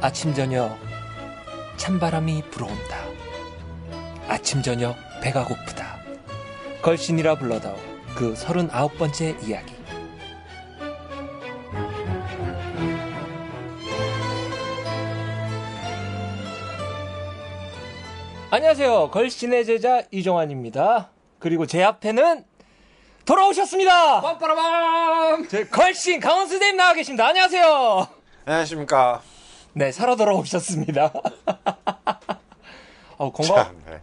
아침 저녁 찬바람이 불어온다. 아침 저녁 배가 고프다. 걸신이라 불러다오. 그 39번째 이야기. 안녕하세요. 걸신의 제자 이종환입니다. 그리고 제 앞에는 돌아오셨습니다. 빰빠라밤. 제 걸신 강원수 대님 나와 계십니다. 안녕하세요. 안녕하십니까. 네, 살아 돌아오셨습니다. 건강 참, 네.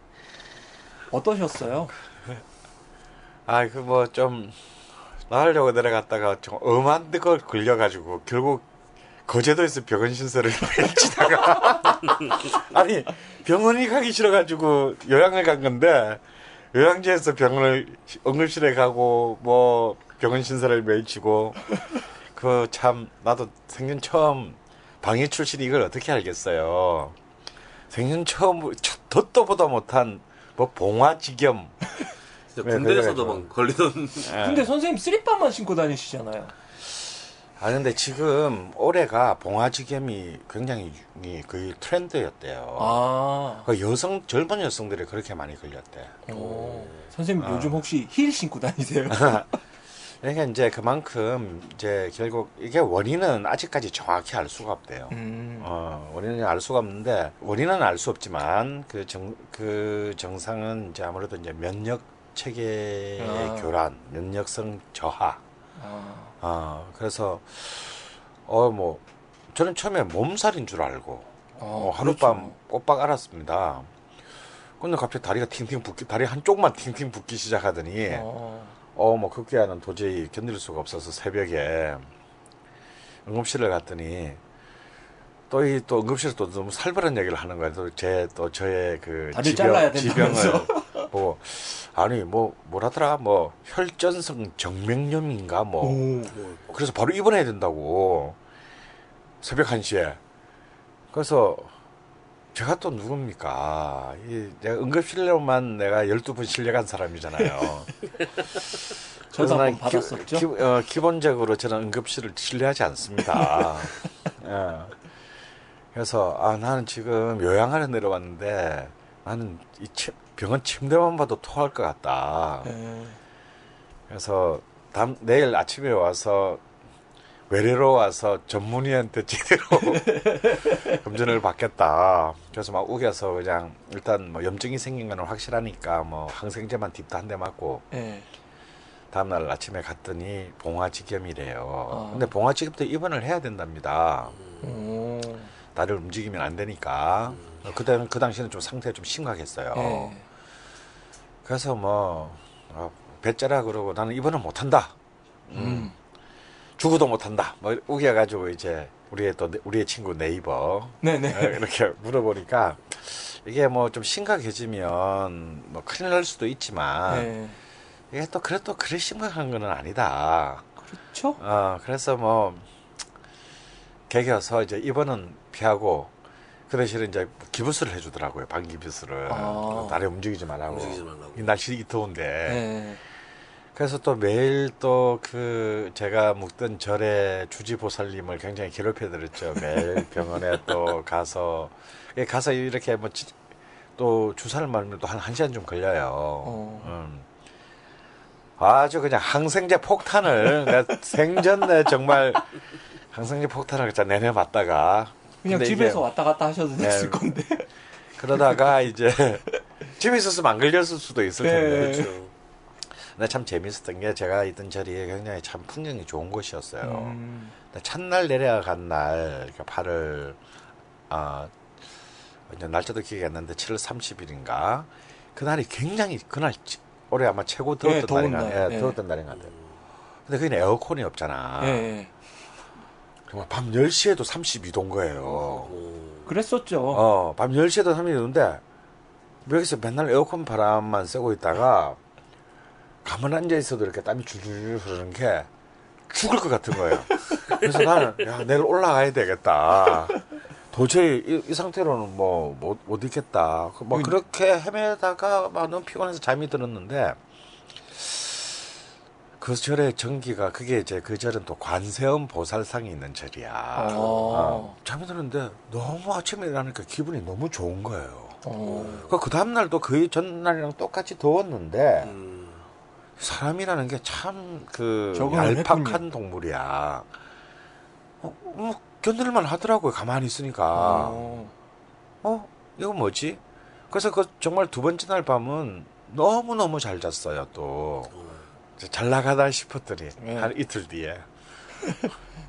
어떠셨어요? 좀 나가려고 내려갔다가 좀 엄한 걸 걸려가지고 결국 거제도에서 병원 신세를 펼치다가 아니 병원이 가기 싫어가지고 요양을 간 건데 요양지에서 응급실에 가고 뭐 병원 신세를 펼치고 그 참 나도 생전 처음 방위 출신이 이걸 어떻게 알겠어요. 생전 처음 덧도 보다 못한 뭐 봉화지겸 군대에서도 막 걸리던. 근데 선생님 쓰리밤만 신고 다니시잖아요. 아 근데 지금 올해가 봉화지겸이 굉장히 거의 트렌드였대요. 아. 여성 젊은 여성들이 그렇게 많이 걸렸대. 오. 선생님 요즘 혹시 힐 신고 다니세요? 그러니까 이제 그만큼 이제 결국 이게 원인은 아직까지 정확히 알 수가 없대요. 원인은 알 수가 없는데 원인은 알 수 없지만 그 정상은 이제 아무래도 이제 면역 체계의 교란, 면역성 저하. 그래서 뭐 저는 처음에 몸살인 줄 알고 하룻밤 그렇죠. 꼬박 알았습니다. 근데 갑자기 다리가 팅팅 붓기, 다리 한쪽만 팅팅 붓기 시작하더니 뭐 급기야는 도저히 견딜 수가 없어서 새벽에 응급실을 갔더니 또 응급실에서 또 너무 살벌한 얘기를 하는 거예요. 저의 그 지병을 보고 아니 뭐라더라 혈전성 정맥염인가 그래서 바로 입원해야 된다고 새벽 1시에. 그래서 제가 또 누굽니까? 내가 응급실로만 내가 12번 실려간 사람이잖아요. 저도 한번 받았었죠. 기본적으로 저는 응급실을 신뢰하지 않습니다. 예. 그래서 나는 지금 요양하러 내려왔는데 나는 이 병원 침대만 봐도 토할 것 같다. 그래서 내일 아침에 와서 외래로 와서 전문의한테 제대로 검진을 받겠다. 그래서 막 우겨서 그냥 일단 뭐 염증이 생긴 건 확실하니까 뭐 항생제만 딥다 한 대 맞고 다음날 아침에 갔더니 봉화지겸이래요. 근데 봉화지겸도 입원을 해야 된답니다. 다리를 움직이면 안 되니까. 그때는 그 당시에는 좀 상태가 좀 심각했어요. 그래서 배째라 그러고 나는 입원을 못 한다. 죽어도 못한다. 우겨가지고 이제 우리의 친구 네이버. 네네. 이렇게 물어보니까 이게 좀 심각해지면 큰일 날 수도 있지만 이게 또 그래 심각한 건 아니다. 그렇죠. 그래서 개겨서 이제 입원은 피하고 그 대신에 이제 기부스를 해주더라고요. 방기부스를. 다리 움직이지 말라고. 이 날씨 더운데. 네. 그래서 또 매일 또 제가 묵던 절에 주지보살님을 굉장히 괴롭혀드렸죠. 매일 병원에 또 가서 이렇게 또 주사를 맞으면 또 한 시간 좀 걸려요. 아주 그냥 항생제 폭탄을, 생전에 정말 항생제 폭탄을 내내 맞다가. 그냥 집에서 왔다 갔다 하셔도 됐을 건데. 그러다가 이제 집에 있었으면 안 걸렸을 수도 있을 텐데. 그렇죠. 근데 참 재밌었던 게 제가 있던 자리에 굉장히 참 풍경이 좋은 곳이었어요. 찬날 내려간 날, 그러니까 8월, 이제 날짜도 기억이 안 나는데 7월 30일인가? 그날이 굉장히, 올해 아마 최고 더웠던 날인가? 예, 더웠던 날인 것 같아요. 근데 거기는 에어컨이 없잖아. 정말 밤 10시에도 32도인 거예요. 그랬었죠. 밤 10시에도 32도인데, 여기서 맨날 에어컨 바람만 쐬고 있다가, 가만 앉아 있어도 이렇게 땀이 줄줄 흐르는 게 죽을 것 같은 거예요. 그래서 나는 내일 올라가야 되겠다. 도저히 이 상태로는 못 있겠다. 그렇게 헤매다가 너무 피곤해서 잠이 들었는데 그 절의 전기가 그게 이제 그 절은 또 관세음 보살상이 있는 절이야. 잠이 드는데 너무 아침에 일어나니까 기분이 너무 좋은 거예요. 그 다음날도 거의 전날이랑 똑같이 더웠는데 사람이라는 게 참 그 얄팍한 했군요. 동물이야. 뭐 견딜만 하더라고요. 가만히 있으니까. 이거 뭐지? 그래서 그 정말 두 번째 날 밤은 너무너무 잘 잤어요. 또 잘 나가다 싶었더니 한 이틀 뒤에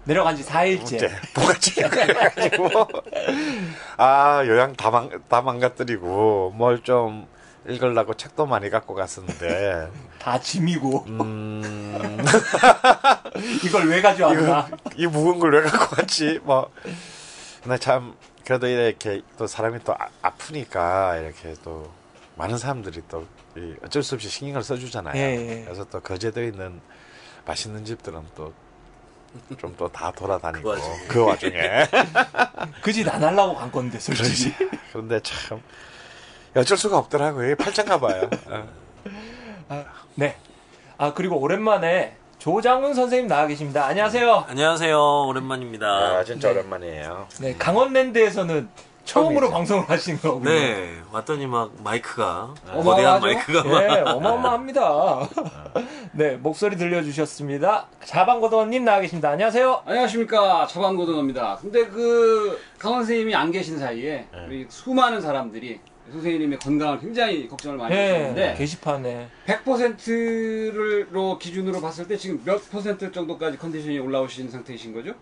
내려간 지 4일째 부가치가 가지고 아 요양 다 망가뜨리고 뭘 좀 읽으려고 책도 많이 갖고 갔었는데 다 짐이고 이걸 왜 가져왔나 이 묵은 걸 왜 갖고 갔지 뭐 근데 참 그래도 이렇게 또 사람이 또 아프니까 이렇게 또 많은 사람들이 또 어쩔 수 없이 신경을 써주잖아요. 예, 예. 그래서 또 거제도에 있는 맛있는 집들은 또 좀 또 다 돌아다니고 그 와중에 그 짓 안 하려고 간 건데 솔직히 그런데 참 어쩔 수가 없더라고요. 팔짱가 봐요. 네. 아 그리고 오랜만에 조장훈 선생님 나와 계십니다. 안녕하세요. 안녕하세요. 오랜만입니다. 아, 진짜 네. 오랜만이에요. 네 강원랜드에서는 처음으로 방송을 하시는 거군요. 네 왔더니 막 마이크가 거대한 마이크가 네, 어마어마합니다. 네 목소리 들려주셨습니다. 자방고등어님 나와 계십니다. 안녕하세요. 안녕하십니까 자방고등어입니다. 근데 그 강원 선생님이 안 계신 사이에 우리 수많은 사람들이 선생님의 건강을 굉장히 걱정을 많이 하셨는데 게시판에 100%로 기준으로 봤을 때 지금 몇 퍼센트 정도까지 컨디션이 올라오신 상태이신 거죠?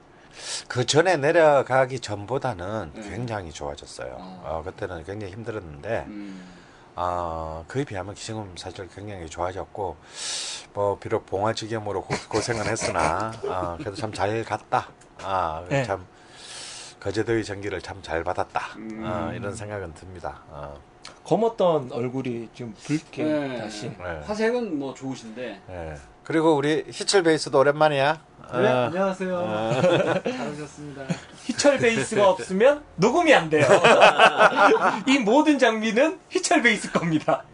그 전에 내려가기 전보다는 굉장히 좋아졌어요. 그때는 굉장히 힘들었는데 그에 비하면 지금 사실 굉장히 좋아졌고 뭐 비록 봉화지겸으로 고생은 했으나 그래도 참 잘 갔다. 참 거제도의 전기를 참 잘 받았다. 이런 생각은 듭니다. 검었던 얼굴이 지금 붉게 다시 화색은 뭐 좋으신데 그리고 우리 희철 베이스도 오랜만이야. 네, 안녕하세요. 잘 오셨습니다. 희철 베이스가 없으면 녹음이 안 돼요. 이 모든 장비는 희철 베이스 겁니다.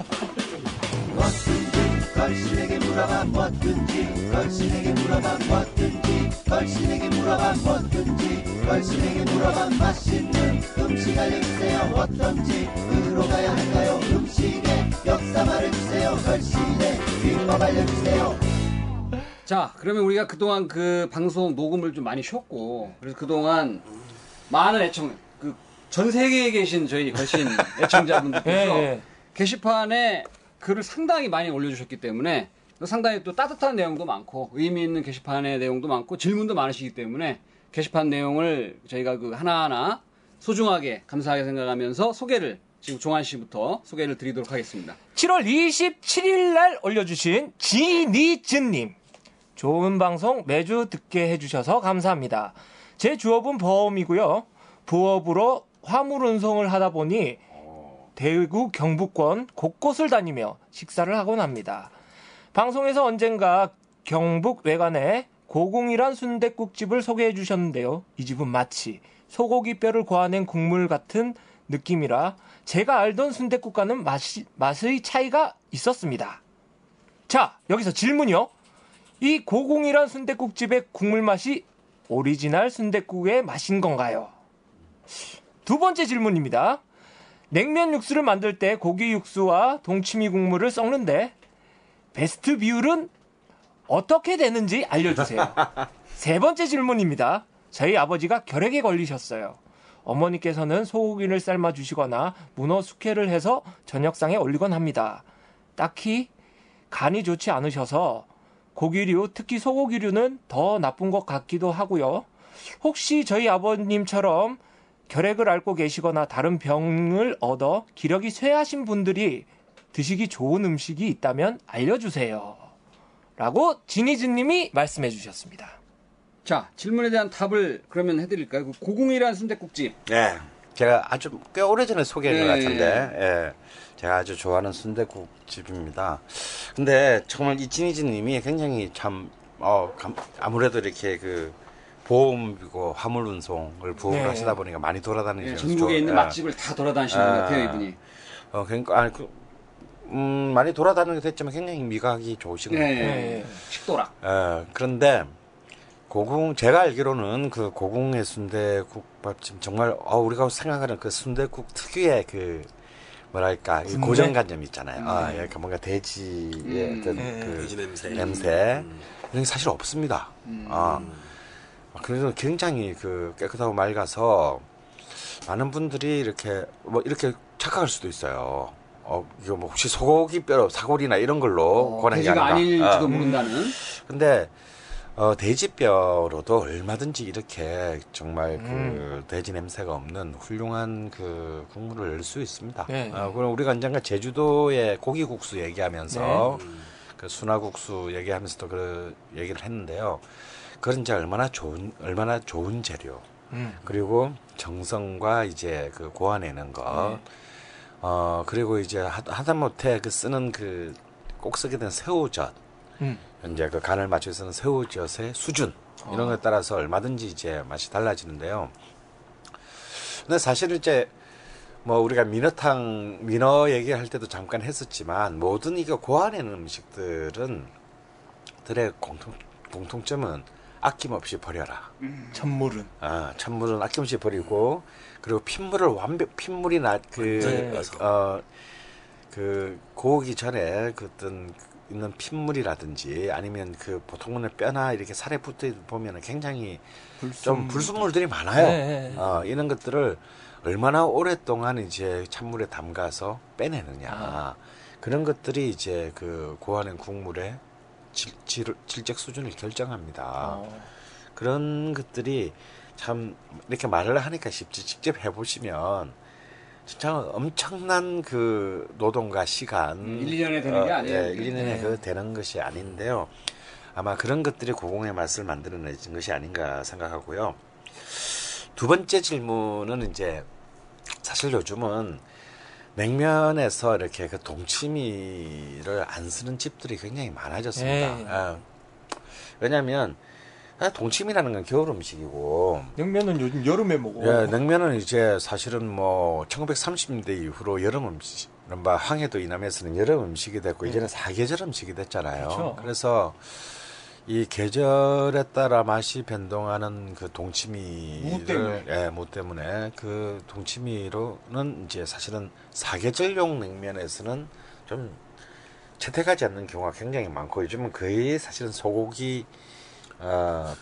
걸신에게 물어봐 뭐든지 걸신에게 물어봐 뭐든지 걸신에게 물어봐 뭐든지 걸신에게 물어봐 맛있는 음식 알려주세요. 어떤지 으로 가야 할까요? 음식의 역사 말해주세요. 걸신의 비법 알려주세요. 자, 그러면 우리가 그동안 그 방송 녹음을 좀 많이 쉬었고, 그래서 그동안 많은 전 세계에 계신 저희 걸신 애청자분들께서 게시판에 글을 상당히 많이 올려주셨기 때문에 상당히 또 따뜻한 내용도 많고, 의미 있는 게시판의 내용도 많고, 질문도 많으시기 때문에 게시판 내용을 저희가 그 하나하나 소중하게, 감사하게 생각하면서 소개를 지금 종환 씨부터 소개를 드리도록 하겠습니다. 7월 27일 날 올려주신 지니즈님. 좋은 방송 매주 듣게 해주셔서 감사합니다. 제 주업은 보험이고요. 부업으로 화물 운송을 하다 보니 대구 경북권 곳곳을 다니며 식사를 하곤 합니다. 방송에서 언젠가 경북 외관에 고궁이란 순댓국집을 소개해 주셨는데요. 이 집은 마치 소고기 뼈를 고아낸 국물 같은 느낌이라 제가 알던 순댓국과는 맛의 차이가 있었습니다. 자, 여기서 질문이요. 이 고궁이란 순댓국집의 국물 맛이 오리지널 순댓국의 맛인 건가요? 두 번째 질문입니다. 냉면 육수를 만들 때 고기 육수와 동치미 국물을 섞는데 베스트 비율은 어떻게 되는지 알려주세요. 세 번째 질문입니다. 저희 아버지가 결핵에 걸리셨어요. 어머니께서는 소고기를 삶아주시거나 문어 숙회를 해서 저녁상에 올리곤 합니다. 딱히 간이 좋지 않으셔서 고기류, 특히 소고기류는 더 나쁜 것 같기도 하고요. 혹시 저희 아버님처럼 결핵을 앓고 계시거나 다른 병을 얻어 기력이 쇠하신 분들이 드시기 좋은 음식이 있다면 알려주세요. 라고 지니즈님이 말씀해 주셨습니다. 자, 질문에 대한 답을 그러면 해드릴까요? 고궁이란 순댓국집. 네, 제가 아주 꽤 오래전에 소개한 것 같은데 제가 아주 좋아하는 순댓국집입니다. 근데 정말 이 지니즈님이 굉장히 참 아무래도 이렇게 그 보험이고 화물 운송을 부업을 하시다 보니까 많이 돌아다니셔서 전국에 있는 맛집을 다 돌아다니시는 것 같아요, 이분이. 많이 돌아다니기도 했지만 굉장히 미각이 좋으신 것 같아요. 식도락. 그런데 고궁, 제가 알기로는 그 고궁의 순대국밥집 정말 우리가 생각하는 그 순대국 특유의 그 뭐랄까 이 고정관념 있잖아요. 그러니까 뭔가 돼지의 어떤 그 돼지 냄새 이런 게 사실 없습니다. 그래서 굉장히 그 깨끗하고 맑아서 많은 분들이 이렇게 뭐 이렇게 착각할 수도 있어요. 이거 뭐 혹시 소고기 뼈 사골이나 이런 걸로 권한 게 아닌가. 돼지가 아닐지도 모른다는. 근데 돼지뼈로도 얼마든지 이렇게 정말 그 돼지 냄새가 없는 훌륭한 그 국물을 낼 수 있습니다. 네. 그럼 우리가 언젠가 제주도의 고기국수 얘기하면서 네. 그 순화국수 얘기하면서도 그 얘기를 했는데요. 그런 이제 얼마나 좋은 재료 그리고 정성과 이제 그 고안해낸 거 네. 그리고 이제 하다못해 그 쓰는 그 꼭 쓰게 된 새우젓. 이제 그 간을 맞춰 쓰는 새우젓의 수준 이런 것에 따라서 얼마든지 이제 맛이 달라지는데요. 근데 사실 이제 뭐 우리가 민어 얘기할 때도 잠깐 했었지만 모든 이거 고안해낸 음식들의 공통점은 아낌없이 버려라. 찬물은 찬물은 아낌없이 버리고 그리고 핏물이 고기 전에 그 어떤 있는 핏물이라든지 아니면 그 보통의 뼈나 이렇게 살에 붙어 보면 굉장히 좀 불순물들이 많아요. 네. 이런 것들을 얼마나 오랫동안 이제 찬물에 담가서 빼내느냐. 그런 것들이 이제 그 고안한 국물의 질적 수준을 결정합니다. 그런 것들이 참 이렇게 말을 하니까 쉽지 직접 해보시면 진짜 엄청난 그 노동과 시간 1, 2년에 되는 게 아니에요. 1, 2년에 그 되는 것이 아닌데요. 아마 그런 것들이 고궁의 맛을 만들어내는 것이 아닌가 생각하고요. 두 번째 질문은 이제 사실 요즘은 냉면에서 이렇게 그 동치미를 안 쓰는 집들이 굉장히 많아졌습니다. 왜냐하면 동치미라는 건 겨울 음식이고 냉면은 요즘 여름에 먹어. 예, 냉면은 이제 사실은 뭐 1930년대 이후로 여름 음식, 이른바 황해도 이남에서는 여름 음식이 됐고 이제는 사계절 음식이 됐잖아요. 그렇죠. 그래서 이 계절에 따라 맛이 변동하는 그 동치미를 무 때문에 그 동치미로는 이제 사실은 사계절용 냉면에서는 좀 채택하지 않는 경우가 굉장히 많고 요즘은 거의 사실은 소고기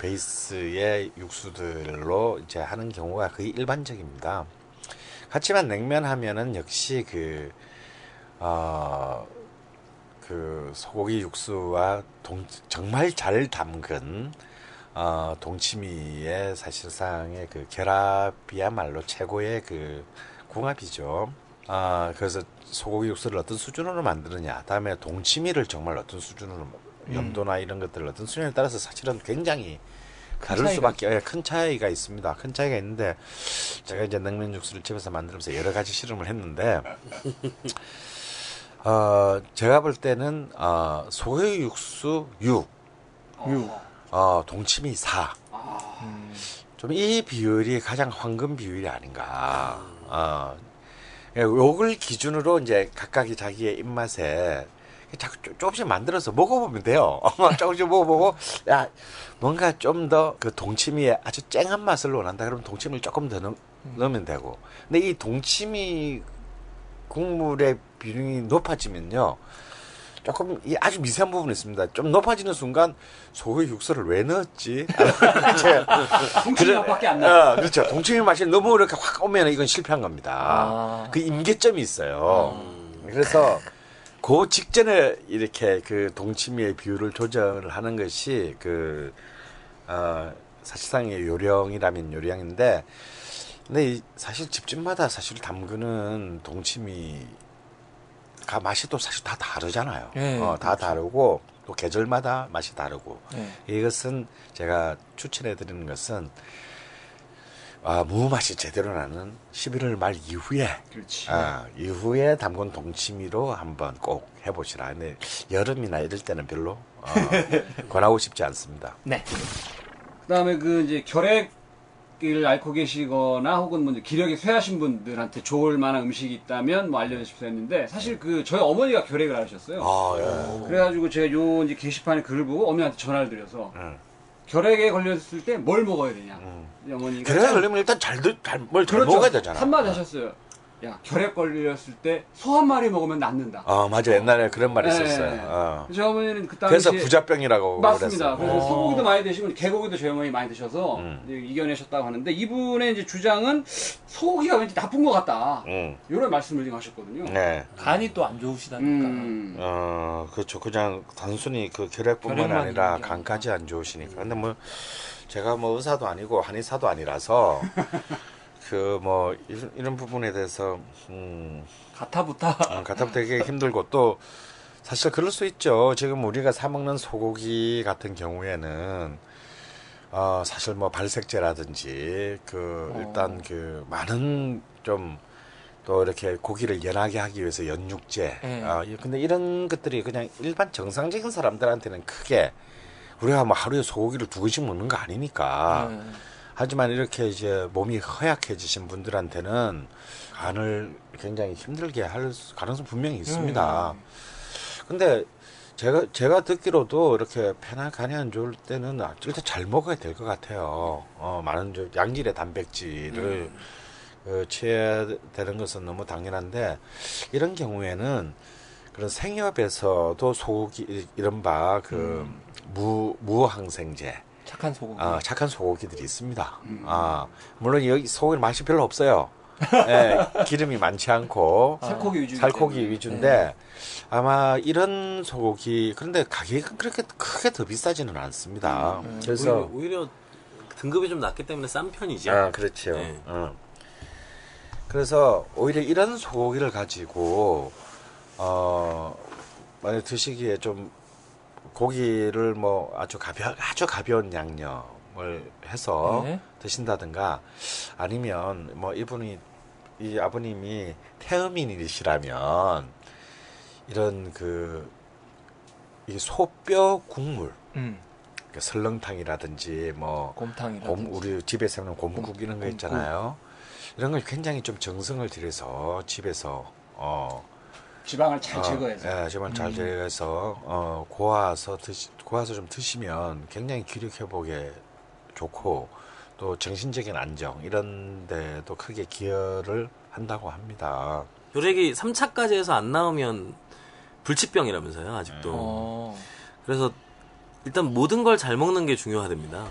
베이스의 육수들로 이제 하는 경우가 거의 일반적입니다. 하지만 냉면 하면은 역시 그 소고기 육수와 정말 잘 담근 동치미의 사실상의 그 결합이야말로 최고의 그 궁합이죠. 그래서 소고기 육수를 어떤 수준으로 만드느냐, 다음에 동치미를 정말 어떤 수준으로 염도나 이런 것들 어떤 수준에 따라서 사실은 굉장히 다를 수밖에 큰 차이가 있습니다. 큰 차이가 있는데 제가 이제 냉면 육수를 집에서 만들면서 여러 가지 실험을 했는데 제가 볼 때는 소고기 육수 6, 동치미 4. 좀 이 비율이 가장 황금 비율이 아닌가. 요걸 기준으로 이제 각각이 자기의 입맛에 조금씩 만들어서 먹어보면 돼요. 조금씩 먹어보고, 뭔가 좀 더 그 동치미에 아주 쨍한 맛을 원한다. 그러면 동치미를 조금 더 넣으면 되고. 근데 이 동치미 국물의 비중이 높아지면요. 조금 아주 미세한 부분이 있습니다. 좀 높아지는 순간 소고기 육수를 왜 넣었지? 동치미 맛밖에 안 나요. 그렇죠. 동치미 맛이 너무 이렇게 확 오면 이건 실패한 겁니다. 그 임계점이 있어요. 그래서 그 직전에 이렇게 그 동치미의 비율을 조절을 하는 것이 그, 사실상의 요령이라면 요령인데, 근데 사실 집집마다 사실 담그는 동치미가 맛이 또 사실 다 다르잖아요. 네, 다 그렇죠. 다르고, 또 계절마다 맛이 다르고, 네. 이것은 제가 추천해 드리는 것은, 무 맛이 제대로 나는 11월 말 이후에, 이후에 담근 동치미로 한번 꼭 해보시라. 근데 여름이나 이럴 때는 별로 권하고 싶지 않습니다. 네. 그다음에 그 이제 결핵을 앓고 계시거나 혹은 뭐 기력이 쇠하신 분들한테 좋을 만한 음식이 있다면 뭐 알려주십시오 했는데 사실 그 저희 어머니가 결핵을 앓으셨어요. 그래가지고 제가 요 이제 게시판에 글을 보고 어머니한테 전화를 드려서. 결핵에 걸렸을 때 뭘 먹어야 되냐. 어머니가 결핵에 걸리면 일단 잘 먹어야 되잖아. 한마디 하셨어요. 야, 결핵 걸렸을 때 소 한 마리 먹으면 낫는다. 맞아. 옛날에 그런 말이 있었어요. 네. 저희 어머니는 그 당시에 그래서 부자병이라고 맞습니다. 그랬어요. 그래서 소고기도 많이 드시고 개고기도 저희 어머니 많이 드셔서 이겨내셨다고 하는데, 이분의 이제 주장은 소고기가 왠지 나쁜 것 같다. 이런 말씀을 하셨거든요. 네. 간이 또 안 좋으시다니까. 그렇죠. 그냥 단순히 그 결핵뿐만 아니라 간까지 안 좋으시니까. 근데 뭐 제가 뭐 의사도 아니고 한의사도 아니라서. 그 뭐 이런 부분에 대해서 가타부타 되게 힘들고, 또 사실 그럴 수 있죠. 지금 우리가 사 먹는 소고기 같은 경우에는 사실 뭐 발색제라든지 그 일단 그 많은 좀 또 이렇게 고기를 연하게 하기 위해서 연육제. 근데 이런 것들이 그냥 일반 정상적인 사람들한테는 크게, 우리가 뭐 하루에 소고기를 2개씩 먹는 거 아니니까. 하지만 이렇게 이제 몸이 허약해지신 분들한테는 간을 굉장히 힘들게 할 가능성 분명히 있습니다. 근데 제가 듣기로도 이렇게 폐나 간이 안 좋을 때는 일단 잘 먹어야 될 것 같아요. 많은 양질의 단백질을 취해야 되는 것은 너무 당연한데, 이런 경우에는 그런 생협에서도 소고기, 이른바 그 무항생제, 착한 소고기. 착한 소고기들이 있습니다. 물론 여기 소고기 맛이 별로 없어요. 예, 기름이 많지 않고 살코기 위주인데 아마 이런 소고기, 그런데 가격은 그렇게 크게 더 비싸지는 않습니다. 그래서 오히려 등급이 좀 낮기 때문에 싼 편이죠. 그렇죠. 네. 그래서 오히려 이런 소고기를 가지고 만약 드시기에 좀 고기를 뭐 아주 가벼운 양념을 해서 드신다든가, 아니면 뭐 이 아버님이 태음인이시라면 이런 그 이 소뼈 국물, 그러니까 설렁탕이라든지 뭐 곰탕이라든지 우리 집에서 하는 곰국 이런 거 있잖아요. 이런 걸 굉장히 좀 정성을 들여서 집에서 지방을 잘 제거해서, 지방을 잘 제거해서 고아서 좀 드시면 굉장히 기력 회복에 좋고, 또 정신적인 안정 이런 데도 크게 기여를 한다고 합니다. 요래기 3차까지 해서 안 나오면 불치병이라면서요, 아직도. 그래서 일단 모든 걸 잘 먹는 게 중요하답니다.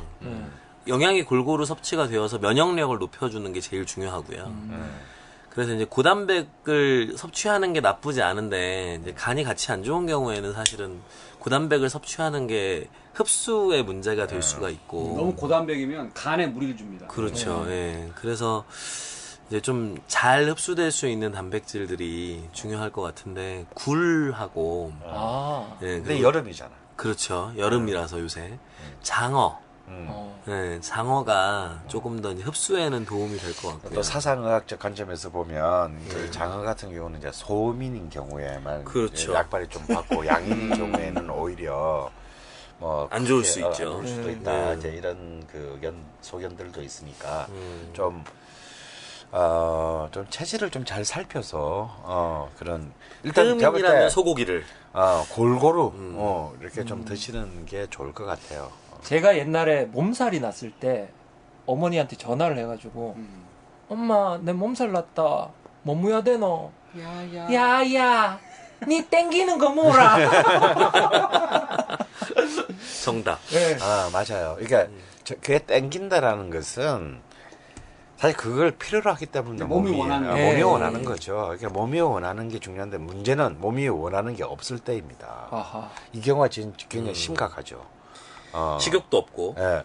영양이 골고루 섭취가 되어서 면역력을 높여주는 게 제일 중요하고요. 그래서 이제 고단백을 섭취하는 게 나쁘지 않은데, 이제 간이 같이 안 좋은 경우에는 사실은 고단백을 섭취하는 게 흡수의 문제가 될 수가 있고, 너무 고단백이면 간에 무리를 줍니다. 그렇죠. 예. 그래서 이제 좀 잘 흡수될 수 있는 단백질들이 중요할 것 같은데, 굴하고 예, 근데 여름이잖아. 그렇죠. 여름이라서 요새 장어. 네, 장어가 조금 더 흡수에는 도움이 될 것 같고요. 또 사상의학적 관점에서 보면 그 장어 같은 경우는 이제 소음인인 경우에만 그렇죠. 약발이 좀 받고, 양인인 경우에는 오히려 뭐 안 좋을 수 있죠. 안 좋을 수도 있다. 이제 이런 그 소견들도 있으니까 좀 체질을 좀 잘 살펴서 그런 일단 태음인이라면 소고기를 골고루 이렇게 좀 드시는 게 좋을 것 같아요. 제가 옛날에 몸살이 났을 때 어머니한테 전화를 해가지고 엄마 내 몸살 났다, 뭐 먹어야 되노? 야야 니 땡기는 거 뭐라. 정답. 네. 맞아요. 그러니까 그게 땡긴다라는 것은 사실 그걸 필요로 하기 때문에 몸이 원하는 거죠. 그러니까 몸이 원하는 게 중요한데, 문제는 몸이 원하는 게 없을 때입니다. 아하. 이 경우가 굉장히 심각하죠. 식욕도 없고. 예.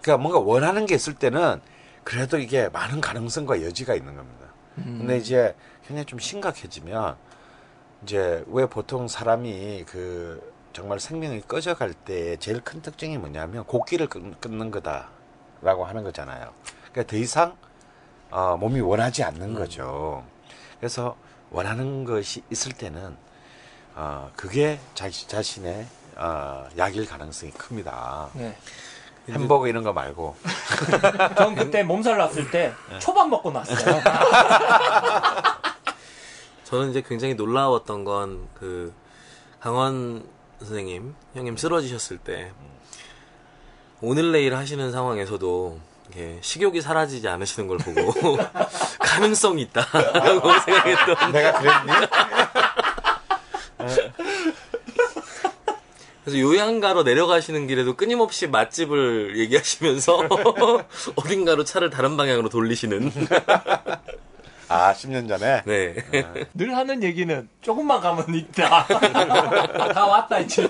그러니까 뭔가 원하는 게 있을 때는 그래도 이게 많은 가능성과 여지가 있는 겁니다. 근데 이제 굉장히 좀 심각해지면, 이제 왜 보통 사람이 그 정말 생명이 꺼져갈 때 제일 큰 특징이 뭐냐면 곡기를 끊는 거다라고 하는 거잖아요. 그러니까 더 이상 몸이 원하지 않는 거죠. 그래서 원하는 것이 있을 때는 그게 자신의 약일 가능성이 큽니다. 네. 햄버거 이런 거 말고. 전 그때 몸살 났을 때 초밥 먹고 났어요. 저는 이제 굉장히 놀라웠던 건, 그 강원 선생님, 형님 쓰러지셨을 때 오늘 내일 하시는 상황에서도 이렇게 식욕이 사라지지 않으시는 걸 보고 가능성이 있다라고 생각했던. 내가 그랬니? 그래서 요양가로 내려가시는 길에도 끊임없이 맛집을 얘기하시면서 어딘가로 차를 다른 방향으로 돌리시는. 아, 10년 전에? 네. 늘 하는 얘기는 조금만 가면 있다. 다 왔다, 이제.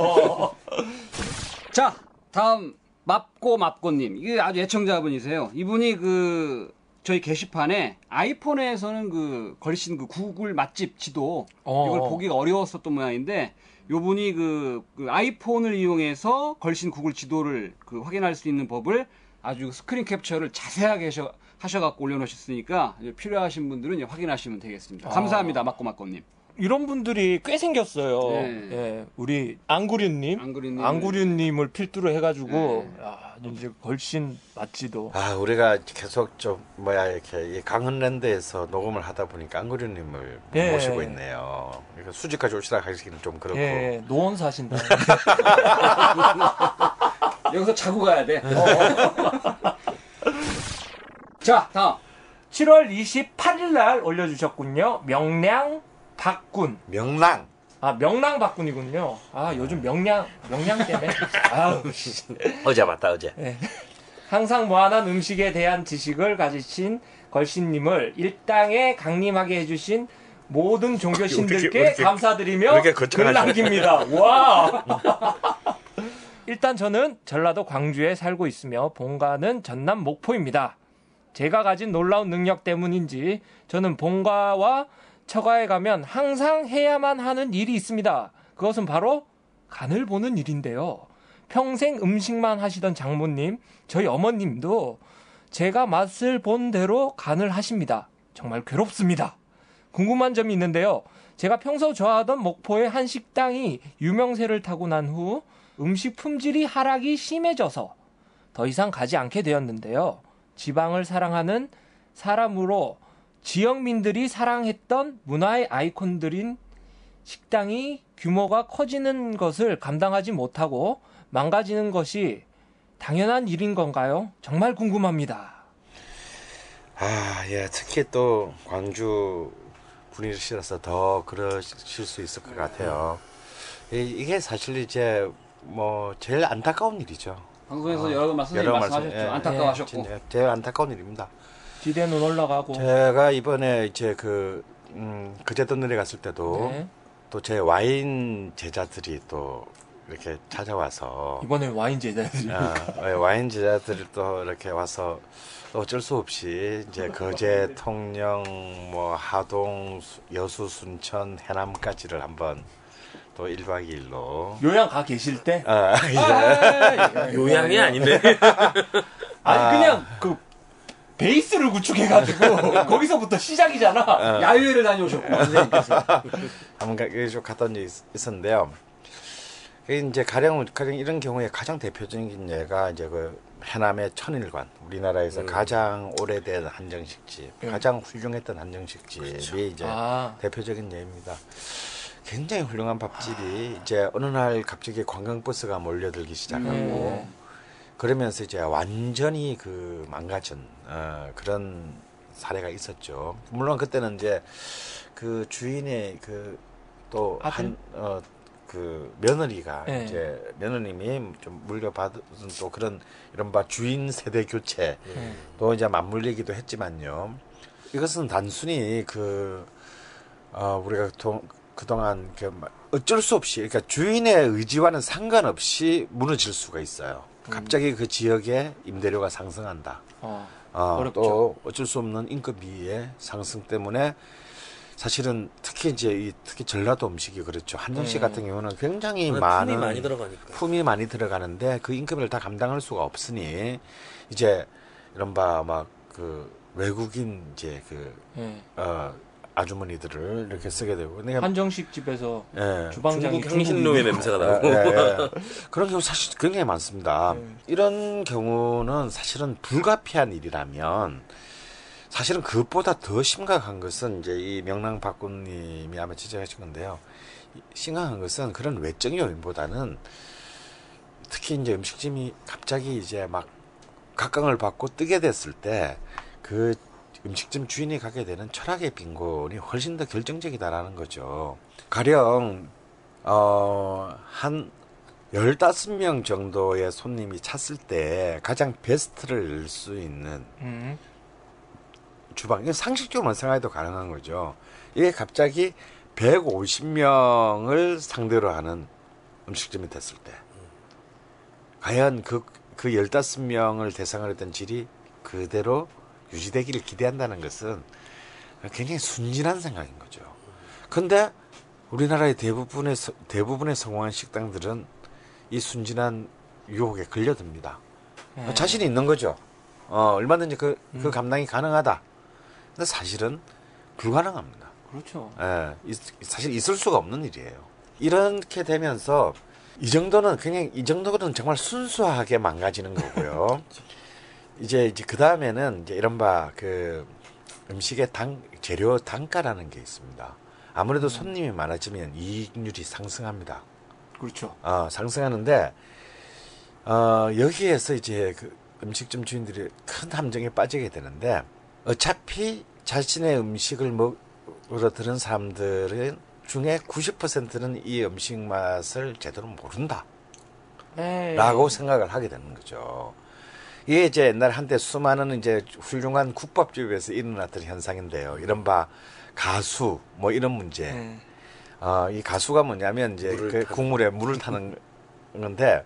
자, 다음 맙고맙고님. 이게 아주 애청자분이세요. 이분이 그 저희 게시판에 아이폰에서는 그 걸신 그 구글 맛집 지도 이걸 보기가 어려웠었던 모양인데 요분이 그 아이폰을 이용해서 걸신 구글 지도를 그 확인할 수 있는 법을 아주 스크린 캡처를 자세하게 하셔갖고 올려놓으셨으니까 필요하신 분들은 이제 확인하시면 되겠습니다. 감사합니다. 맙고맙고님. 이런 분들이 꽤 생겼어요. 네. 예, 우리 안구륜님을 필두로 해가지고 네. 아, 이제 걸신 맞지도. 아, 우리가 계속 좀 이렇게 강원랜드에서 녹음을 하다 보니까 안구륜님을 예. 모시고 있네요. 그러니까 수직까지 오시다 가시기는 좀 그렇고. 예, 노원 사신다. 여기서 자고 가야 돼. 자, 다음 7월 28일 날 올려주셨군요. 명랑 박군. 아, 명랑 박군이군요. 아, 요즘 명량 때문에. 아우. 어제 봤다. 네. 항상 무한한 음식에 대한 지식을 가지신 걸신님을 일당에 강림하게 해주신 모든 종교 신들께 감사드리며 글 남깁니다. 와. 일단 저는 전라도 광주에 살고 있으며 본가는 전남 목포입니다. 제가 가진 놀라운 능력 때문인지 저는 본가와 처가에 가면 항상 해야만 하는 일이 있습니다. 그것은 바로 간을 보는 일인데요. 평생 음식만 하시던 장모님, 저희 어머님도 제가 맛을 본 대로 간을 하십니다. 정말 괴롭습니다. 궁금한 점이 있는데요. 제가 평소 좋아하던 목포의 한 식당이 유명세를 타고 난 후 음식 품질이 하락이 심해져서 더 이상 가지 않게 되었는데요. 지방을 사랑하는 사람으로 지역민들이 사랑했던 문화의 아이콘들인 식당이 규모가 커지는 것을 감당하지 못하고 망가지는 것이 당연한 일인 건가요? 정말 궁금합니다. 아, 예, 특히 또 광주 분이시라서 더 그러실 수 있을 것 같아요. 이게 사실 이제 뭐 제일 안타까운 일이죠. 방송에서 여러 번 말씀하셨죠. 예, 안타까워하셨고. 예, 제일 안타까운 일입니다. 기대는 올라가고. 제가 이번에 이제 거제도에 갔을 때도 네. 또 제 와인 제자들이 또 이렇게 찾아와서 이번에 와인 제자들이 또 이렇게 와서 어쩔 수 없이 이제 거제, 통영, 뭐 하동, 여수, 순천, 해남까지를 한번 또 1박 2일로 요양 가 계실 때? 아, 예. 아, 요양이 아닌데. 아니 그냥 그 베이스를 구축해가지고 거기서부터 시작이잖아. 야외를 다녀오셨고 선생님께서 한번 계속 갔던 적이 있었는데요. 이제 가령 이런 경우에 가장 대표적인 예가 이제 그 해남의 천일관, 우리나라에서 가장 오래된 한정식집, 가장 훌륭했던 한정식집이 그렇죠. 이제 대표적인 예입니다. 굉장히 훌륭한 밥집이 이제 어느 날 갑자기 관광버스가 몰려들기 시작하고. 그러면서 이제 완전히 그 망가진 그런 사례가 있었죠. 물론 그때는 이제 그 주인의 그 또 한 그 며느리가 네. 이제 며느님이 좀 물려받은 또 그런 이른바 주인 세대 교체 또 이제 맞물리기도 했지만요. 이것은 단순히 그 우리가 그동안 어쩔 수 없이 그러니까 주인의 의지와는 상관없이 무너질 수가 있어요. 갑자기 그 지역에 임대료가 상승한다. 또 어쩔 수 없는 인건비의 상승 때문에 사실은 특히 이제 특히 전라도 음식이 그렇죠. 한정식 같은 경우는 굉장히 많은 품이 많이 들어가는데 그 인건비를 다 감당할 수가 없으니 이제 이른바 막 그 외국인 이제 그 아주머니들을 이렇게 쓰게 되고. 한정식 집에서 주방장이 중국 향신료의 냄새가 나고. 그런 경우 사실 굉장히 많습니다. 이런 경우는 사실은 불가피한 일이라면 사실은 그것보다 더 심각한 것은 이제 이 명랑 박군님이 아마 지적하신 건데요. 심각한 것은 그런 외적 요인보다는 특히 이제 음식점이 갑자기 이제 막 각광을 받고 뜨게 됐을 때 그 음식점 주인이 갖게 되는 철학의 빈곤이 훨씬 더 결정적이다라는 거죠. 가령 한 15명 정도의 손님이 찼을 때 가장 베스트를 낼 수 있는 주방, 이건 상식적으로만 생각해도 가능한 거죠. 이게 갑자기 150명을 상대로 하는 음식점이 됐을 때 과연 그 15명을 대상으로 했던 질이 그대로 유지되기를 기대한다는 것은 굉장히 순진한 생각인 거죠. 그런데 우리나라의 대부분의 성공한 식당들은 이 순진한 유혹에 걸려듭니다. 자신이 있는 거죠. 얼마든지 그 감당이 가능하다. 근데 사실은 불가능합니다. 그렇죠. 예, 사실 있을 수가 없는 일이에요. 이렇게 되면서 이 정도는 정말 순수하게 망가지는 거고요. 이제 그 다음에는 이제 이런 바 그 음식의 재료 단가라는 게 있습니다. 아무래도 손님이 많아지면 이익률이 상승합니다. 그렇죠. 상승하는데 여기에서 이제 그 음식점 주인들이 큰 함정에 빠지게 되는데 어차피 자신의 음식을 먹으러 들은 사람들은 중에 90%는 이 음식 맛을 제대로 모른다. 라고 생각을 하게 되는 거죠. 이게 이제 옛날 한때 수많은 이제 훌륭한 국밥집에서 일어났던 현상인데요. 이른바 가수, 뭐 이런 문제. 이 가수가 뭐냐면 이제 그 국물에 물을 타는 건데,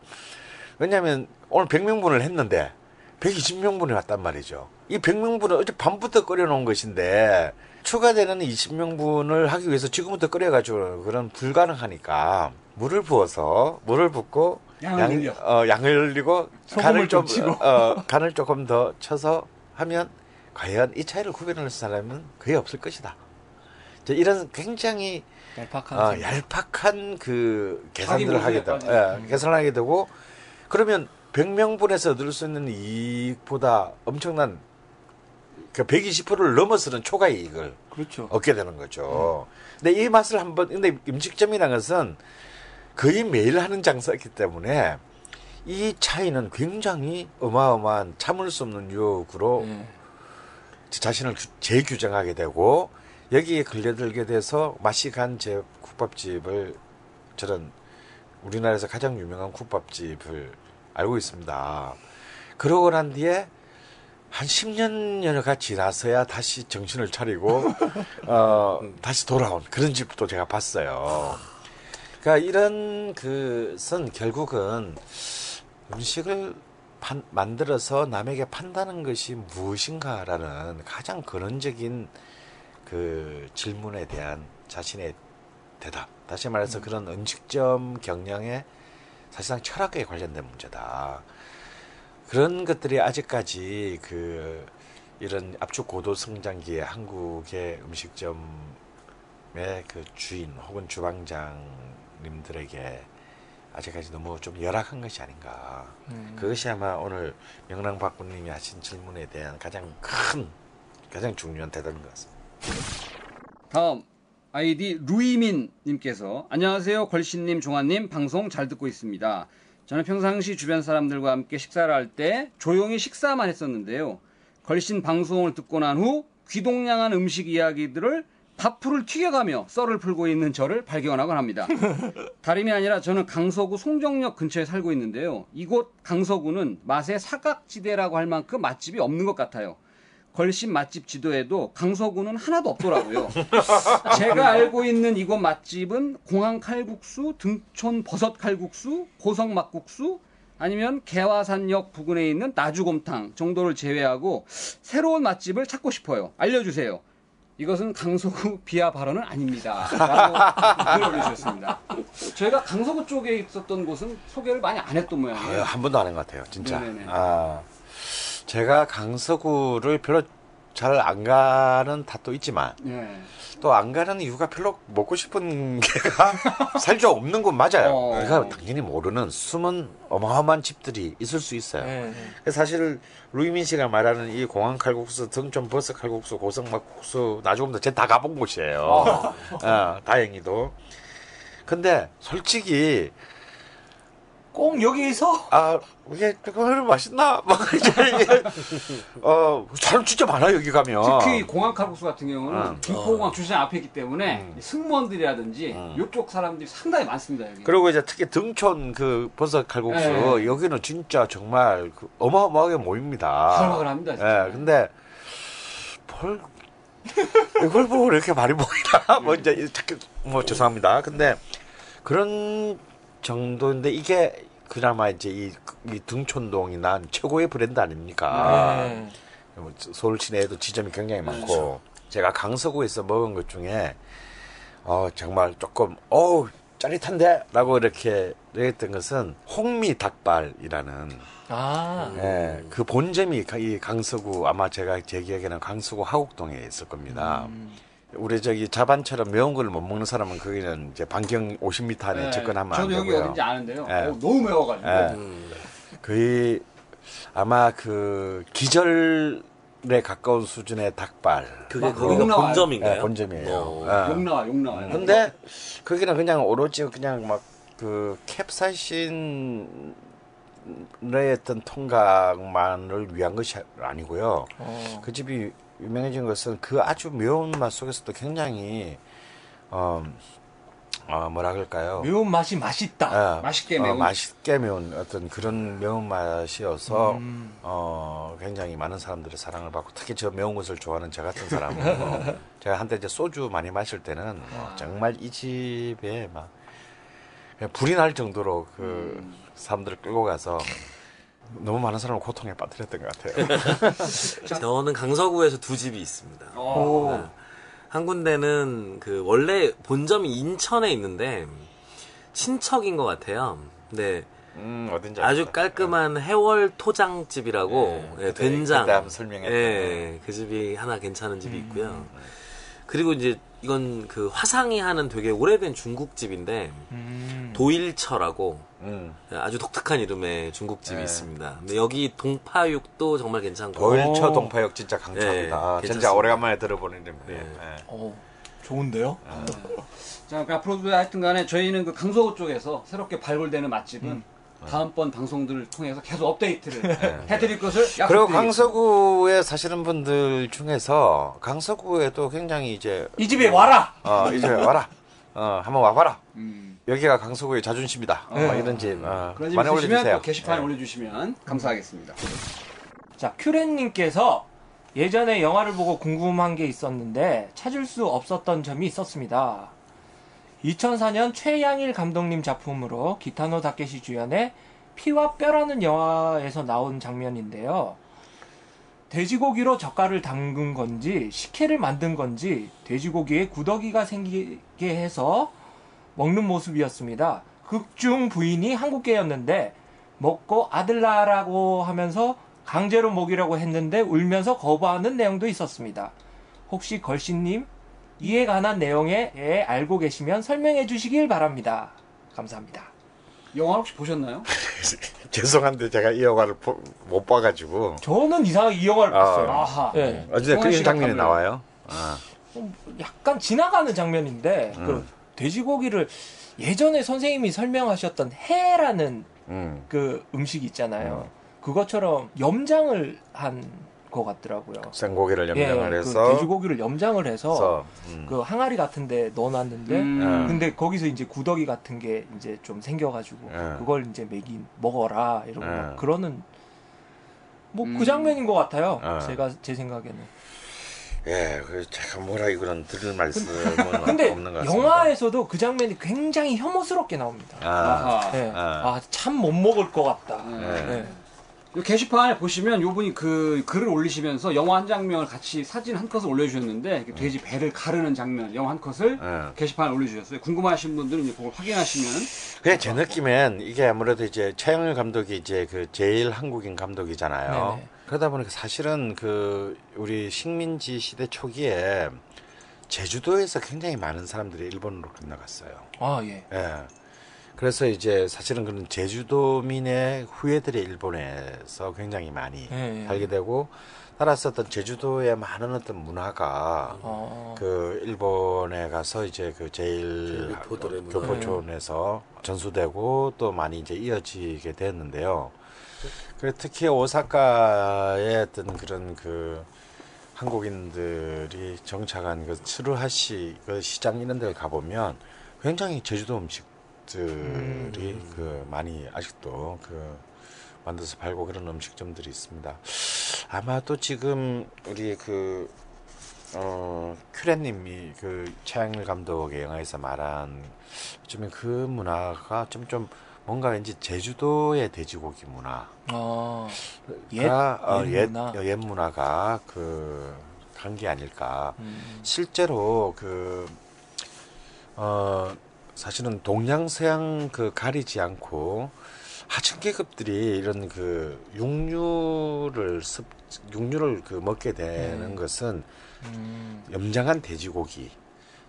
왜냐면 오늘 100명분을 했는데, 120명분이 왔단 말이죠. 이 100명분은 어젯밤부터 끓여놓은 것인데, 추가되는 20명분을 하기 위해서 지금부터 끓여가지고 그런 불가능하니까 물을 붓고 양을 올리고 간을 좀 치고 간을 조금 더 쳐서 하면 과연 이 차이를 구별할 사람은 거의 없을 것이다. 이런 굉장히 얄팍한 그 계산들을 하게 되고 계산하게 되고 그러면 100명분에서 얻을 수 있는 이익보다 엄청난 그 120%를 넘어서는 초과 이익을 그렇죠. 얻게 되는 거죠. 근데 이 맛을 근데 음식점이라는 것은 거의 매일 하는 장사이기 때문에 이 차이는 굉장히 어마어마한 참을 수 없는 유혹으로 자신을 재규정하게 되고 여기에 걸려들게 돼서 맛이 간 제 국밥집을 저는 우리나라에서 가장 유명한 국밥집을 알고 있습니다. 그러고 난 뒤에 한 10년여가 지나서야 다시 정신을 차리고 다시 돌아온 그런 집도 제가 봤어요. 그러니까 이런 것은 결국은 음식을 만들어서 남에게 판다는 것이 무엇인가라는 가장 근원적인 그 질문에 대한 자신의 대답. 다시 말해서 그런 음식점 경영의 사실상 철학에 관련된 문제다. 그런 것들이 아직까지 이런 압축 고도 성장기의 한국의 음식점의 그 주인 혹은 주방장님들에게 아직까지 너무 좀 열악한 것이 아닌가. 그것이 아마 오늘 명랑 박군님이 하신 질문에 대한 가장 중요한 대답인 것 같습니다. 다음 아이디 루이민님께서 안녕하세요 걸신님 종환님 방송 잘 듣고 있습니다. 저는 평상시 주변 사람들과 함께 식사를 할 때 조용히 식사만 했었는데요. 걸신 방송을 듣고 난 후 귀동냥한 음식 이야기들을 밥풀을 튀겨가며 썰을 풀고 있는 저를 발견하곤 합니다. 다름이 아니라 저는 강서구 송정역 근처에 살고 있는데요. 이곳 강서구는 맛의 사각지대라고 할 만큼 맛집이 없는 것 같아요. 걸신 맛집 지도에도 강서구는 하나도 없더라고요. 제가 알고 있는 이곳 맛집은 공항 칼국수, 등촌 버섯 칼국수, 고성 막국수 아니면 개화산역 부근에 있는 나주곰탕 정도를 제외하고 새로운 맛집을 찾고 싶어요. 알려주세요. 이것은 강서구 비하 발언은 아닙니다. 라고 글을 올려주셨습니다. 저희가 강서구 쪽에 있었던 곳은 소개를 많이 안 했던 모양이에요. 한 번도 안 한 것 같아요. 진짜. 제가 강서구를 별로 잘 안 가는 탓도 있지만 또 안 가는 이유가 별로 먹고 싶은 게가 살짝 없는 건 맞아요. 내가 당연히 모르는 숨은 어마어마한 집들이 있을 수 있어요. 사실 루이민 씨가 말하는 이 공항 칼국수, 등촌 버섯 칼국수, 고성 막국수 나중에 제가 다 가본 곳이에요. 다행히도. 근데 솔직히 꼭 여기서? 아, 이게 그걸 맛있나? 막 사람 진짜 많아 여기 가면. 특히 공항 칼국수 같은 경우는 김포공항 주차장 앞에 있기 때문에 승무원들이라든지 이쪽 사람들이 상당히 많습니다 여기. 그리고 이제 특히 등촌 그 버섯 칼국수 네. 여기는 진짜 정말 그 어마어마하게 모입니다. 설박을 합니다. 진짜. 네, 근데 뭘 이걸 보고 이렇게 많이 모이나? 뭐 이제 뭐 죄송합니다. 근데 그런 정도인데 이게 그나마 이제 이 등촌동이나 최고의 브랜드 아닙니까? 네. 서울 시내에도 지점이 굉장히 많고 그렇죠. 제가 강서구에서 먹은 것 중에 정말 조금 짜릿한데라고 이렇게 얘기했던 것은 홍미 닭발이라는 예, 그 본점이 이 강서구 아마 제가 제 기억에는 강서구 하곡동에 있을 겁니다. 우리 저기 자반처럼 매운 걸 못 먹는 사람은 거기는 이제 반경 50m 안에 네, 접근하면 안 되고요. 저도 여기 어딘지 아는데요. 네. 너무 매워가지고. 네. 거의 아마 그 기절에 가까운 수준의 닭발. 그게 거기가 본점인가요? 네, 본점이에요. 네. 욕나와요. 근데 거기는 그냥 오로지 그냥 막 그 캡사이신 의 어떤 통각만을 위한 것이 아니고요. 그 집이 유명해진 것은 그 아주 매운 맛 속에서도 굉장히 뭐라 그럴까요? 매운 맛이 맛있다. 예, 맛있게 매운. 맛있게 매운 어떤 그런 매운 맛이어서 굉장히 많은 사람들의 사랑을 받고 특히 저 매운 것을 좋아하는 저 같은 사람은 제가 한때 이제 소주 많이 마실 때는 정말 이 집에 막 불이 날 정도로 그 사람들을 끌고 가서. 너무 많은 사람을 고통에 빠뜨렸던 것 같아요. 저는 강서구에서 두 집이 있습니다. 한 군데는 그 원래 본점이 인천에 있는데 친척인 것 같아요. 근데 어딘지 아주 깔끔한 해월 토장집이라고 예, 된장. 그때 한번 설명했죠. 예, 그 집이 하나 괜찮은 집이 있고요. 그리고 이제 이건 그 화상이 하는 되게 오래된 중국집인데 도일처라고 아주 독특한 이름의 중국집이 네. 있습니다. 근데 여기 동파육도 정말 괜찮고 도일처 동파육 진짜 강추합니다. 네, 진짜 오래간만에 들어보는 이름인데 네. 네. 좋은데요? 자, 그러니까 앞으로도 하여튼간에 저희는 그 강서구 쪽에서 새롭게 발굴되는 맛집은 다음번 방송들을 통해서 계속 업데이트를 해드릴 것을 약속드리겠습니다. 그리고 강서구에 사시는 분들 중에서 강서구에도 굉장히 이제 이 집에 와라! 이 집에 와라! 한번 와봐라! 여기가 강서구의 자존심이다. 이런 집 그런 집 있으시면 또 게시판에 올려주시면 감사하겠습니다. 자, 큐렌님께서 예전에 영화를 보고 궁금한 게 있었는데 찾을 수 없었던 점이 있었습니다. 2004년 최양일 감독님 작품으로 기타노 다케시 주연의 피와 뼈라는 영화에서 나온 장면인데요. 돼지고기로 젓갈을 담근 건지 식혜를 만든 건지 돼지고기에 구더기가 생기게 해서 먹는 모습이었습니다. 극중 부인이 한국계였는데 먹고 아들 낳으라고 하면서 강제로 먹이려고 했는데 울면서 거부하는 내용도 있었습니다. 혹시 걸신님 이에 관한 내용에 알고 계시면 설명해 주시길 바랍니다. 감사합니다. 영화 혹시 보셨나요? 죄송한데 제가 이 영화를 못 봐가지고. 저는 이상하게 이 영화를 봤어요. 아하. 네. 어쨌든 그런 장면이 나와요. 약간 지나가는 장면인데 그 돼지고기를 예전에 선생님이 설명하셨던 해라는 그 음식이 있잖아요. 그것처럼 염장을 한 것 같더라고요. 생고기를 염장을 해서 돼지고기를 염장을 해서 그 항아리 같은데 넣어놨는데 근데 거기서 이제 구더기 같은 게 이제 좀 생겨가지고 그걸 이제 먹어라 이러고 막 그러는 뭐 그 장면인 것 같아요. 제가 제 생각에는. 예, 제가 뭐라 이거는 들을 말씀은 근데 없는 것 같습니다. 영화에서도 그 장면이 굉장히 혐오스럽게 나옵니다. 네. 참 못 먹을 것 같다. 네. 게시판에 보시면 요분이 그 글을 올리시면서 영화 한 장면을 같이 사진 한 컷을 올려주셨는데 돼지 배를 가르는 장면 영화 한 컷을 게시판에 올려주셨어요. 궁금하신 분들은 이제 그걸 확인하시면 그냥 제 느낌엔 이게 아무래도 이제 차영일 감독이 이제 그 제일 한국인 감독이잖아요. 네네. 그러다 보니까 사실은 그 우리 식민지 시대 초기에 제주도에서 굉장히 많은 사람들이 일본으로 건너갔어요. 예. 그래서 이제 사실은 그런 제주도민의 후예들이 일본에서 굉장히 많이 살게 되고 살았었던 제주도의 많은 어떤 문화가 그 일본에 가서 이제 그 제일 교포촌에서 전수되고 또 많이 이제 이어지게 됐는데요. 그래 특히 오사카의 어떤 그런 그 한국인들이 정착한 그 츠루하시 그 시장 이런 데를 가보면 굉장히 제주도 음식들이 그 많이 아직도 그 만들어서 팔고 그런 음식점들이 있습니다. 아마도 지금 우리 그 큐레님이 그 최양일 감독의 영화에서 말한 어쩌면 그 문화가 좀 뭔가 왠지 제주도의 돼지고기 문화, 옛 문화가 그 간 게 아닐까. 실제로 그 사실은 동양 서양 그 가리지 않고 하층계급들이 이런 그 육류를 그 먹게 되는 것은 염장한 돼지고기.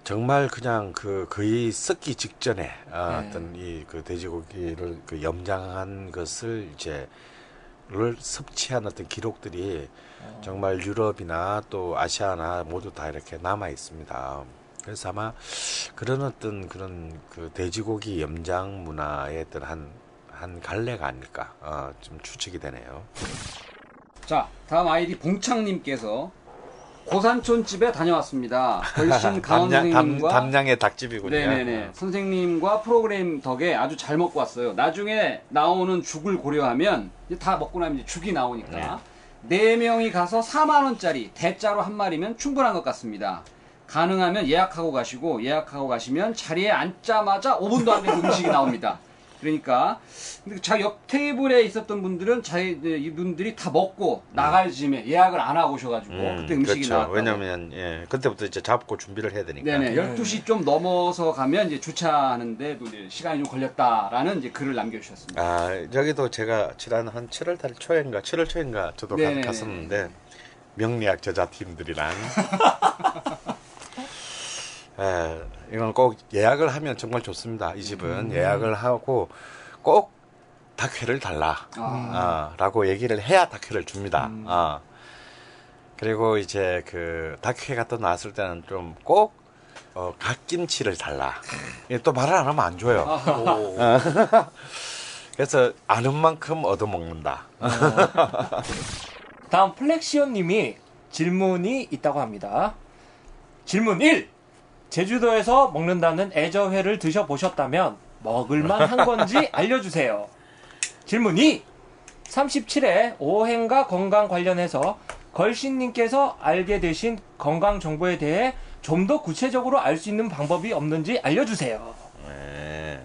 정말 그냥 그 거의 썩기 직전에 어떤 이 그 돼지고기를 그 염장한 것을 이제를 섭취한 어떤 기록들이 정말 유럽이나 또 아시아나 모두 다 이렇게 남아 있습니다. 그래서 아마 그런 어떤 그런 그 돼지고기 염장 문화의 어떤 한 갈래가 아닐까 좀 추측이 되네요. 자, 다음 아이디 봉창님께서 고산촌 집에 다녀왔습니다. 걸신 강원 선생님과 담양의 닭집이군요. 네네네. 선생님과 프로그램 덕에 아주 잘 먹고 왔어요. 나중에 나오는 죽을 고려하면 이제 다 먹고 나면 이제 죽이 나오니까 네 명이 가서 4만 원짜리 대짜로 한 마리면 충분한 것 같습니다. 가능하면 예약하고 가시면 자리에 앉자마자 5분도 안 돼서 음식이 나옵니다. 그러니까 근데 자 옆 테이블에 있었던 분들은 이분들이 다 먹고 나갈 짐에 예약을 안 하고 오셔가지고 그때 음식이 그렇죠. 나왔다고. 왜냐면 예 그때부터 이제 잡고 준비를 해야 되니까. 네네 12시 좀 넘어서 가면 이제 주차하는데도 이제 시간이 좀 걸렸다라는 이제 글을 남겨주셨습니다. 아 여기도 제가 지난 한 7월 초인가 저도 갔었는데 명리학 저자 팀들이랑. 예, 이건 꼭 예약을 하면 정말 좋습니다. 이 집은 예약을 하고 꼭 닭회를 달라라고 얘기를 해야 닭회를 줍니다. 그리고 이제 그 닭회가 또 나왔을 때는 좀 꼭 갓김치를 달라. 또 말을 안 하면 안 줘요. 그래서 아는 만큼 얻어먹는다. 다음 플렉시온님이 질문이 있다고 합니다. 질문 1! 제주도에서 먹는다는 애저회를 드셔보셨다면 먹을만 한 건지 알려주세요. 질문 2. 37회 오행과 건강 관련해서 걸신님께서 알게 되신 건강 정보에 대해 좀 더 구체적으로 알 수 있는 방법이 없는지 알려주세요. 네.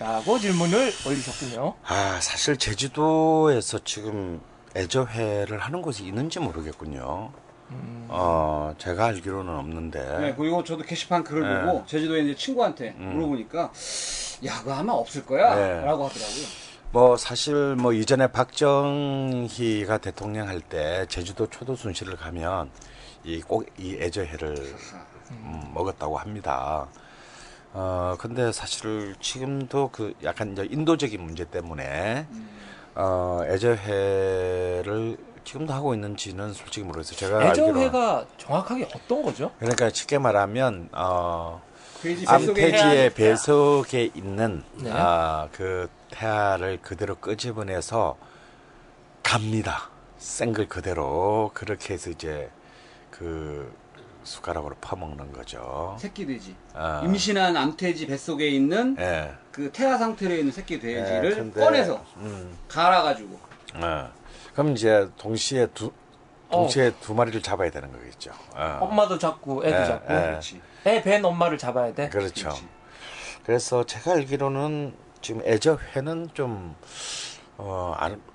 라고 질문을 올리셨군요. 아, 사실 제주도에서 지금 애저회를 하는 곳이 있는지 모르겠군요. 제가 알기로는 없는데. 네, 그리고 저도 게시판 글을 보고 제주도에 이제 친구한테 물어보니까 야, 그거 아마 없을 거야. 라고 하더라고요. 뭐 사실 뭐 이전에 박정희가 대통령 할 때 제주도 초도순실을 가면 꼭 이 애저회를 먹었다고 합니다. 근데 사실 지금도 그 약간 이제 인도적인 문제 때문에 애저회를 지금도 하고 있는지는 솔직히 모르겠어요. 제가 애저회가 알기로. 정확하게 어떤 거죠? 그러니까 쉽게 말하면 암태지의 배속에 있는 그 태아를 그대로 끄집어내서 갑니다. 생글 그대로 그렇게 해서 이제 그 숟가락으로 퍼먹는 거죠. 새끼 돼지. 임신한 암태지 뱃속에 있는 그 태아 상태로 있는 새끼 돼지를 꺼내서 갈아가지고. 그럼 이제 동시에 두 마리를 잡아야 되는 거겠죠. 엄마도 잡고 애도 잡고. 애 벤 엄마를 잡아야 돼. 그렇죠. 그렇지. 그래서 제가 알기로는 지금 애저회는 좀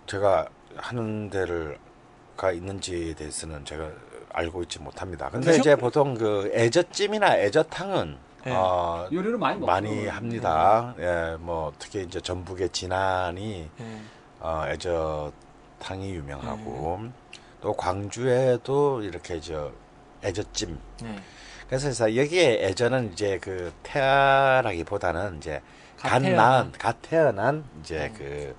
제가 하는 데가 있는지에 대해서는 제가 알고 있지 못합니다. 근데 이제 보통 그 애저찜이나 애저탕은 요리를 많이 합니다. 예, 뭐 특히 이제 전북의 진안이 애저 탕이 유명하고 또 광주에도 이렇게 저 애저찜. 그래서 여기에 애저는 이제 그 태아라기보다는 이제 갓 태어난 이제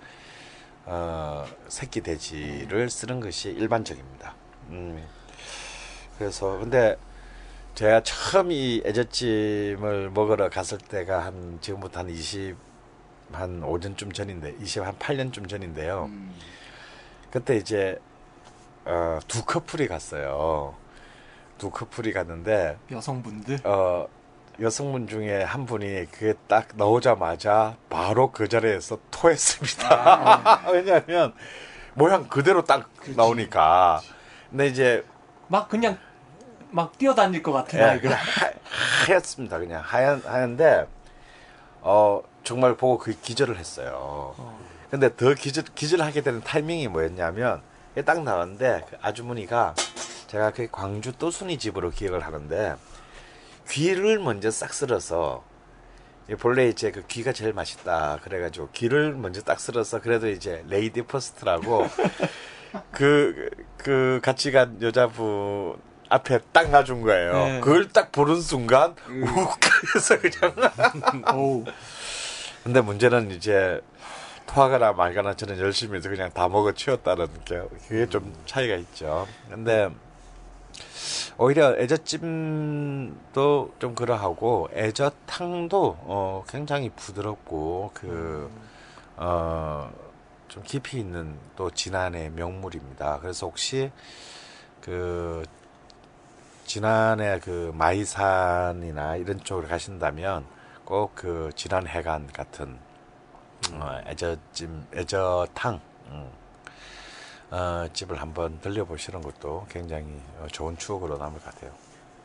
새끼 돼지를 쓰는 것이 일반적입니다. 그래서 근데 제가 처음 이 애젖찜을 먹으러 갔을 때가 한 지금부터 한 25년쯤 전인데 28년쯤 전인데요. 그때 이제 두 커플이 갔어요. 두 커플이 갔는데 여성분들? 여성분 중에 한 분이 그게 딱 나오자마자 바로 그 자리에서 토했습니다. 아. 왜냐하면 모양 그대로 딱 그렇지, 나오니까. 그렇지. 근데 이제 막 그냥 막 뛰어다닐 것 같은 아이가. 하얗습니다. 그냥 하얀데 정말 보고 그 기절을 했어요. 근데 더 기절하게 되는 타이밍이 뭐였냐면 딱 나왔는데 그 아주머니가 제가 그 광주 또순이 집으로 기억을 하는데 귀를 먼저 싹 쓸어서 본래 이제 그 귀가 제일 맛있다 그래가지고 귀를 먼저 딱 쓸어서 그래도 이제 레이디 퍼스트라고 그 같이 간 여자분 앞에 딱 놔준 거예요. 네. 그걸 딱 보는 순간 욱해서 그냥. 근데 문제는 이제 토하거나 말거나 저는 열심히 해서 그냥 다 먹어 치웠다는 게 그게 좀 차이가 있죠. 근데 오히려 애젖찜도 좀 그러하고 애젖탕도 굉장히 부드럽고 좀 깊이 있는 또 진안의 명물입니다. 그래서 혹시 그 진안의 그 마이산이나 이런 쪽으로 가신다면 꼭 그 진안 해간 같은 애젖찜, 애젖탕 집을 한번 들려보시는 것도 굉장히 좋은 추억으로 남을 것 같아요.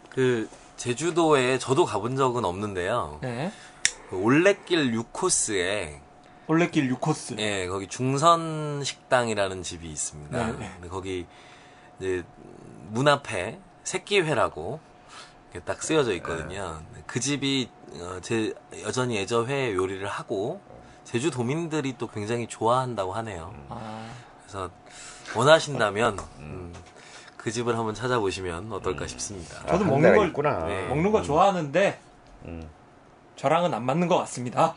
그 제주도에 저도 가본 적은 없는데요. 네. 그 올레길 6코스에 올레길 6코스. 예, 거기 중선 식당이라는 집이 있습니다. 네. 근데 거기 이제 문 앞에 새끼회라고 딱 쓰여져 있거든요. 네. 그 집이 여전히 애저회 요리를 하고 제주도민들이 또 굉장히 좋아한다고 하네요. 그래서 원하신다면 그 집을 한번 찾아보시면 어떨까 싶습니다. 저도 먹는 걸 있구나. 네. 먹는 거 좋아하는데 저랑은 안 맞는 것 같습니다.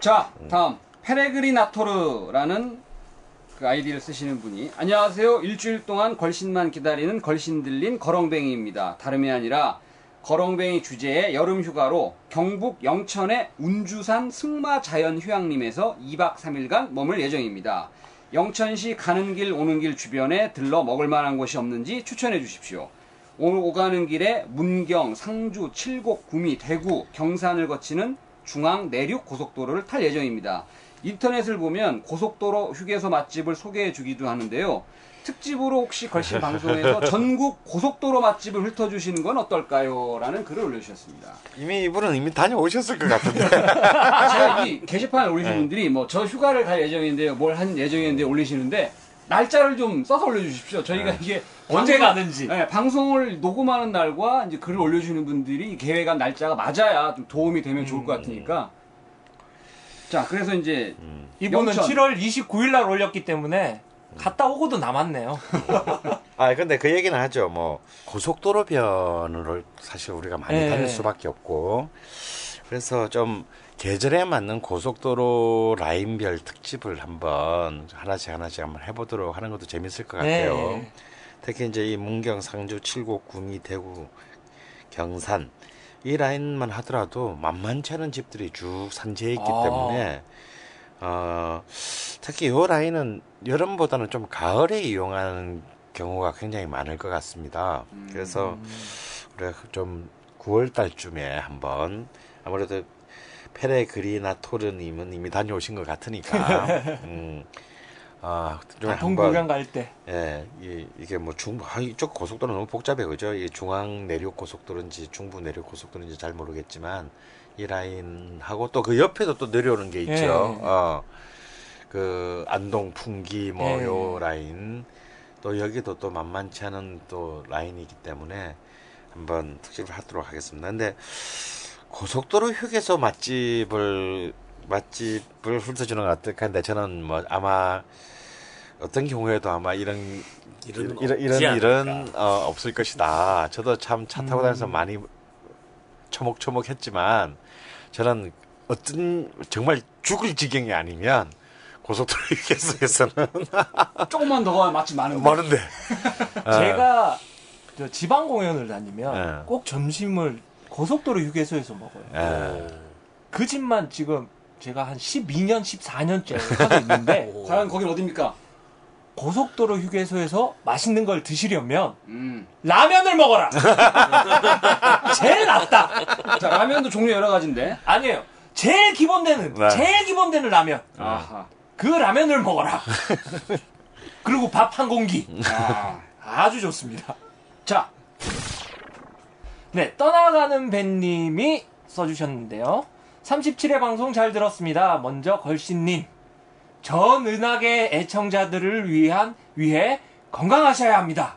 자, 다음 페레그리나토르라는 그 아이디를 쓰시는 분이 안녕하세요. 일주일 동안 걸신만 기다리는 걸신 들린 거렁뱅이입니다. 다름이 아니라 거렁뱅이 주제의 여름휴가로 경북 영천의 운주산 승마자연휴양림에서 2박 3일간 머물 예정입니다. 영천시 가는 길 오는 길 주변에 들러 먹을 만한 곳이 없는지 추천해 주십시오. 오가는 길에 문경, 상주, 칠곡, 구미, 대구, 경산을 거치는 중앙 내륙 고속도로를 탈 예정입니다. 인터넷을 보면 고속도로 휴게소 맛집을 소개해 주기도 하는데요. 특집으로 혹시 걸신 방송에서 전국 고속도로 맛집을 훑어주시는 건 어떨까요? 라는 글을 올려주셨습니다. 이미 이분은 이미 다녀오셨을 것 같은데. 제가 이 게시판에 올리신 분들이 뭐 저 휴가를 갈 예정인데요, 뭘 한 예정인데 올리시는데 날짜를 좀 써서 올려주십시오. 저희가 이게 언제 가는지. 네, 방송을 녹음하는 날과 이제 글을 올려주시는 분들이 계획한 날짜가 맞아야 좀 도움이 되면 좋을 것 같으니까. 자, 그래서 이제 이분은 영천. 7월 29일 날 올렸기 때문에. 갔다 오고도 남았네요. 아, 근데 그 얘기는 하죠. 뭐 고속도로변을 사실 우리가 많이 다닐 수밖에 없고, 그래서 좀 계절에 맞는 고속도로 라인별 특집을 한번 하나씩 한번 해보도록 하는 것도 재밌을 것 같아요. 네. 특히 이제 이 문경, 상주, 칠곡, 구미, 대구, 경산 이 라인만 하더라도 만만치 않은 집들이 쭉 산재해 있기 때문에. 특히 요 라인은 여름보다는 좀 가을에 이용하는 경우가 굉장히 많을 것 같습니다. 그래서 우리가 좀 9월 달쯤에 한번 아무래도 페레그리나토르님은 이미 다녀오신 것 같으니까 동구경 갈 때 이게 뭐 이쪽 고속도로 너무 복잡해요, 그죠? 이 중앙 내륙 고속도로인지 중부 내륙 고속도로인지 잘 모르겠지만. 이 라인하고 또 그 옆에도 또 내려오는 게 있죠. 그 안동 풍기 뭐 요 라인 또 여기도 또 만만치 않은 또 라인이기 때문에 한번 특집을 하도록 하겠습니다. 근데 고속도로 휴게소 맛집을 훑어주는 것 같은데 저는 뭐 아마 어떤 경우에도 아마 이런 일은 없을 것이다. 저도 참 차 타고 다니면서 많이 초목초목했지만 저는 어떤 정말 죽을 지경이 아니면 고속도로 일개소에서는 조금만 더 가면 맛집 많은데. 제가 저 지방 공연을 다니면 꼭 점심을 고속도로 휴게소에서 먹어요. 그 집만 지금 제가 한 12년, 14년째 하고 있는데 과연 거긴 어디입니까? 고속도로 휴게소에서 맛있는 걸 드시려면 라면을 먹어라. 제일 낫다. 자, 라면도 종류 여러 가지인데. 아니에요. 제일 기본되는 라면. 아하. 그 라면을 먹어라. 그리고 밥 한 공기. 아주 좋습니다. 자, 네, 떠나가는 벤님이 써주셨는데요. 37회 방송 잘 들었습니다. 먼저 걸신님, 전은하계 애청자들을 위해 건강하셔야 합니다.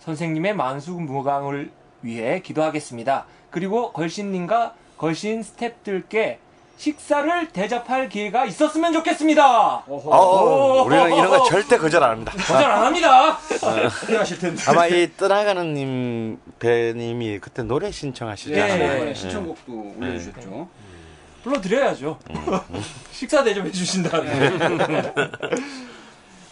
선생님의 만수무강을 위해 기도하겠습니다. 그리고 걸신님과 걸신 스태프들께 식사를 대접할 기회가 있었으면 좋겠습니다. 우리는 이런 거 절대 거절 안 합니다. 거절 안 합니다. 하실 텐데. 아마 이 떠나가는 님 배님이 그때 노래 신청하시잖아요. 네. 신청곡도 올려주셨죠. 불러드려야죠. 식사 대접해 주신다는데.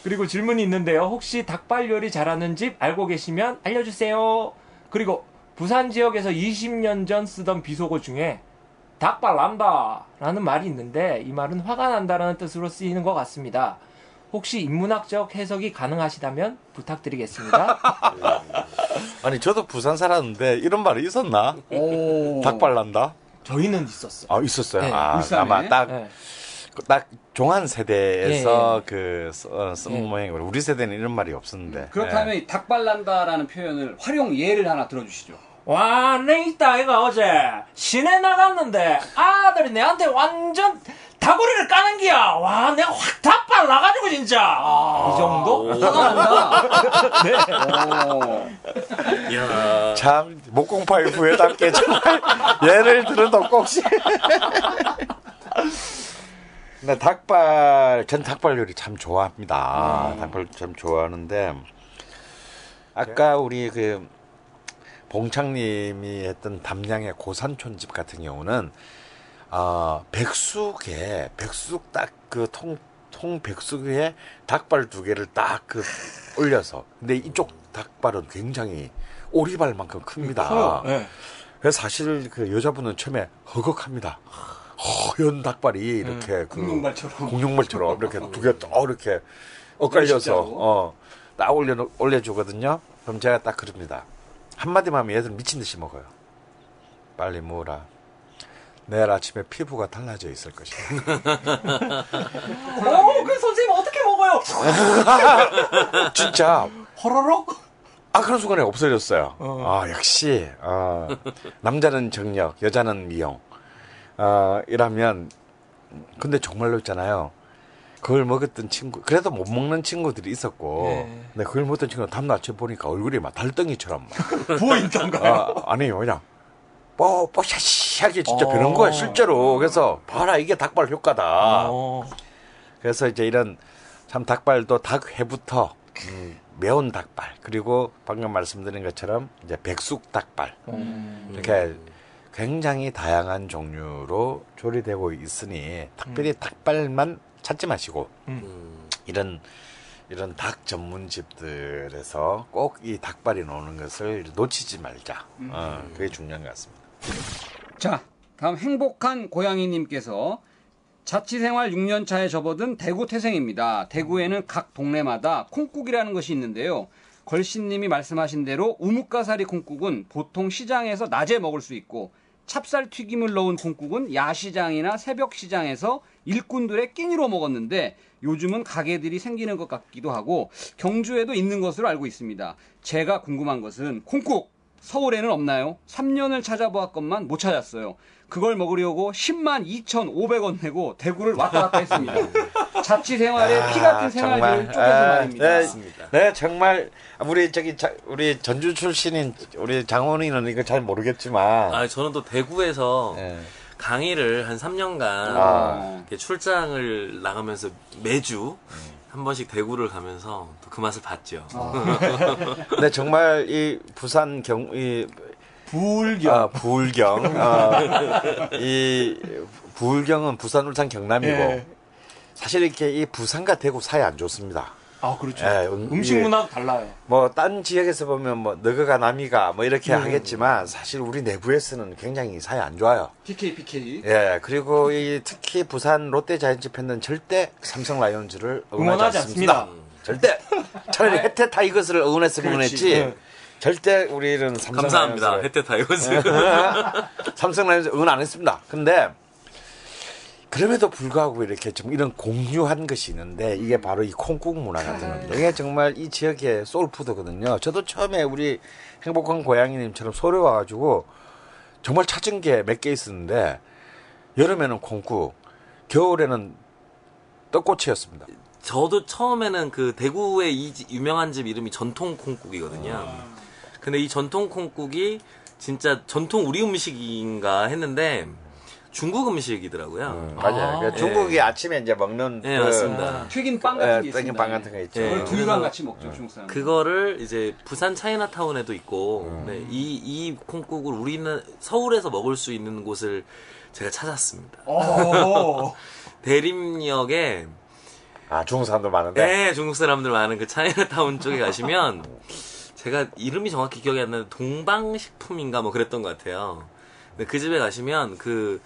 그리고 질문이 있는데요. 혹시 닭발 요리 잘하는 집 알고 계시면 알려주세요. 그리고 부산 지역에서 20년 전 쓰던 비속어 중에 닭발 난다 라는 말이 있는데 이 말은 화가 난다라는 뜻으로 쓰이는 것 같습니다. 혹시 인문학적 해석이 가능하시다면 부탁드리겠습니다. 아니 저도 부산 살았는데 이런 말이 있었나? 닭발 난다? 저희는 있었어요. 아 있었어요? 네. 아, 아마 딱 종한 세대에서 그 쓴 모양이고 우리 세대는 이런 말이 없었는데 그렇다면 이 닭발 난다라는 표현을 활용 예를 하나 들어주시죠. 와, 내 이 따위가 어제 시내 나갔는데 아들이 내한테 완전 다구리를 까는 기야. 와, 내가 확 닭발 나가지고 진짜. 아, 이 정도? 네. 이야. 참, 목공파이프에답게 정말 예를 들어도 꼭지. 근데 닭발, 전 닭발 요리 참 좋아합니다. 닭발 참 좋아하는데 아까 우리 그 봉창님이 했던 담양의 고산촌집 같은 경우는 백숙에 백숙 딱 그 통 백숙에 닭발 두 개를 딱 그 올려서 근데 이쪽 닭발은 굉장히 오리발만큼 큽니다. 그래서 사실 그 여자분은 처음에 허걱합니다. 허연 닭발이 이렇게 공룡발처럼 이렇게 두 개 딱 이렇게 엇갈려서 딱 올려주거든요. 그럼 제가 딱 그럽니다. 한마디만 하면 얘들 미친 듯이 먹어요. 빨리 모으라. 내일 아침에 피부가 달라져 있을 것이다. 그 선생님 어떻게 먹어요? 진짜. 호로록? 아, 그런 순간에 없어졌어요. 역시, 남자는 정력, 여자는 미용. 이라면, 근데 정말로 있잖아요. 그걸 먹었던 친구, 그래도 못 먹는 친구들이 있었고, 근데 그걸 먹었던 친구는 다음날 아침에 보니까 얼굴이 막 달덩이처럼 막. 부어있던가요? 아니요, 그냥, 뽀샤시하게 진짜 변한 거야, 실제로. 그래서, 봐라, 이게 닭발 효과다. 그래서 이제 이런, 참, 닭발도 닭회부터, 매운 닭발, 그리고 방금 말씀드린 것처럼, 이제 백숙 닭발. 이렇게, 굉장히 다양한 종류로 조리되고 있으니, 특별히 닭발만 찾지 마시고 이런 닭 전문집들에서 꼭 이 닭발이 나오는 것을 놓치지 말자. 그게 중요한 것 같습니다. 자, 다음 행복한 고양이님께서 자취생활 6년차에 접어든 대구 태생입니다. 대구에는 각 동네마다 콩국이라는 것이 있는데요. 걸신님이 말씀하신 대로 우뭇가사리 콩국은 보통 시장에서 낮에 먹을 수 있고 찹쌀 튀김을 넣은 콩국은 야시장이나 새벽 시장에서 일꾼들의 끼니로 먹었는데 요즘은 가게들이 생기는 것 같기도 하고 경주에도 있는 것으로 알고 있습니다. 제가 궁금한 것은 콩국 서울에는 없나요? 3년을 찾아보았건만 못 찾았어요. 그걸 먹으려고 102,500원 내고 대구를 왔다 갔다 했습니다. 자취생활에 피 같은 생활을 쪼개서 말입니다. 네, 정말 우리 우리 전주 출신인 우리 장원이는 이거 잘 모르겠지만, 저는 또 대구에서 강의를 한 3년간 이렇게 출장을 나가면서 매주 한 번씩 대구를 가면서 또 그 맛을 봤죠. 근데 정말 이 부산 부울경은 부산, 울산, 경남이고. 사실 이렇게 이 부산과 대구 사이 안 좋습니다. 아, 그렇죠. 예, 음식 문화도 달라요. 뭐 딴 지역에서 보면 뭐 너그가 남이가 뭐 이렇게 하겠지만 사실 우리 내부에서는 굉장히 사이 안 좋아요. PK. 예, 그리고 이 특히 부산 롯데자이언츠 팬들은 절대 삼성 라이온즈를 응원하지 않습니다. 절대. 차라리 해태 타이거스를 응원했으면 응원했지. 네. 절대 우리는 삼성 감사합니다. 라이온즈를. 해태 타이거스. 삼성 라이온즈 응원 안 했습니다. 근데 그럼에도 불구하고 이렇게 좀 이런 공유한 것이 있는데 이게 바로 이 콩국 문화 같은 겁니다. 이게 정말 이 지역의 소울푸드거든요. 저도 처음에 우리 행복한 고양이님처럼 서울에 와가지고 정말 찾은 게 몇 개 있었는데 여름에는 콩국, 겨울에는 떡꼬치였습니다. 저도 처음에는 그 대구의 이 유명한 집 이름이 전통 콩국이거든요. 근데 이 전통 콩국이 진짜 전통 우리 음식인가 했는데 중국 음식이더라고요. 맞아요. 아, 그러니까 중국이 예. 아침에 이제 먹는 예, 그 맞습니다. 튀긴 빵 같은 게 있어요. 튀긴 빵 같은 거 있죠. 예. 두유랑 같이 먹죠, 중국 사람. 그거를 이제 부산 차이나타운에도 있고 네, 이 콩국을 우리는 서울에서 먹을 수 있는 곳을 제가 찾았습니다. 대림역에 아 중국 사람들 많은데? 네, 중국 사람들 많은 그 차이나타운 쪽에 가시면 제가 이름이 정확히 기억이 안 나는데 동방식품인가 뭐 그랬던 것 같아요. 근데 그 집에 가시면 그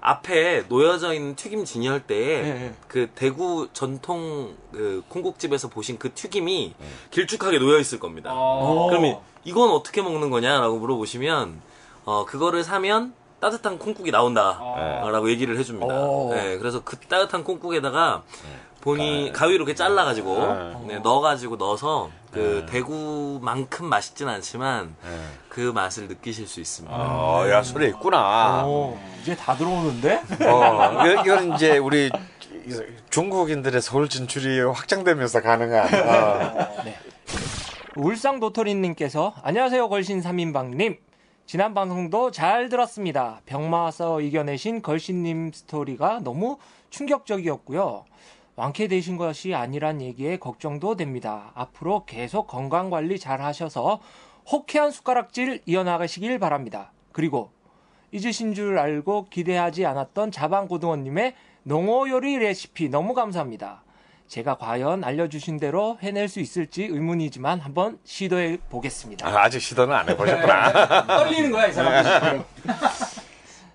앞에 놓여져 있는 튀김 진열대에 네. 그 대구 전통 그 콩국집에서 보신 그 튀김이 길쭉하게 놓여 있을 겁니다. 그러면 이건 어떻게 먹는 거냐라고 물어보시면 그거를 사면 따뜻한 콩국이 나온다라고 얘기를 해줍니다. 네, 그래서 그 따뜻한 콩국에다가 본인 가위로 이렇게 잘라가지고 네, 넣어가지고 넣어서 그 대구만큼 맛있진 않지만 그 맛을 느끼실 수 있습니다. 야 소리 있구나. 이제 다 들어오는데? 이건 이제 우리 중국인들의 서울 진출이 확장되면서 가능한. 네. 울상 도토리님께서 안녕하세요 걸신 3인방님. 지난 방송도 잘 들었습니다. 병마와 싸워 이겨내신 걸신님 스토리가 너무 충격적이었고요. 완쾌되신 것이 아니란 얘기에 걱정도 됩니다. 앞으로 계속 건강관리 잘 하셔서 호쾌한 숟가락질 이어나가시길 바랍니다. 그리고 잊으신 줄 알고 기대하지 않았던 자방고등어님의 농어요리 레시피 너무 감사합니다. 제가 과연 알려주신 대로 해낼 수 있을지 의문이지만 한번 시도해 보겠습니다. 아직 시도는 안 해보셨구나. 떨리는 거야 이 사람.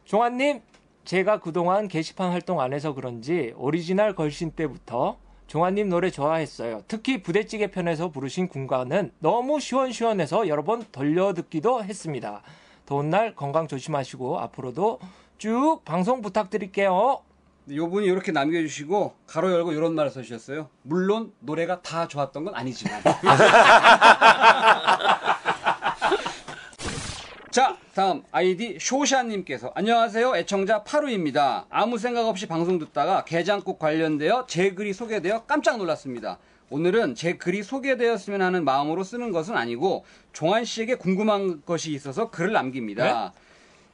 종환님. 제가 그동안 게시판 활동 안 해서 그런지 오리지널 걸신 때부터 종환님 노래 좋아했어요. 특히 부대찌개 편에서 부르신 군가는 너무 시원시원해서 여러 번 돌려듣기도 했습니다. 더운 날 건강 조심하시고 앞으로도 쭉 방송 부탁드릴게요. 요분이 이렇게 남겨주시고 가로 열고 이런 말을 써주셨어요. 물론 노래가 다 좋았던 건 아니지만. 자, 다음 아이디 쇼샤님께서 안녕하세요. 애청자 8호입니다. 아무 생각 없이 방송 듣다가 게장국 관련되어 제 글이 소개되어 깜짝 놀랐습니다. 오늘은 제 글이 소개되었으면 하는 마음으로 쓰는 것은 아니고 종환 씨에게 궁금한 것이 있어서 글을 남깁니다. 네?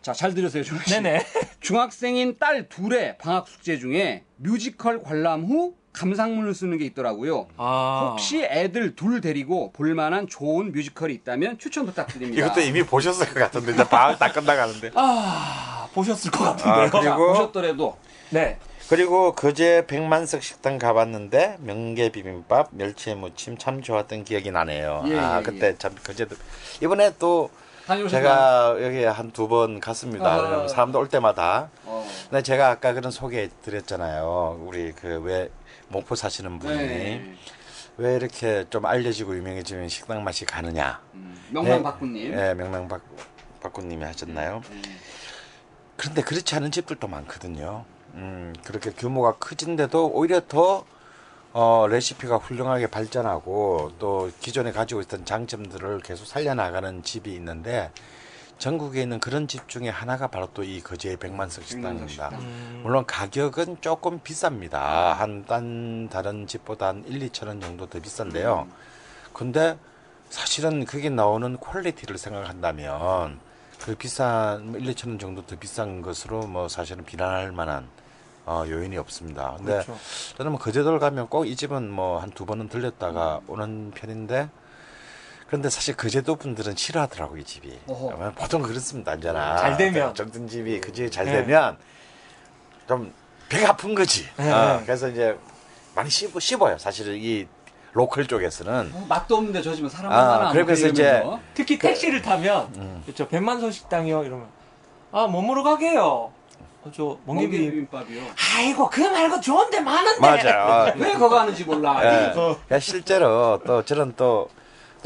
자, 잘 들으세요, 종환 씨. 네네. 중학생인 딸 둘의 방학 숙제 중에 뮤지컬 관람 후 감상문을 쓰는 게 있더라고요. 혹시 애들 둘 데리고 볼만한 좋은 뮤지컬이 있다면 추천 부탁드립니다. 이것도 이미 보셨을 것 같은데 이제 방학 다 끝나가는데. 보셨을 것 같은데요. 그리고 보셨더라도. 네. 그리고 그제 백만석 식당 가봤는데 명계 비빔밥, 멸치 무침 참 좋았던 기억이 나네요. 예. 그때 참 그제도 이번에 또 제가 여기 한두 번 갔습니다. 사람들 올 때마다. 근데 제가 아까 그런 소개 드렸잖아요. 우리 그 왜 목포 사시는 분이 네. 왜 이렇게 좀 알려지고 유명해지면 식당 맛이 가느냐. 명랑박구님. 네, 명랑박구님이 하셨나요? 그런데 그렇지 않은 집들도 많거든요. 그렇게 규모가 크진데도 오히려 더 레시피가 훌륭하게 발전하고 또 기존에 가지고 있던 장점들을 계속 살려나가는 집이 있는데 전국에 있는 그런 집 중에 하나가 바로 또 이 거제의 백만석 식당입니다. 물론 가격은 조금 비쌉니다. 다른 집보다 한 1~2,000원 정도 더 비싼데요. 근데 사실은 그게 나오는 퀄리티를 생각한다면 그 비싼 1~2,000원 정도 더 비싼 것으로 뭐 사실은 비난할 만한 요인이 없습니다. 근데 그렇죠. 저는 뭐 거제도를 가면 꼭 이 집은 뭐 한두 번은 들렸다가 오는 편인데 그런데 사실 거제도 분들은 싫어하더라고 이 집이. 보통 그렇습니다. 언제나 잘 되면 정든 집이 그지 잘 되면 좀 배가 아픈 거지. 그래서 이제 많이 씹어요. 사실은 이 로컬 쪽에서는 맛도 없는데 저 집은 사람 하나 안 그래서 이제 특히 택시를 타면 저 백만선 식당이요 이러면 아 뭐뭐로 가게요. 저 멍게비빔밥이요. 아이고 그 말고 좋은 데 많은데 맞아. 왜 그거 하는지 몰라. 네. 그러니까 실제로 또 저런 또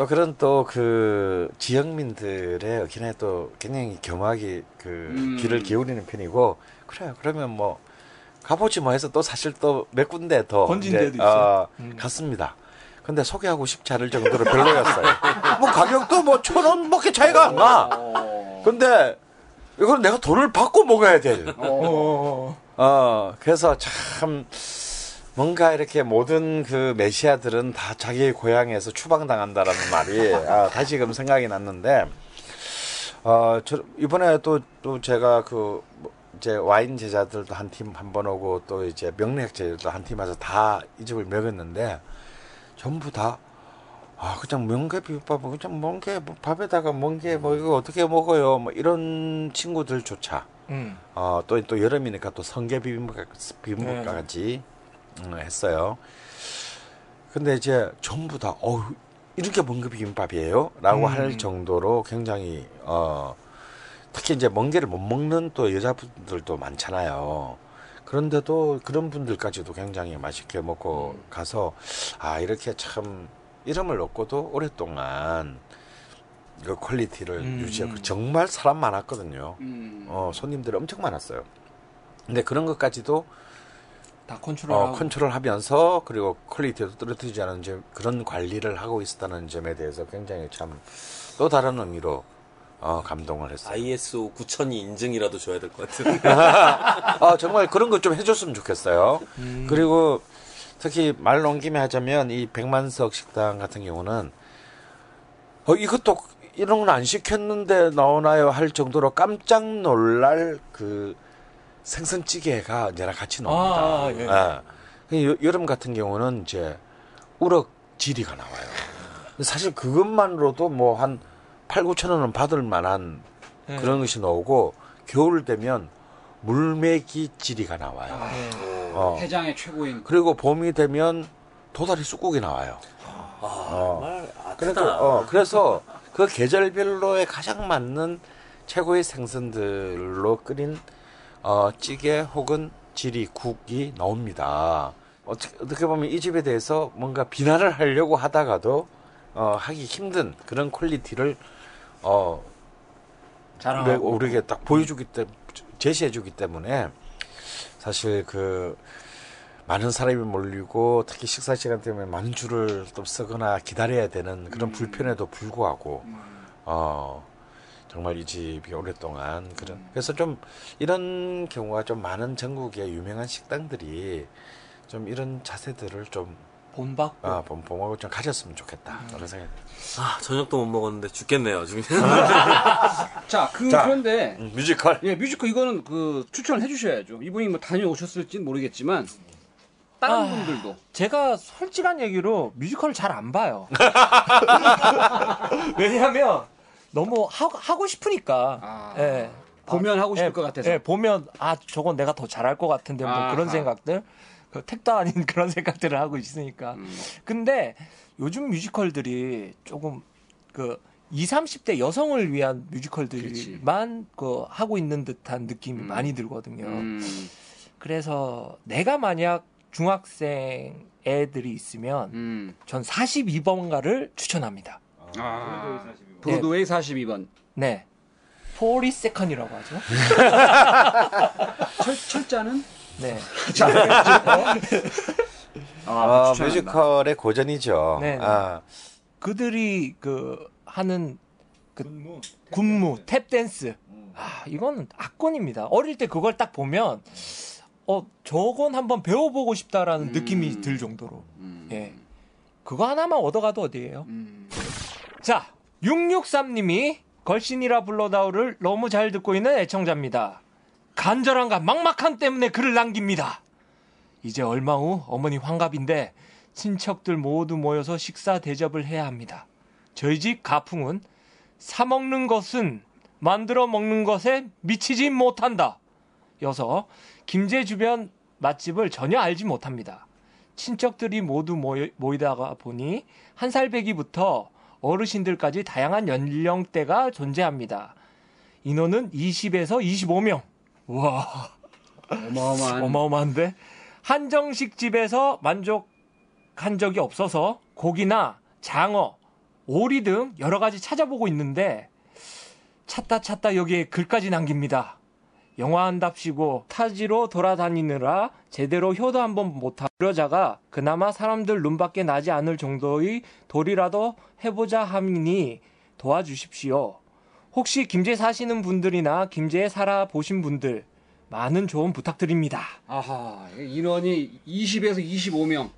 그런 또 그 지역민들의 어기나에 또 굉장히 겸하게 그 귀를 기울이는 편이고 그래요. 그러면 뭐 가보지 뭐 해서 또 사실 또 몇 군데 더 번진 데도 있어요. 갔습니다. 근데 소개하고 싶지 않을 정도로 별로였어요. 뭐 가격도 뭐 1,000원 밖에 차이가 안 나. 근데 이건 내가 돈을 받고 먹어야 돼. 그래서 참 뭔가 이렇게 모든 그 메시아들은 다 자기의 고향에서 추방당한다라는 말이 다시금 생각이 났는데 이번에 또 제가 그 이제 와인 제자들도 한 팀 한 번 오고 또 이제 명리학 제자들도 한 팀 와서 다 이 집을 먹였는데 전부 다 그냥 멍게 비빔밥은 그냥 멍게 뭐 밥에다가 멍게 뭐 이거 어떻게 먹어요 뭐 이런 친구들조차 또 여름이니까 또 성게 비빔밥까지 했어요. 근데 이제 전부 다 이렇게 멍게 비빔밥이에요? 라고 할 정도로 굉장히 특히 이제 멍게를 못 먹는 또 여자분들도 많잖아요. 그런데도 그런 분들까지도 굉장히 맛있게 먹고 가서 이렇게 참 이름을 얻고도 오랫동안 그 퀄리티를 유지하고 정말 사람 많았거든요. 손님들이 엄청 많았어요. 근데 그런 것까지도 다 컨트롤하면서 그리고 퀄리티도 떨어뜨리지 않은 점 그런 관리를 하고 있었다는 점에 대해서 굉장히 참 또 다른 의미로 감동을 했어요. ISO 9000이 인증이라도 줘야 될 것 같은. 정말 그런 것 좀 해줬으면 좋겠어요. 그리고 특히 말 넘김에 하자면 이 백만석 식당 같은 경우는 이것도 이런 건 안 시켰는데 나오나요 할 정도로 깜짝 놀랄 그 생선찌개가 언제나 같이 나옵니다. 예. 여름 같은 경우는 이제 우럭 지리가 나와요. 사실 그것만으로도 뭐 한 8,9,000원은 받을 만한 그런 것이 나오고 겨울 되면 물메기 지리가 나와요. 해장의 최고인. 그리고 봄이 되면 도다리 쑥국이 나와요. 그래서 그 계절별로에 가장 맞는 최고의 생선들로 끓인 찌개 혹은 지리국이 나옵니다. 어떻게 보면 이 집에 대해서 뭔가 비난을 하려고 하다가도 하기 힘든 그런 퀄리티를 자랑하고 우리에게 딱 보여주기 때문에 제시해주기 때문에 사실 그 많은 사람이 몰리고 특히 식사 시간 때문에 많은 줄을 또 서거나 기다려야 되는 그런 불편에도 불구하고 정말 이 집이 오랫동안 그래서 좀 이런 경우가 좀 많은 전국의 유명한 식당들이 좀 이런 자세들을 좀 본받고 본받고 좀 가졌으면 좋겠다. 그런 생각이 들어요. 저녁도 못 먹었는데 죽겠네요 지금. 그런데 뮤지컬. 예, 뮤지컬 이거는 그 추천을 해주셔야죠. 이분이 뭐 다녀오셨을지는 모르겠지만 다른 분들도. 제가 솔직한 얘기로 뮤지컬을 잘 안 봐요. 왜냐하면 너무 하고 싶으니까. 예, 보면 하고 싶을 것 같아서. 예, 보면 저건 내가 더 잘할 것 같은데 뭐 그런 생각들. 택도 아닌 그런 생각들을 하고 있으니까. 근데 요즘 뮤지컬들이 조금 그 20, 30대 여성을 위한 뮤지컬들만 그 하고 있는 듯한 느낌이 많이 들거든요. 그래서 내가 만약 중학생 애들이 있으면 전 42번가를 추천합니다. 브로드웨이 42번. 네. 42nd이라고 하죠. 철자는? 네. 뮤지컬의 고전이죠. 그들이 그 하는 그 군무, 탭댄스. 이거는 악권입니다. 어릴 때 그걸 딱 보면 저건 한번 배워보고 싶다라는 느낌이 들 정도로. 예. 그거 하나만 얻어가도 어디예요? 자, 663님이 걸신이라 불러다오를 너무 잘 듣고 있는 애청자입니다. 간절함과 막막함 때문에 글을 남깁니다. 이제 얼마 후 어머니 환갑인데 친척들 모두 모여서 식사 대접을 해야 합니다. 저희 집 가풍은 사 먹는 것은 만들어 먹는 것에 미치지 못한다. 여서 김제 주변 맛집을 전혀 알지 못합니다. 친척들이 모두 모이다가 보니 한 살배기부터 어르신들까지 다양한 연령대가 존재합니다. 인원은 20에서 25명. 와, 어마어마한데? 한정식 집에서 만족한 적이 없어서 고기나 장어, 오리 등 여러 가지 찾아보고 있는데 찾다 여기에 글까지 남깁니다. 영화한답시고 타지로 돌아다니느라 제대로 효도 한번 못한 여자가 그나마 사람들 눈밖에 나지 않을 정도의 도리라도 해보자 하니 도와주십시오. 혹시 김제 사시는 분들이나 김제에 살아보신 분들 많은 조언 부탁드립니다. 아하, 인원이 20에서 25명.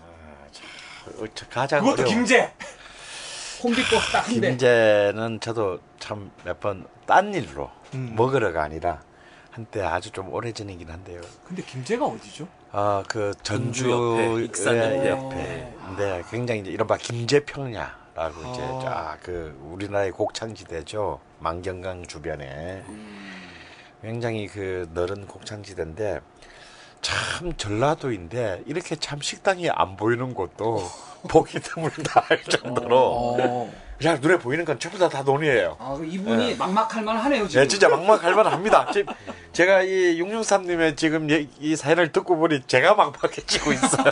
아, 참, 가장 그것도 어려워. 김제! 콤비버스 딱 한 대. 김제는 저도 참 몇 번 딴 일로 먹으러가 아니라 한때 아주 좀 오래전이긴 한데요. 근데 김제가 어디죠? 아, 그 전주 옆에, 익산 옆에. 네, 굉장히 이제 이른바 김제평야라고 이제 쫙 그 우리나라의 곡창지대죠. 만경강 주변에 굉장히 그 넓은 곡창지대인데 참 전라도인데 이렇게 참 식당이 안 보이는 곳도 보기 드물다 할 정도로. 그냥 눈에 보이는 건 전부 다 논이에요. 아, 이분이 예. 막막할 만하네요, 지금. 네, 진짜 막막할 만합니다. 제가 이 663님의 지금 이 사연을 듣고 보니 제가 막막해지고 있어요.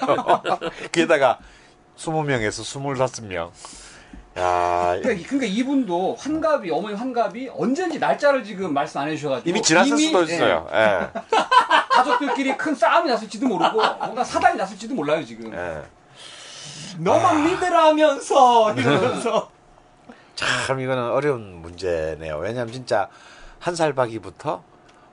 게다가 20명에서 25명. 야, 그러니까 이분도 환갑이, 어머니 환갑이 언제인지 날짜를 지금 말씀 안 해주셔가지고. 이미 지났을 수도 있어요. 예. 가족들끼리 큰 싸움이 났을지도 모르고 뭔가 사단이 났을지도 몰라요, 지금. 예. 너만 믿으라면서 이러면서. 참 이거는 어려운 문제네요. 왜냐하면 진짜 한 살박이부터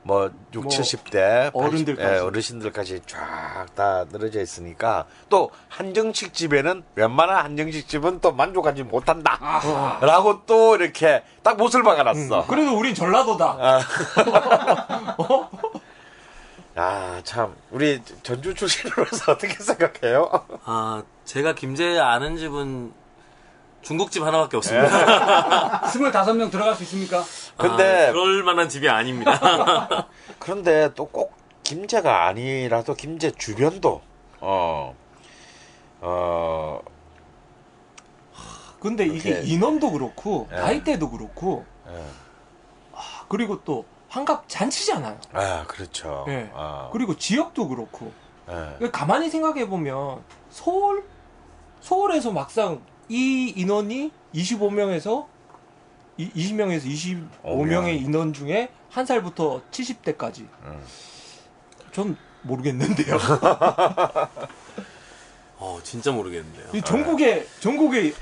뭐 60, 70대 80, 어른들까지. 예, 어르신들까지 쫙 다 늘어져 있으니까 또 한정식 집에는 웬만한 한정식 집은 또 만족하지 못한다. 아하. 라고 또 이렇게 딱 못을 박아놨어. 그래도 우린 전라도다. 아. 어? 아, 참 우리 전주 출신으로서 어떻게 생각해요? 아, 제가 김제 아는 집은 중국집 하나밖에 없습니다. 25명 들어갈 수 있습니까? 근데. 아, 그럴 만한 집이 아닙니다. 그런데 또 꼭 김제가 아니라도 김제 주변도, 근데 이게 이렇게. 인원도 그렇고, 예. 나이대도 그렇고, 예. 아, 그리고 또 환갑 잔치잖아요. 아, 그렇죠. 예. 아. 그리고 지역도 그렇고, 예. 가만히 생각해보면 서울에서 막상 이 인원이 20명에서 25명의 인원 중에 한 살부터 70대까지. 전 모르겠는데요. 진짜 모르겠는데요. 전국에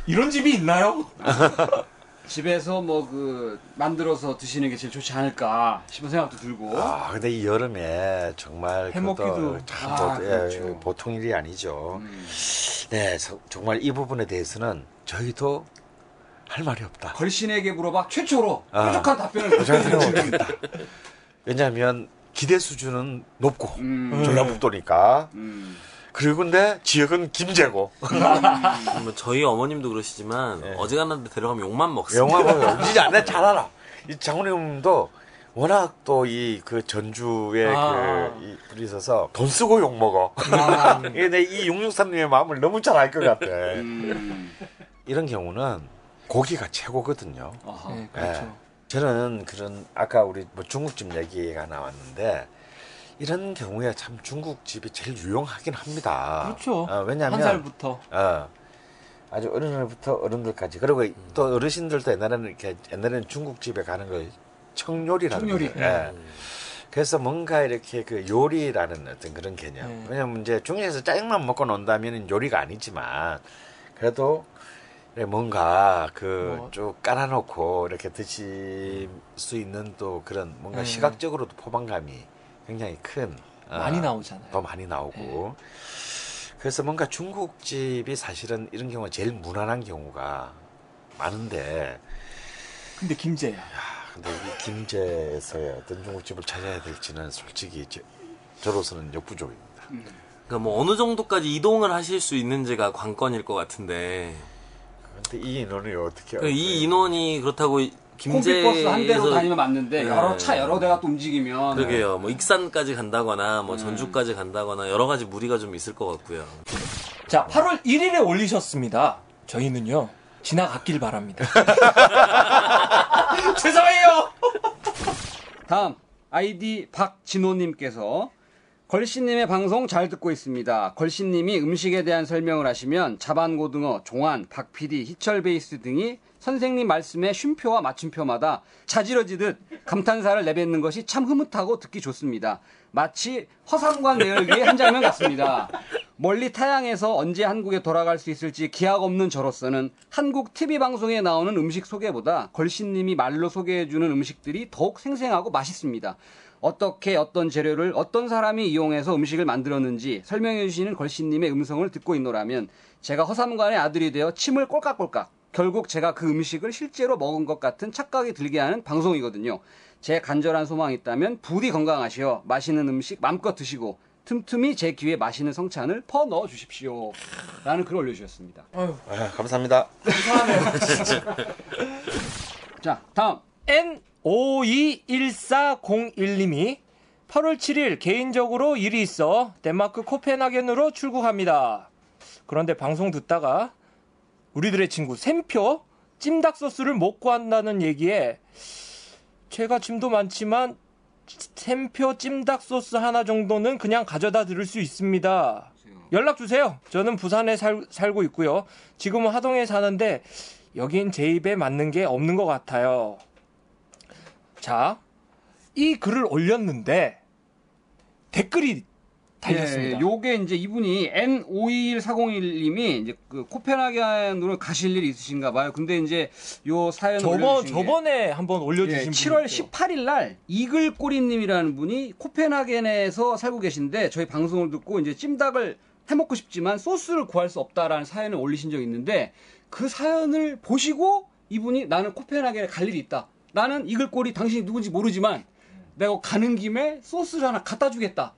이런 집이 있나요? 집에서 뭐 그 만들어서 드시는 게 제일 좋지 않을까 싶은 생각도 들고. 아, 근데 이 여름에 정말 해먹기도 참 그렇죠. 보통 일이 아니죠. 네, 정말 이 부분에 대해서는 저희도 할 말이 없다. 걸신에게 물어봐 최초로 뾰족한 답변을 드립니다. 왜냐하면 기대 수준은 높고 전라북도니까. 그리고 근데 지역은 김제고. 저희 어머님도 그러시지만 네. 어지간한 데 데려가면 욕만 먹습니다. 욕만 먹어요. 잘 알아. 이 장모님도 워낙 또 이 그 전주에 불이 있어서 돈 쓰고 욕 먹어. 근데 이 663님의 마음을 너무 잘 알 것 같아. 이런 경우는 고기가 최고거든요. 네, 그렇죠. 네. 저는 그런 아까 우리 뭐 중국집 얘기가 나왔는데. 이런 경우에 참 중국집이 제일 유용하긴 합니다. 그렇죠. 왜냐하면 한 살부터 아주 어린 날부터 어른들까지. 그리고 또 어르신들도 옛날에는 중국집에 가는 걸 청요리라는 거예요. 예. 그래서 뭔가 이렇게 그 요리라는 어떤 그런 개념. 왜냐면 이제 중국에서 짜장만 먹고 논다면 요리가 아니지만 그래도 뭔가 그 쭉 깔아놓고 이렇게 드실 수 있는 또 그런 뭔가 시각적으로도 포만감이. 굉장히 큰 많이 나오잖아요. 더 많이 나오고 네. 그래서 뭔가 중국집이 사실은 이런 경우가 제일 무난한 경우가 많은데 근데 김제야. 근데 이 김제에서의 어떤 중국집을 찾아야 될지는 솔직히 저로서는 역부족입니다. 그러니까 뭐 어느 정도까지 이동을 하실 수 있는지가 관건일 것 같은데. 근데 이 인원이 어떻게? 이 인원이 그렇다고 콤비버스 한 대로 다니면 맞는데 네. 여러 대가 또 움직이면 그러게요. 뭐 익산까지 간다거나 뭐 전주까지 간다거나 여러 가지 무리가 좀 있을 것 같고요. 자, 8월 1일에 올리셨습니다. 저희는요. 지나갔길 바랍니다. 죄송해요. 다음 아이디 박진호님께서 걸신님의 방송 잘 듣고 있습니다. 걸신님이 음식에 대한 설명을 하시면 자반고등어, 종환, 박피디, 희철 베이스 등이 선생님 말씀에 쉼표와 맞춤표마다 자지러지듯 감탄사를 내뱉는 것이 참 흐뭇하고 듣기 좋습니다. 마치 허삼관 내열기의 한 장면 같습니다. 멀리 타양에서 언제 한국에 돌아갈 수 있을지 기약 없는 저로서는 한국 TV 방송에 나오는 음식 소개보다 걸신님이 말로 소개해주는 음식들이 더욱 생생하고 맛있습니다. 어떻게 어떤 재료를 어떤 사람이 이용해서 음식을 만들었는지 설명해주시는 걸신님의 음성을 듣고 있노라면 제가 허삼관의 아들이 되어 침을 꼴깍꼴깍 결국 제가 그 음식을 실제로 먹은 것 같은 착각이 들게 하는 방송이거든요. 제 간절한 소망이 있다면 부디 건강하시어 맛있는 음식 마음껏 드시고 틈틈이 제 귀에 맛있는 성찬을 퍼넣어 주십시오 라는 글을 올려주셨습니다. 아유, 감사합니다. 감사합니다. 진짜. 자, 다음 N 521401님이 8월 7일 개인적으로 일이 있어 덴마크 코펜하겐으로 출국합니다. 그런데 방송 듣다가 우리들의 친구 샘표 찜닭 소스를 못 구한다는 얘기에 제가 짐도 많지만 샘표 찜닭 소스 하나 정도는 그냥 가져다 드릴 수 있습니다. 연락 주세요. 저는 부산에 살고 있고요. 지금은 하동에 사는데 여긴 제 입에 맞는 게 없는 것 같아요. 자, 이 글을 올렸는데 댓글이 달렸습니다. 요게 이제 이분이 N521401님이 이제 그 코펜하겐으로 가실 일이 있으신가 봐요. 근데 이제 요 사연 저번에 한번 올려주신 7월 18일 날 이글꼬리님이라는 분이 코펜하겐에서 살고 계신데 저희 방송을 듣고 이제 찜닭을 해 먹고 싶지만 소스를 구할 수 없다라는 사연을 올리신 적이 있는데 그 사연을 보시고 이분이 나는 코펜하겐에 갈 일이 있다. 나는 이글꼬리 당신이 누군지 모르지만 내가 가는 김에 소스를 하나 갖다 주겠다.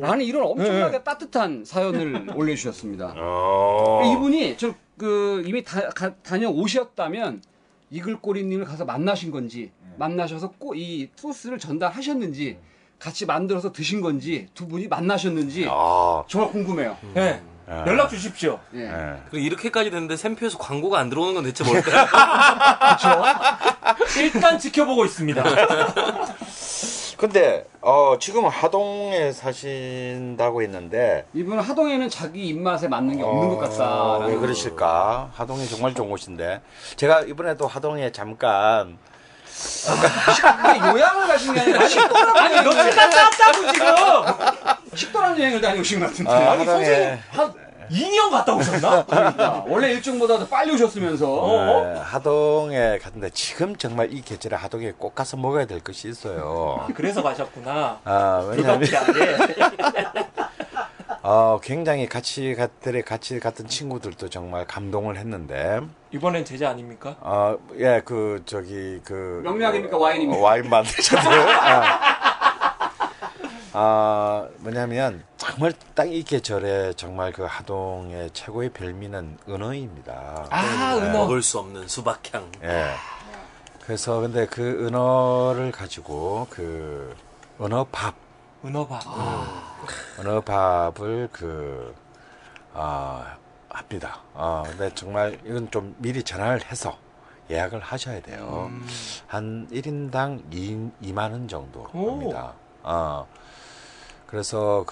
라는 이런 엄청나게 따뜻한 사연을 올려주셨습니다. 이분이 이미 다녀오셨다면 이글꼬리님을 가서 만나신 건지 만나셔서 꼭 이 소스를 전달하셨는지 같이 만들어서 드신 건지 두 분이 만나셨는지 정말 궁금해요. 네. 연락 주십시오. 네. 이렇게까지 됐는데 샘표에서 광고가 안 들어오는 건 대체 뭘까요? 그렇죠. 일단 지켜보고 있습니다. 근데 지금 하동에 사신다고 했는데 이분은 하동에는 자기 입맛에 맞는 게 없는 것 같다. 왜 그러실까? 하동이 정말 좋은 곳인데 제가 이번에도 하동에 잠깐 요양을 가신 게 아니라 아니 며칠 갔다 왔다고 지금 식도락 여행을 다녀오신 것 같은데 아니 선생님 하동에 2년 갔다 오셨나? 그러니까. 원래 일정보다 더 빨리 오셨으면서. 하동에 갔는데 지금 정말 이 계절에 하동에 꼭 가서 먹어야 될 것이 있어요. 아, 그래서 가셨구나. 왜냐면 굉장히 같이 갔던 친구들도 정말 감동을 했는데. 이번엔 제자 아닙니까? 명량입니까? 와인입니까? 와인 만드셨네요. 뭐냐면 정말 딱 이 계절에 정말 그 하동의 최고의 별미는 은어입니다. 은어. 먹을 수 없는 수박향. 예. 그래서 근데 그 은어를 가지고 그 은어밥. 은어밥을 합니다. 근데 정말 이건 좀 미리 전화를 해서. 예약을 하셔야 돼요. 한 1인당 2만 원 정도 합니다. 그래서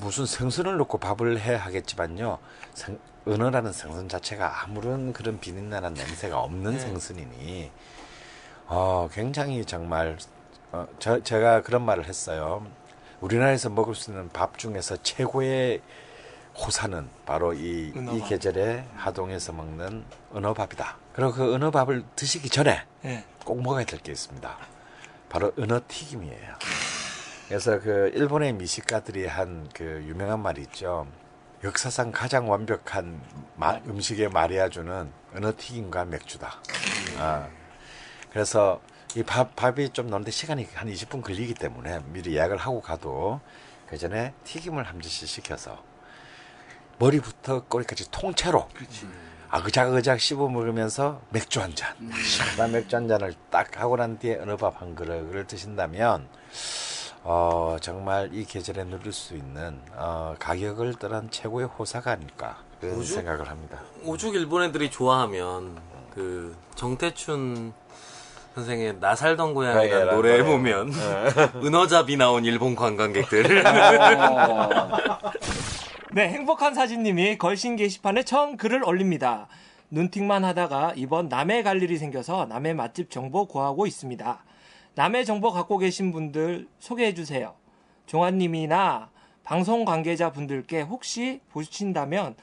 무슨 생선을 넣고 밥을 해 하겠지만요. 은어라는 생선 자체가 아무런 그런 비린내나 냄새가 없는 생선이니 굉장히 정말 제가 그런 말을 했어요. 우리나라에서 먹을 수 있는 밥 중에서 최고의 호사는 바로 이 계절에 하동에서 먹는 은어밥이다. 그리고 그 은어밥을 드시기 전에 꼭 먹어야 될 게 있습니다. 바로 은어튀김이에요. 그래서 일본의 미식가들이 한 유명한 말이 있죠. 역사상 가장 완벽한 음식의 마리아주는 은어튀김과 맥주다. 그래서 이 밥이 좀 넣는데 시간이 한 20분 걸리기 때문에 미리 예약을 하고 가도 그 전에 튀김을 한 접시 시켜서 머리부터 꼬리까지 통째로 아그작아그작 씹어 먹으면서 맥주 한 잔, 시원한 맥주 한 잔을 딱 하고 난 뒤에 어느 밥 한 그릇을 드신다면 정말 이 계절에 누릴 수 있는 가격을 떠난 최고의 호사가 아닐까 그런 오죽, 생각을 합니다. 오죽 일본 애들이 좋아하면 그 정태춘 선생의 나 살던 고향이라는 노래에 보면 은어잡이 나온 일본 관광객들. 네, 행복한 사진님이 걸신 게시판에 처음 글을 올립니다. 눈팅만 하다가 이번 남해 갈 일이 생겨서 남해 맛집 정보 구하고 있습니다. 남해 정보 갖고 계신 분들 소개해 주세요. 종환님이나 방송 관계자 분들께 혹시 보신다면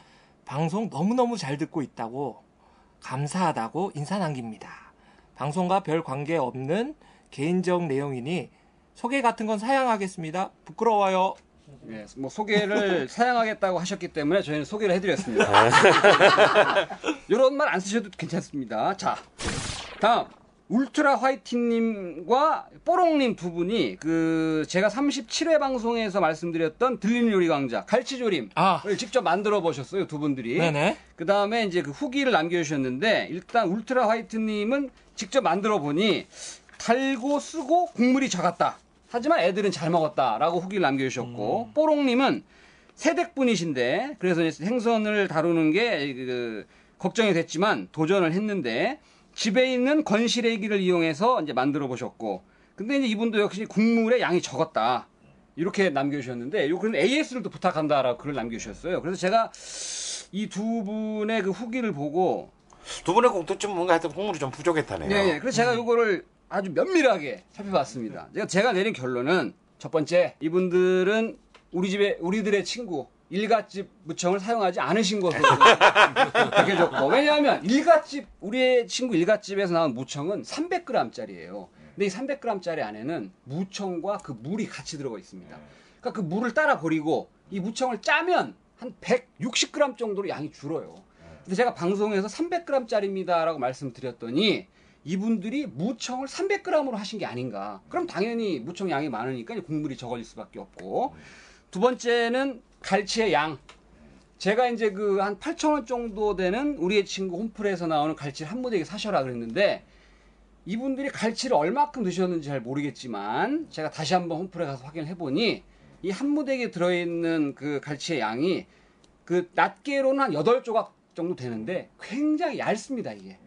방송 너무너무 잘 듣고 있다고 감사하다고 인사 남깁니다. 방송과 별 관계없는 개인적 내용이니 소개 같은 건 사양하겠습니다. 부끄러워요. 네, 뭐 소개를 사양하겠다고 하셨기 때문에 저희는 소개를 해드렸습니다. 이런 말 안 쓰셔도 괜찮습니다. 자, 다음 울트라 화이팅님과 뽀롱님 두 분이 그 제가 37회 방송에서 말씀드렸던 들림 요리 강좌 갈치조림을 직접 만들어 보셨어요, 두 분들이. 네네. 그 다음에 이제 그 후기를 남겨주셨는데, 일단 울트라 화이팅님은 직접 만들어 보니 달고 쓰고 국물이 작았다. 하지만 애들은 잘 먹었다라고 후기를 남겨주셨고, 뽀롱님은 새댁분이신데 그래서 행선을 다루는 게 걱정이 됐지만 도전을 했는데 집에 있는 건시래기를 이용해서 이제 만들어 보셨고, 근데 이제 이분도 역시 국물의 양이 적었다 이렇게 남겨주셨는데, 요거는 AS를 또 부탁한다라고 글을 남겨주셨어요. 그래서 제가 이 두 분의 그 후기를 보고 두 분의 공통점 뭔가 하여튼 국물이 좀 부족했다네요. 네, 그래서 제가 요거를 아주 면밀하게 살펴봤습니다. 제가 내린 결론은 첫 번째, 이분들은 우리 집에 우리들의 친구 일갓집 무청을 사용하지 않으신 것으로 밝혀졌고, 왜냐하면 일갓집 우리의 친구 일갓집에서 나온 무청은 300g짜리예요. 근데 이 300g짜리 안에는 무청과 그 물이 같이 들어가 있습니다. 그러니까 그 물을 따라 버리고 이 무청을 짜면 한 160g 정도로 양이 줄어요. 근데 제가 방송에서 300g짜리입니다라고 말씀드렸더니 이분들이 무청을 300g으로 하신 게 아닌가. 그럼 당연히 무청 양이 많으니까 국물이 적어질 수밖에 없고, 두 번째는 갈치의 양. 제가 이제 그 한 8,000원 정도 되는 우리의 친구 홈플에서 나오는 갈치를 한 무더기 사셔라 그랬는데, 이분들이 갈치를 얼마큼 드셨는지 잘 모르겠지만 제가 다시 한번 홈플에 가서 확인을 해보니 이 한 무더기에 들어있는 그 갈치의 양이 그 낱개로는 한 8조각 정도 되는데 굉장히 얇습니다, 이게.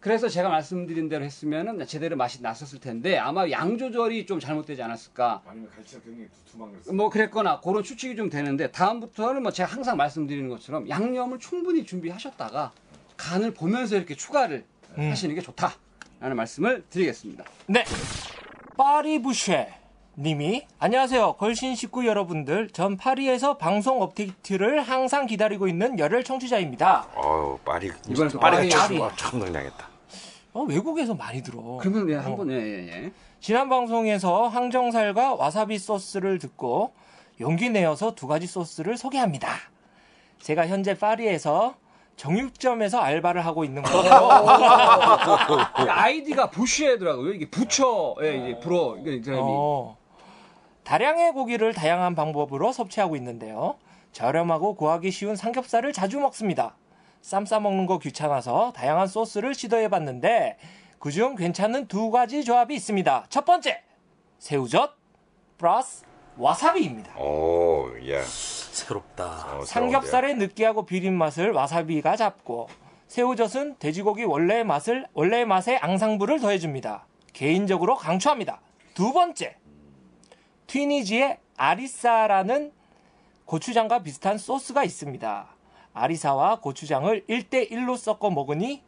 그래서 제가 말씀드린 대로 했으면은 제대로 맛이 났었을 텐데 아마 양 조절이 좀 잘못되지 않았을까. 아니면 갈치가 굉장히 두툼한가. 뭐 그랬거나 그런 추측이 좀 되는데, 다음부터는 뭐 제가 항상 말씀드리는 것처럼 양념을 충분히 준비하셨다가 간을 보면서 이렇게 추가를 하시는 게 좋다라는 말씀을 드리겠습니다. 네, 파리부쉐 님이 안녕하세요. 걸신 식구 여러분들, 전 파리에서 방송 업데이트를 항상 기다리고 있는 열혈 청취자입니다. 파리 이번에도 파리가 참 놀라겠다. 외국에서 많이 들어. 그러면 예, 한번 예. 지난 방송에서 항정살과 와사비 소스를 듣고 용기 내어서 두 가지 소스를 소개합니다. 제가 현재 파리에서 정육점에서 알바를 하고 있는 거예요. 아이디가 부쉐더라고요. 이게 부처의 이제 불어 이 사람이. 다량의 고기를 다양한 방법으로 섭취하고 있는데요. 저렴하고 구하기 쉬운 삼겹살을 자주 먹습니다. 쌈 싸먹는 거 귀찮아서 다양한 소스를 시도해봤는데 그중 괜찮은 두 가지 조합이 있습니다. 첫 번째, 새우젓 플러스 와사비입니다. 오, 예. 새롭다. 삼겹살의 느끼하고 비린 맛을 와사비가 잡고, 새우젓은 돼지고기 원래의 맛에 앙상블을 더해줍니다. 개인적으로 강추합니다. 두 번째, 튀니지의 아리사라는 고추장과 비슷한 소스가 있습니다. 아리사와 고추장을 1:1로 섞어 먹으니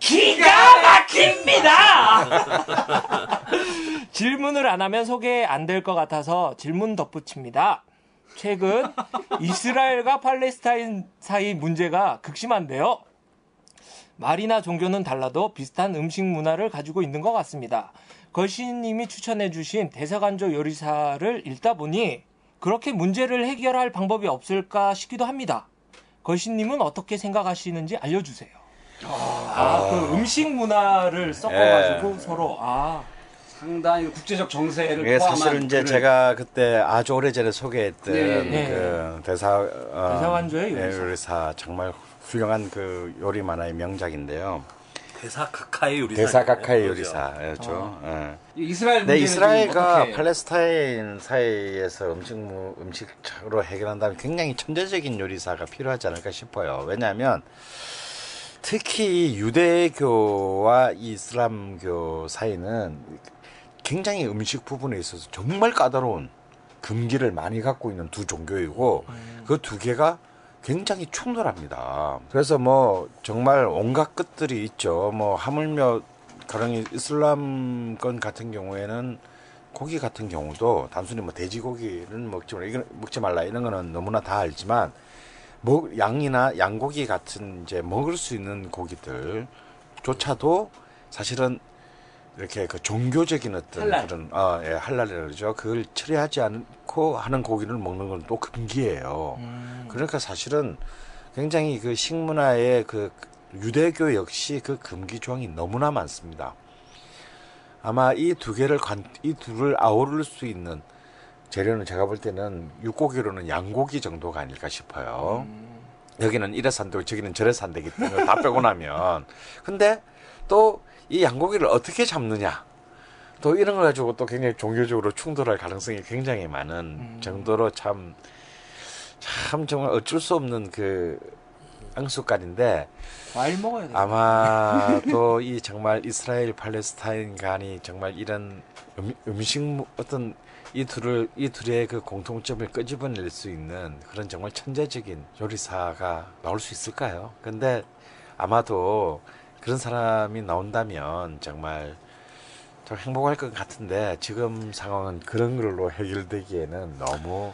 기가 막힙니다! 질문을 안 하면 소개 안 될 것 같아서 질문 덧붙입니다. 최근 이스라엘과 팔레스타인 사이 문제가 극심한데요. 말이나 종교는 달라도 비슷한 음식 문화를 가지고 있는 것 같습니다. 걸신님이 추천해주신 대사간조 요리사를 읽다 보니 그렇게 문제를 해결할 방법이 없을까 싶기도 합니다. 걸신님은 어떻게 생각하시는지 알려주세요. 그 음식 문화를 섞어가지고 서로 상당히 국제적 정세를 포함한. 사실은 이제 제가 그때 아주 오래전에 소개했던 대사간조의 요리사 정말 훌륭한 그 요리 만화의 명작인데요. 대사 카카의 요리사. 그렇죠. 예. 이스라엘 네, 이스라엘과 팔레스타인 사이에서 음식으로 해결한다면 굉장히 천재적인 요리사가 필요하지 않을까 싶어요. 왜냐하면 특히 유대교와 이슬람교 사이는 굉장히 음식 부분에 있어서 정말 까다로운 금기를 많이 갖고 있는 두 종교이고 그 두 개가 굉장히 충돌합니다. 그래서 뭐 정말 온갖 끝들이 있죠. 뭐 하물며 가령 이슬람권 같은 경우에는 고기 같은 경우도 단순히 뭐 돼지고기는 먹지 말라 이런 거는 너무나 다 알지만 뭐 양이나 양고기 같은 이제 먹을 수 있는 고기들조차도 사실은 이렇게 그 종교적인 어떤 할랄. 그런 예, 할랄이라죠. 그걸 처리하지 않고 하는 고기를 먹는 건 또 금기예요. 그러니까 사실은 굉장히 그 식문화의 그 유대교 역시 그 금기 조항이 너무나 많습니다. 아마 이 두 개를 이 둘을 아우를 수 있는 재료는 제가 볼 때는 육고기로는 양고기 정도가 아닐까 싶어요. 여기는 이래산도 저기는 저래산되기 때문에 다 빼고 나면 근데 또 이 양고기를 어떻게 잡느냐 또 이런 걸 가지고 또 굉장히 종교적으로 충돌할 가능성이 굉장히 많은 정도로 참 정말 어쩔 수 없는 그 앙숙간인데 과일 먹어야 돼. 아마 또 이 정말 이스라엘 팔레스타인 간이 정말 이런 음식 어떤 이 둘의 그 공통점을 끄집어낼 수 있는 그런 정말 천재적인 요리사가 나올 수 있을까요? 근데 아마도 그런 사람이 나온다면 정말 좀 행복할 것 같은데 지금 상황은 그런 걸로 해결되기에는 너무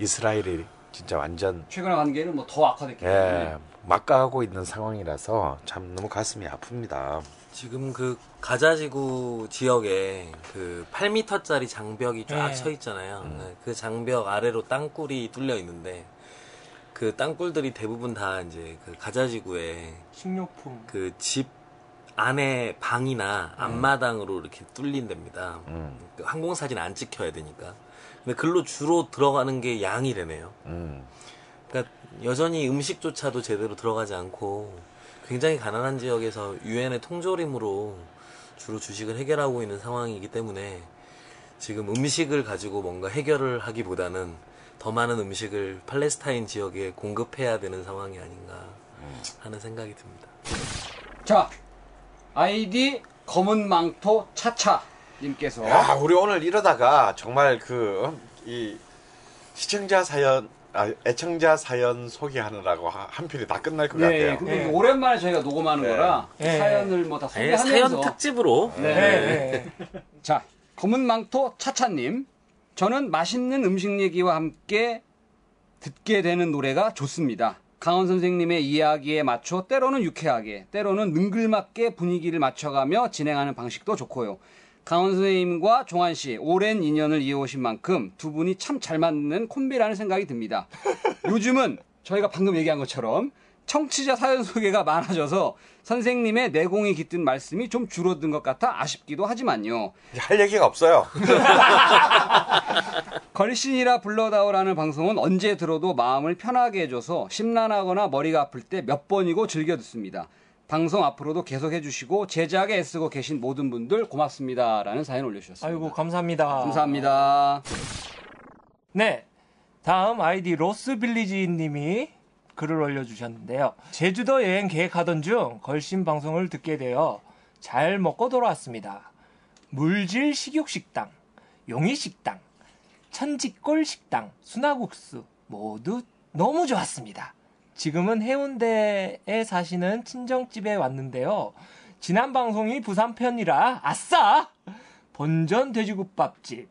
이스라엘이 진짜 완전 최근 관계는 뭐 더 악화됐기 때문에 예, 막가하고 있는 상황이라서 참 너무 가슴이 아픕니다. 지금 그 가자지구 지역에 그 8m짜리 장벽이 쫙 쳐 있잖아요. 그 장벽 아래로 땅굴이 뚫려 있는데 그 땅굴들이 대부분 다 이제 그 가자지구에 식료품 그 집 안에 방이나 앞마당으로 이렇게 뚫린답니다. 항공사진 안 찍혀야 되니까. 근데 글로 주로 들어가는 게 양이래네요. 그러니까 여전히 음식조차도 제대로 들어가지 않고. 굉장히 가난한 지역에서 유엔의 통조림으로 주로 주식을 해결하고 있는 상황이기 때문에 지금 음식을 가지고 뭔가 해결을 하기보다는 더 많은 음식을 팔레스타인 지역에 공급해야 되는 상황이 아닌가 하는 생각이 듭니다. 자, 아이디 검은 망토 차차 님께서 야, 우리 오늘 이러다가 정말 그 이 시청자 사연 애청자 사연 소개하느라고 한 편이 다 끝날 것 같아요. 그리고 네. 오랜만에 저희가 녹음하는 거라 사연을 뭐 다 소개하면서 사연 특집으로. 자, 검은 망토 차차님, 저는 맛있는 음식 얘기와 함께 듣게 되는 노래가 좋습니다. 강원 선생님의 이야기에 맞춰 때로는 유쾌하게, 때로는 능글맞게 분위기를 맞춰가며 진행하는 방식도 좋고요. 강원 선생님과 종환 씨 오랜 인연을 이어오신 만큼 두 분이 참 잘 맞는 콤비라는 생각이 듭니다. 요즘은 저희가 방금 얘기한 것처럼 청취자 사연 소개가 많아져서 선생님의 내공이 깃든 말씀이 좀 줄어든 것 같아 아쉽기도 하지만요. 할 얘기가 없어요. 걸신이라 불러다오라는 방송은 언제 들어도 마음을 편하게 해줘서 심란하거나 머리가 아플 때 몇 번이고 즐겨 듣습니다. 방송 앞으로도 계속 해주시고 제작에 애쓰고 계신 모든 분들 고맙습니다. 라는 사연 올려주셨습니다. 아이고 감사합니다. 감사합니다. 네, 다음 아이디 로스빌리지 님이 글을 올려주셨는데요. 제주도 여행 계획하던 중 걸신 방송을 듣게 되어 잘 먹고 돌아왔습니다. 물질 식육식당, 용이식당, 천지골식당, 순화국수 모두 너무 좋았습니다. 지금은 해운대에 사시는 친정집에 왔는데요. 지난 방송이 부산편이라 아싸! 본전 돼지국밥집,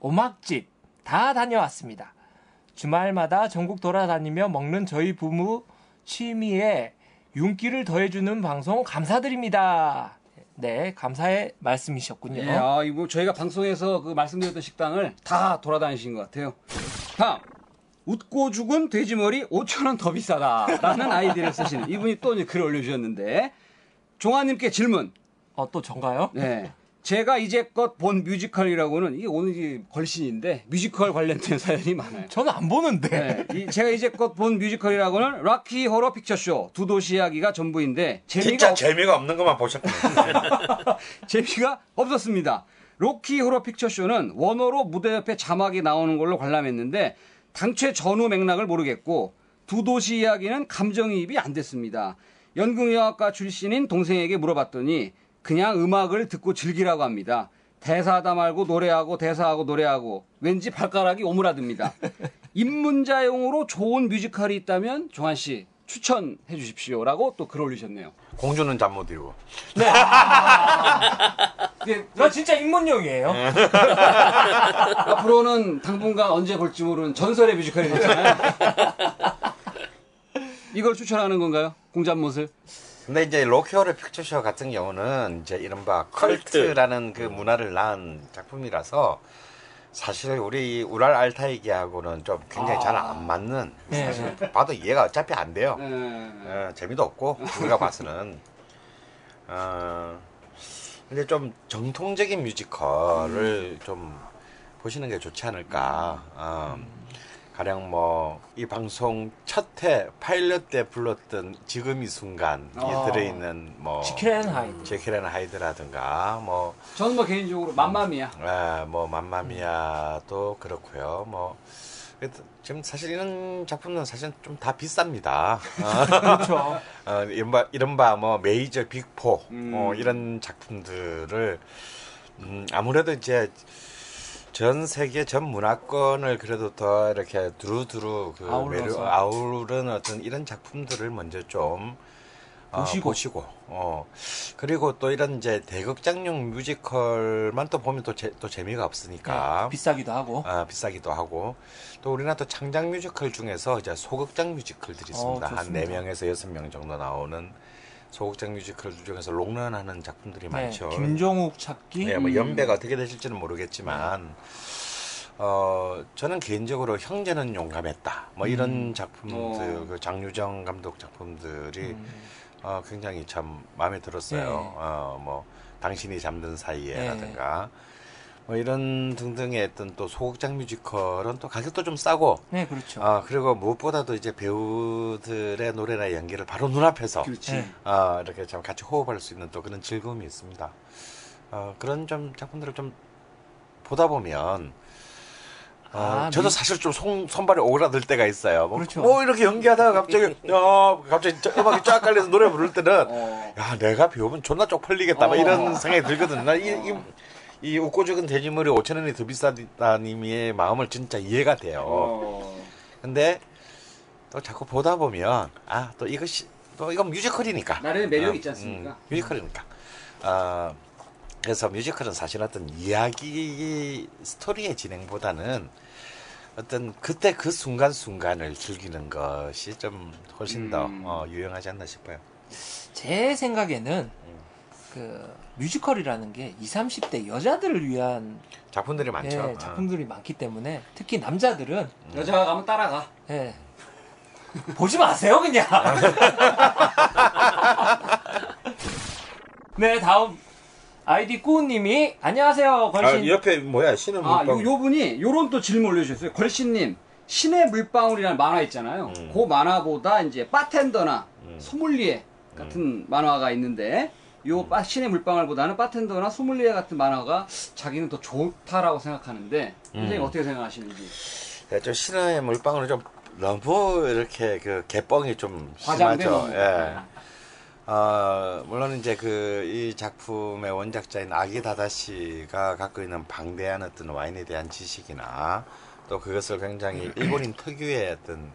오막집 다 다녀왔습니다. 주말마다 전국 돌아다니며 먹는 저희 부부 취미에 윤기를 더해주는 방송 감사드립니다. 네, 감사의 말씀이셨군요. 네, 이거 저희가 방송에서 그 말씀드렸던 식당을 다 돌아다니신 것 같아요. 다음! 웃고 죽은 돼지머리 5,000원 더 비싸다라는 아이디를 쓰시는 이분이 또 이제 글을 올려주셨는데 종아님께 질문. 또 전가요? 네. 제가 이제껏 본 뮤지컬이라고는 이 오늘 걸신인데 뮤지컬 관련된 사연이 많아요. 저는 안 보는데. 네, 제가 이제껏 본 뮤지컬이라고는 락키 호러 픽처쇼 두 도시 이야기가 전부인데 재미가 없는 것만 보셨군요. 재미가 없었습니다. 로키 호러 픽처쇼는 원어로 무대 옆에 자막이 나오는 걸로 관람했는데 당최 전후 맥락을 모르겠고 두 도시 이야기는 감정이입이 안 됐습니다. 연극영화과 출신인 동생에게 물어봤더니 그냥 음악을 듣고 즐기라고 합니다. 대사하다 말고 노래하고 대사하고 노래하고 왠지 발가락이 오므라듭니다. 입문자용으로 좋은 뮤지컬이 있다면 종환 씨 추천해 주십시오라고 또 글 올리셨네요. 공주는 잠 못 이루고. 네. 네, 너 진짜 입문용이에요. 앞으로는 당분간 언제 볼지 모르는 전설의 뮤지컬이 되잖아요. 이걸 추천하는 건가요? 공잠못을? 근데 이제 로키오르 픽처쇼 같은 경우는 이제 이른바 컬트라는 그 문화를 낳은 작품이라서 사실 우리 우랄 알타이기하고는 좀 굉장히 잘 안 맞는, 사실 봐도 이해가 어차피 안 돼요. 재미도 없고 우리가 봐서는. 근데 좀 정통적인 뮤지컬을 좀 보시는 게 좋지 않을까. 가령 뭐 이 방송 첫 회 파일럿 때 불렀던 지금 이 순간에 들어있는 뭐 지킬 앤 하이드라든가 뭐 저는 뭐 개인적으로 맘마미아, 뭐 맘마미아도 그렇고요. 뭐 지금 사실 이런 작품은 사실 좀 다 비쌉니다. 그렇죠. 이른바 뭐 메이저 빅포 뭐 이런 작품들을 아무래도 이제 전 세계 전 문화권을 그래도 더 이렇게 두루두루 그 아우르는 어떤 이런 작품들을 먼저 좀 보시고 그리고 또 이런 이제 대극장용 뮤지컬만 또 보면 또 재미가 없으니까. 네, 비싸기도 하고 또 우리나라 또 창작 뮤지컬 중에서 이제 소극장 뮤지컬들이 있습니다. 한 4명에서 6명 정도 나오는 소극장 뮤지컬 중에서 롱런하는 작품들이 많죠. 김종욱 찾기. 네, 뭐 연배가 어떻게 되실지는 모르겠지만, 저는 개인적으로 형제는 용감했다. 뭐 이런 작품들, 그 장유정 감독 작품들이 굉장히 참 마음에 들었어요. 뭐 당신이 잠든 사이에라든가. 뭐 이런 등등의 어떤 또 소극장 뮤지컬은 또 가격도 좀 싸고, 네 그렇죠. 그리고 무엇보다도 이제 배우들의 노래나 연기를 바로 눈앞에서, 그렇지. 이렇게 참 같이 호흡할 수 있는 또 그런 즐거움이 있습니다. 그런 좀 작품들을 좀 보다 보면, 저도 사실 좀 손발이 오그라들 때가 있어요. 뭐, 그렇죠. 이렇게 연기하다가 갑자기 음악이 쫙 깔려서 노래 부를 때는, 야 내가 배우면 존나 쪽팔리겠다, 막 이런 생각이 들거든. 이 웃고죽은 돼지머리 5,000원이 더 비싸다님의 마음을 진짜 이해가 돼요. 근데 또 자꾸 보다 보면 또 이것이 또 이건 뮤지컬이니까 나름의 매력이 있지 않습니까? 뮤지컬이니까. 그래서 뮤지컬은 사실 어떤 이야기 스토리의 진행보다는 어떤 그때 그 순간순간을 즐기는 것이 좀 훨씬 더 유용하지 않나 싶어요. 제 생각에는 그 뮤지컬이라는 게 20, 30대 여자들을 위한 작품들이 많죠. 네, 작품들이 많기 때문에 특히 남자들은 여자가 가면 따라가. 네. 보지 마세요 그냥. 네, 다음 아이디 꾸우님이 안녕하세요 걸신. 옆에 뭐야 신의 물방울. 요분이 요런 또 질문 올려주셨어요. 걸신님 신의 물방울이라는 만화 있잖아요. 그 만화보다 이제 바텐더나 소믈리에 같은 만화가 있는데. 신의 물방울보다는 바텐더나 소믈리에 같은 만화가 자기는 더 좋다라고 생각하는데 선생님 어떻게 생각하시는지? 좀 신의 물방울은 좀 너무 이렇게 그 개뻥이 좀 심하죠. 예. 물론 이제 이 작품의 원작자인 아기 다다시가 갖고 있는 방대한 어떤 와인에 대한 지식이나 또 그것을 굉장히 일본인 특유의 어떤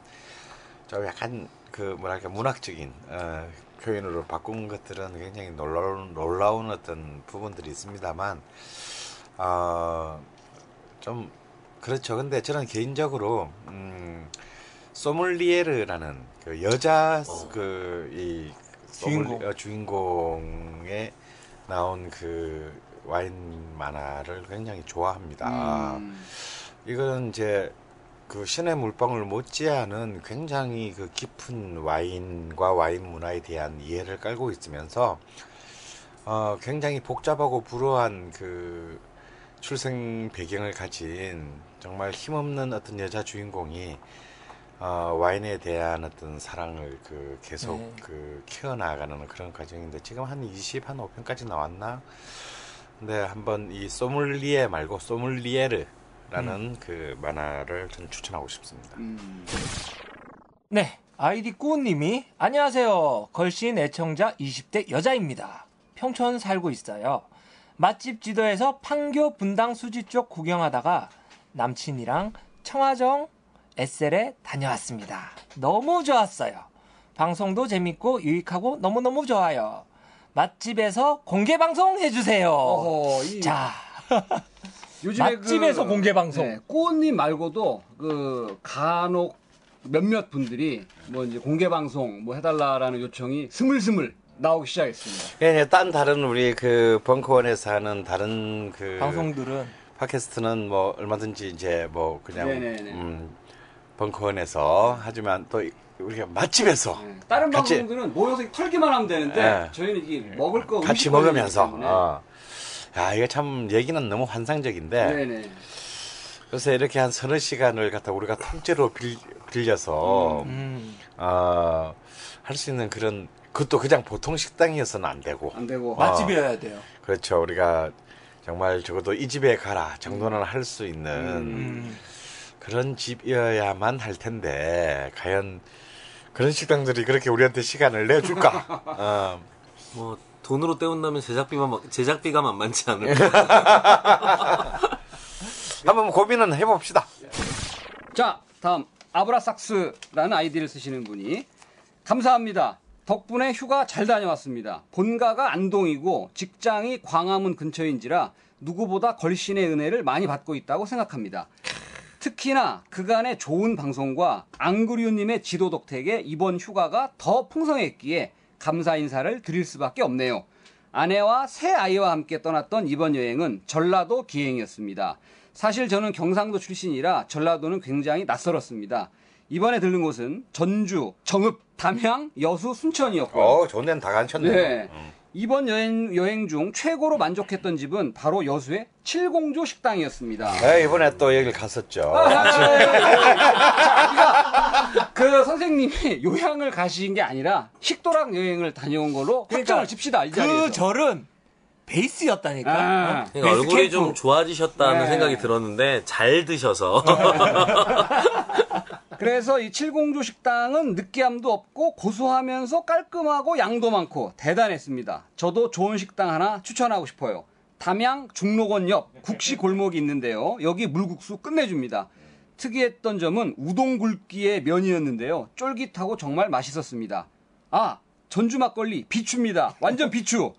좀 약간 그 뭐랄까 문학적인 표현으로 바꾼 것들은 굉장히 놀라운 어떤 부분들이 있습니다만, 좀 그렇죠. 근데 저는 개인적으로 소믈리에르라는 그 여자 이 주인공에 나온 그 와인 만화를 굉장히 좋아합니다. 이거는 이제 그 신의 물방울 못지않은 굉장히 그 깊은 와인과 와인 문화에 대한 이해를 깔고 있으면서 굉장히 복잡하고 불우한 그 출생 배경을 가진 정말 힘없는 어떤 여자 주인공이 와인에 대한 어떤 사랑을 그 계속 그 키워나가는 그런 과정인데, 지금 한 25편까지 나왔나? 근데 한번 이 소믈리에 말고 소믈리에르라는 그 만화를 저는 추천하고 싶습니다. 네, 아이디 꾸우님이 안녕하세요. 걸신 애청자 20대 여자입니다. 평촌 살고 있어요. 맛집 지도에서 판교 분당 수지 쪽 구경하다가 남친이랑 청하정 SL에 다녀왔습니다. 너무 좋았어요. 방송도 재밌고 유익하고 너무너무 좋아요. 맛집에서 공개 방송 해주세요. 자, 요즘에 맛집에서 그, 공개 방송. 네, 꼬님 말고도 그 간혹 몇몇 분들이 뭐 이제 공개 방송 뭐 해달라라는 요청이 스물스물 나오기 시작했습니다. 예, 딴 다른 우리 그 벙커원에서 하는 다른 그 방송들은 팟캐스트는 뭐 얼마든지 이제 뭐 그냥 벙커원에서 하지만 또 우리가 맛집에서 다른 방송들은 모여서 털기만 하면 되는데 저희는 이게 먹을 거 같이 먹으면서 야, 이게 참 얘기는 너무 환상적인데 그래서 이렇게 한 서너 시간을 갖다 우리가 통째로 빌려서 할 수 있는 그런, 그것도 그냥 보통 식당이어서는 안 되고 맛집이어야 돼요. 그렇죠. 우리가 정말 적어도 이 집에 가라 정도는 할 수 있는 그런 집이어야만 할 텐데, 과연 그런 식당들이 그렇게 우리한테 시간을 내줄까? 뭐 돈으로 때운다면 제작비가 만만치 않을까? 한번 고민은 해봅시다. 자, 다음 아브라삭스라는 아이디를 쓰시는 분이 감사합니다. 덕분에 휴가 잘 다녀왔습니다. 본가가 안동이고 직장이 광화문 근처인지라 누구보다 걸신의 은혜를 많이 받고 있다고 생각합니다. 특히나 그간의 좋은 방송과 앙그류님의 지도 덕택에 이번 휴가가 더 풍성했기에 감사 인사를 드릴 수밖에 없네요. 아내와 새 아이와 함께 떠났던 이번 여행은 전라도 기행이었습니다. 사실 저는 경상도 출신이라 전라도는 굉장히 낯설었습니다. 이번에 들른 곳은 전주, 정읍, 담양, 여수, 순천이었고요. 좋은 데는 다 간셨네요. 네. 이번 여행 중 최고로 만족했던 집은 바로 여수의 칠공조 식당이었습니다. 네, 이번에 또 여길 갔었죠. 자, 그 선생님이 요양을 가신 게 아니라 식도락 여행을 다녀온 걸로 확정을 칩시다. 이 자리에서. 그 절은 베이스였다니까. 그러니까 베이스 얼굴이 캠프. 좀 좋아지셨다는 생각이 들었는데 잘 드셔서. 그래서 이 칠공조 식당은 느끼함도 없고 고소하면서 깔끔하고 양도 많고 대단했습니다. 저도 좋은 식당 하나 추천하고 싶어요. 담양 중록원 옆 국시 골목이 있는데요. 여기 물국수 끝내줍니다. 특이했던 점은 우동 굵기의 면이었는데요. 쫄깃하고 정말 맛있었습니다. 아, 전주 막걸리 비추입니다. 완전 비추.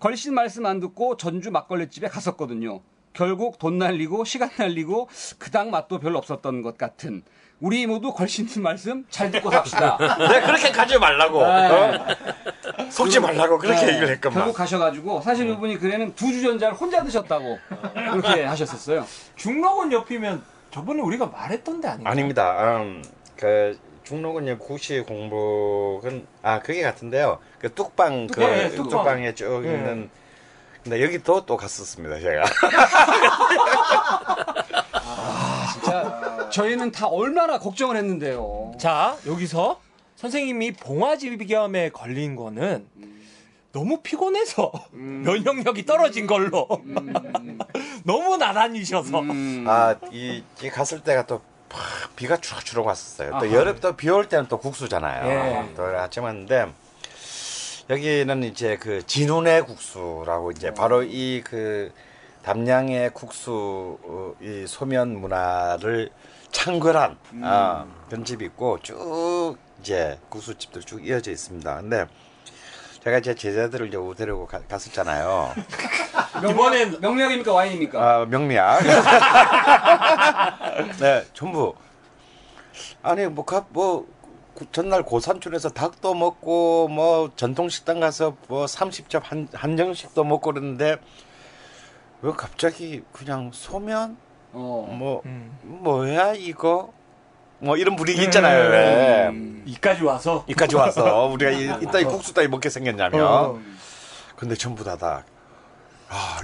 걸신 말씀 안 듣고 전주 막걸리집에 갔었거든요. 결국 돈 날리고 시간 날리고 그닥 맛도 별로 없었던 것 같은. 우리 모두 걸신님 말씀 잘 듣고 삽시다. 내가 그렇게 가지 말라고. 속지 말라고 그렇게 얘기를 했건만. 결국 가셔가지고 사실 이분이 그래는 두 주전자를 혼자 드셨다고 그렇게 하셨었어요. 중록원 옆이면 저번에 우리가 말했던 데 아닌가요? 아닙니다. 그 중록원 구시 공복은 그게 같은데요. 그 뚝방 뚝방에 쭉 있는. 근데 여기도 또 갔었습니다, 제가. 진짜 저희는 다 얼마나 걱정을 했는데요. 자, 여기서 선생님이 봉화지비염에 걸린 거는 너무 피곤해서 면역력이 떨어진 걸로 너무 나란히셔서 이 갔을 때가 또 비가 주룩주룩 왔었어요. 또 여름 또 비 올 때는 또 국수잖아요. 또 아침 왔는데 여기는 이제 그 진운의 국수라고 이제 바로 이 그 담양의 국수 이 소면 문화를 창궐한 그런 집이 있고 쭉 이제 국수집들 쭉 이어져 있습니다. 근데 제가 제 제자들을 이제 데리고 갔었잖아요. 이번엔 명리학입니까 와인입니까? 명리학. 네, 전부 아니 뭐 전날 고산촌에서 닭도 먹고 뭐 전통식당 가서 뭐 30첩 한정식도 먹고 그랬는데 왜 갑자기 그냥 소면? 뭐야 이거? 뭐 이런 분위기 있잖아요. 왜? 이까지 와서 우리가 이따 국수 따위 먹게 생겼냐면 근데 전부 다 아,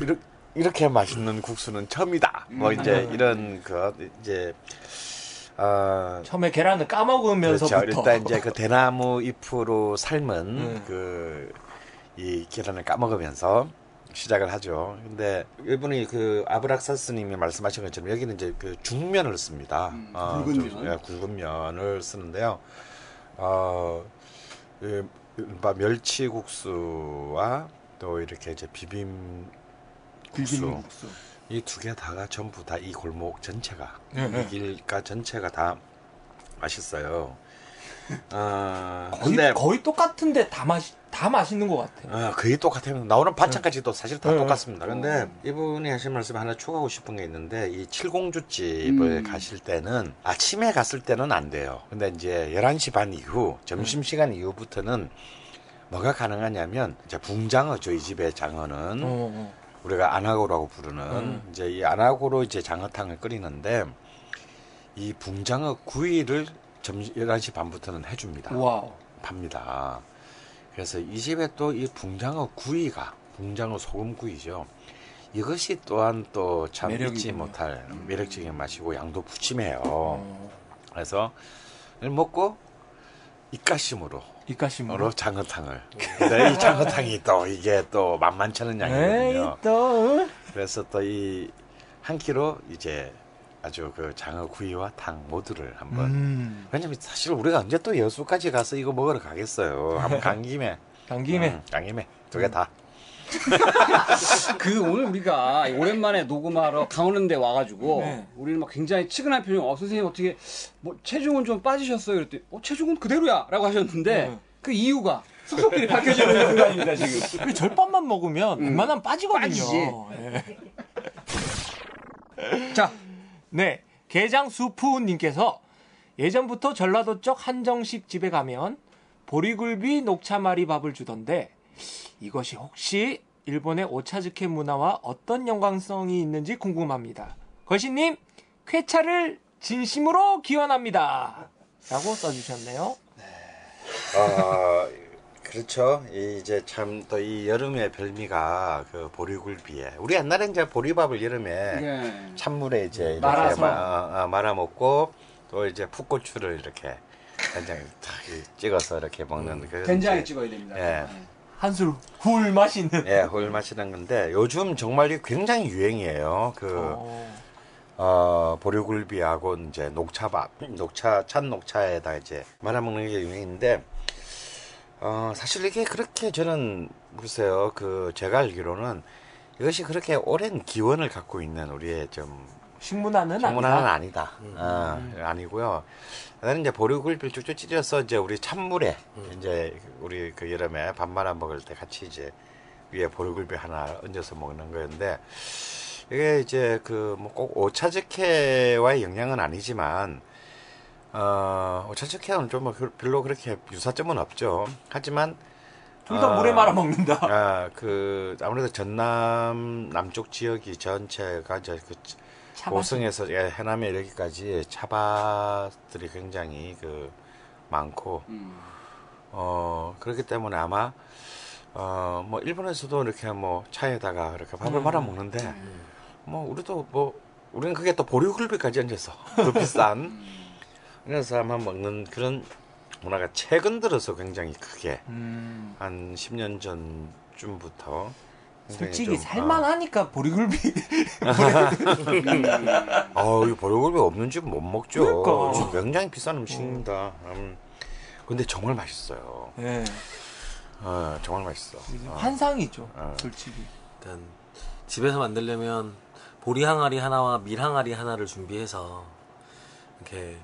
이렇게 맛있는 국수는 처음이다. 뭐 이제 이런 그 이제 처음에 계란을 까먹으면서부터 그렇죠. 일단 이제 그 대나무 잎으로 삶은 그 이 계란을 까먹으면서 시작을 하죠. 근데 일본이 그 아브락사스님이 말씀하신 것처럼 여기는 이제 그 중면을 씁니다. 굵은 면을 쓰는데요. 멸치국수와 또 이렇게 이제 비빔국수. 이 두 개 다가 전부 다 이 골목 전체가 이 길가 전체가 다 맛있어요. 거의 똑같은데 다 맛있는 것 같아요. 거의 똑같아요. 나오는 반찬까지도 사실 다 똑같습니다. 근데 이분이 하신 말씀 하나 추가하고 싶은 게 있는데, 이 칠공주집을 가실 때는 아침에 갔을 때는 안 돼요. 근데 이제 11시 반 이후, 점심시간 이후부터는 뭐가 가능하냐면, 이제 붕장어죠. 이 집의 장어는 우리가 안하고라고 부르는 이제 이 안하고로 이제 장어탕을 끓이는데, 이 붕장어 구이를 11시 반부터는 해줍니다. 와우. 팝니다. 그래서 이 집에 또 이 붕장어 구이가, 붕장어 소금구이죠. 이것이 또한 또 참 잊지 못할 매력적인 맛이고 양도 부침해요. 그래서 먹고 입가심으로 장어탕을. 근데 이 장어탕이 또 이게 또 만만치 않은 양이거든요. 그래서 또 이 한 키로 이제 아주 그 장어구이와 탕 모두를 한번. 왜냐면 사실 우리가 언제 또 여수까지 가서 이거 먹으러 가겠어요. 한번 간 김에 두 개 다. 그 오늘 우리가 오랜만에 녹음하러 강원랜드에 와가지고 우리는 막 굉장히 측은한 표정. 선생님 어떻게 뭐 체중은 좀 빠지셨어요? 그랬더니 체중은 그대로야라고 하셨는데 그 이유가 속속들이 밝혀지는 순간입니다 지금. 절반만 먹으면 그만하면 빠지거든요. 자. 네, 게장수프님께서 예전부터 전라도 쪽 한정식 집에 가면 보리굴비 녹차마리 밥을 주던데 이것이 혹시 일본의 오차즈케 문화와 어떤 연관성이 있는지 궁금합니다. 걸신님, 쾌차를 진심으로 기원합니다. 라고 써주셨네요. 네. 그렇죠. 이제 참 또 이 여름의 별미가 그 보리굴비에. 우리 옛날에 이제 보리밥을 여름에 찬물에 이제 이렇게 말아 먹고 또 이제 풋고추를 이렇게 된장에 탁 찍어서 이렇게 먹는 그 된장에 찍어야 됩니다. 예. 한술 훌 마시는. 예, 훌 마시는 건데 요즘 정말 이 굉장히 유행이에요. 그 보리굴비하고 이제 녹차밥, 찬 녹차에다 이제 말아 먹는 게 유행인데 사실 이게 그렇게 저는 글쎄요, 그 제가 알기로는 이것이 그렇게 오랜 기원을 갖고 있는 우리의 좀 식문화는 아니다. 아니고요. 나는 이제 보리굴비를 쭉쭉 찢어서 이제 우리 찬물에 이제 우리 그 여름에 밥 말아 먹을 때 같이 이제 위에 보리굴비 하나 얹어서 먹는 거였는데, 이게 이제 그 뭐 꼭 오차즈케와의 영향은 아니지만. 오차즈케는 좀 별로 그렇게 유사점은 없죠. 하지만 둘 다 물에 말아 먹는다. 그 아무래도 전남 남쪽 지역이 전체가 이제 그 고성에서 해남에 여기까지 차밭들이 굉장히 그 많고, 그렇기 때문에 아마 뭐 일본에서도 이렇게 뭐 차에다가 이렇게 밥을 말아 먹는데, 뭐 우리는 그게 또 보리굴비까지 얹어서 더 비싼. 이런 사람만 먹는 그런 문화가 최근 들어서 굉장히 크게 한 10년 전쯤부터 솔직히 살만하니까 보리굴비 이 보리굴비 없는 집 못 먹죠. 그러니까. 굉장히 비싼 음식입니다. 근데 정말 맛있어요. 네. 정말 맛있어. 환상이죠. 솔직히 일단 집에서 만들려면 보리 항아리 하나와 밀 항아리 하나를 준비해서 이렇게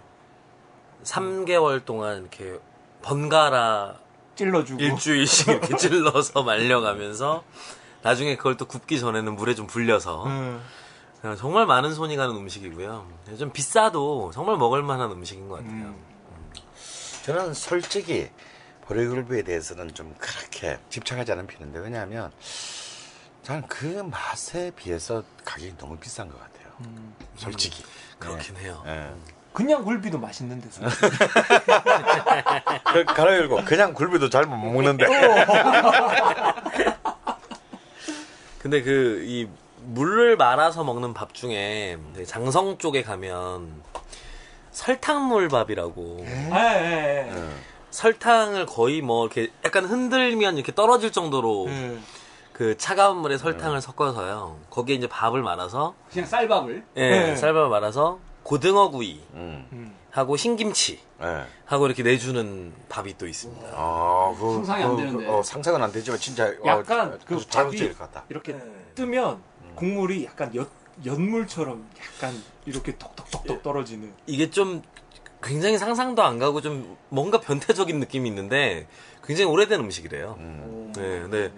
3개월 동안 이렇게 번갈아 찔러주고 일주일씩 이렇게 찔러서 말려가면서 나중에 그걸 또 굽기 전에는 물에 좀 불려서 정말 많은 손이 가는 음식이고요. 좀 비싸도 정말 먹을만한 음식인 것 같아요. 저는 솔직히 보리굴비에 대해서는 좀 그렇게 집착하지 않은 편인데, 왜냐하면 저는 그 맛에 비해서 가격이 너무 비싼 것 같아요. 솔직히 그렇긴 해요. 그냥 굴비도 맛있는데. 가로 열고 그냥 굴비도 잘 못 먹는데. 근데 그 이 물을 말아서 먹는 밥 중에 장성 쪽에 가면 설탕물밥이라고. 예. 설탕을 거의 뭐 이렇게 약간 흔들면 이렇게 떨어질 정도로 그 차가운 물에 설탕을 섞어서요. 거기에 이제 밥을 말아서 그냥 쌀밥을. 예. 쌀밥을 말아서 고등어구이 하고 신김치 하고 이렇게 내주는 밥이 또 있습니다. 아, 그 상상이 안 되는데. 상상은 안 되지만 진짜 약간 그 밥이 같다. 이렇게 뜨면 국물이 약간 연물처럼 약간 이렇게 톡톡톡톡 떨어지는. 이게 좀 굉장히 상상도 안 가고 좀 뭔가 변태적인 느낌이 있는데 굉장히 오래된 음식이래요. 네, 근데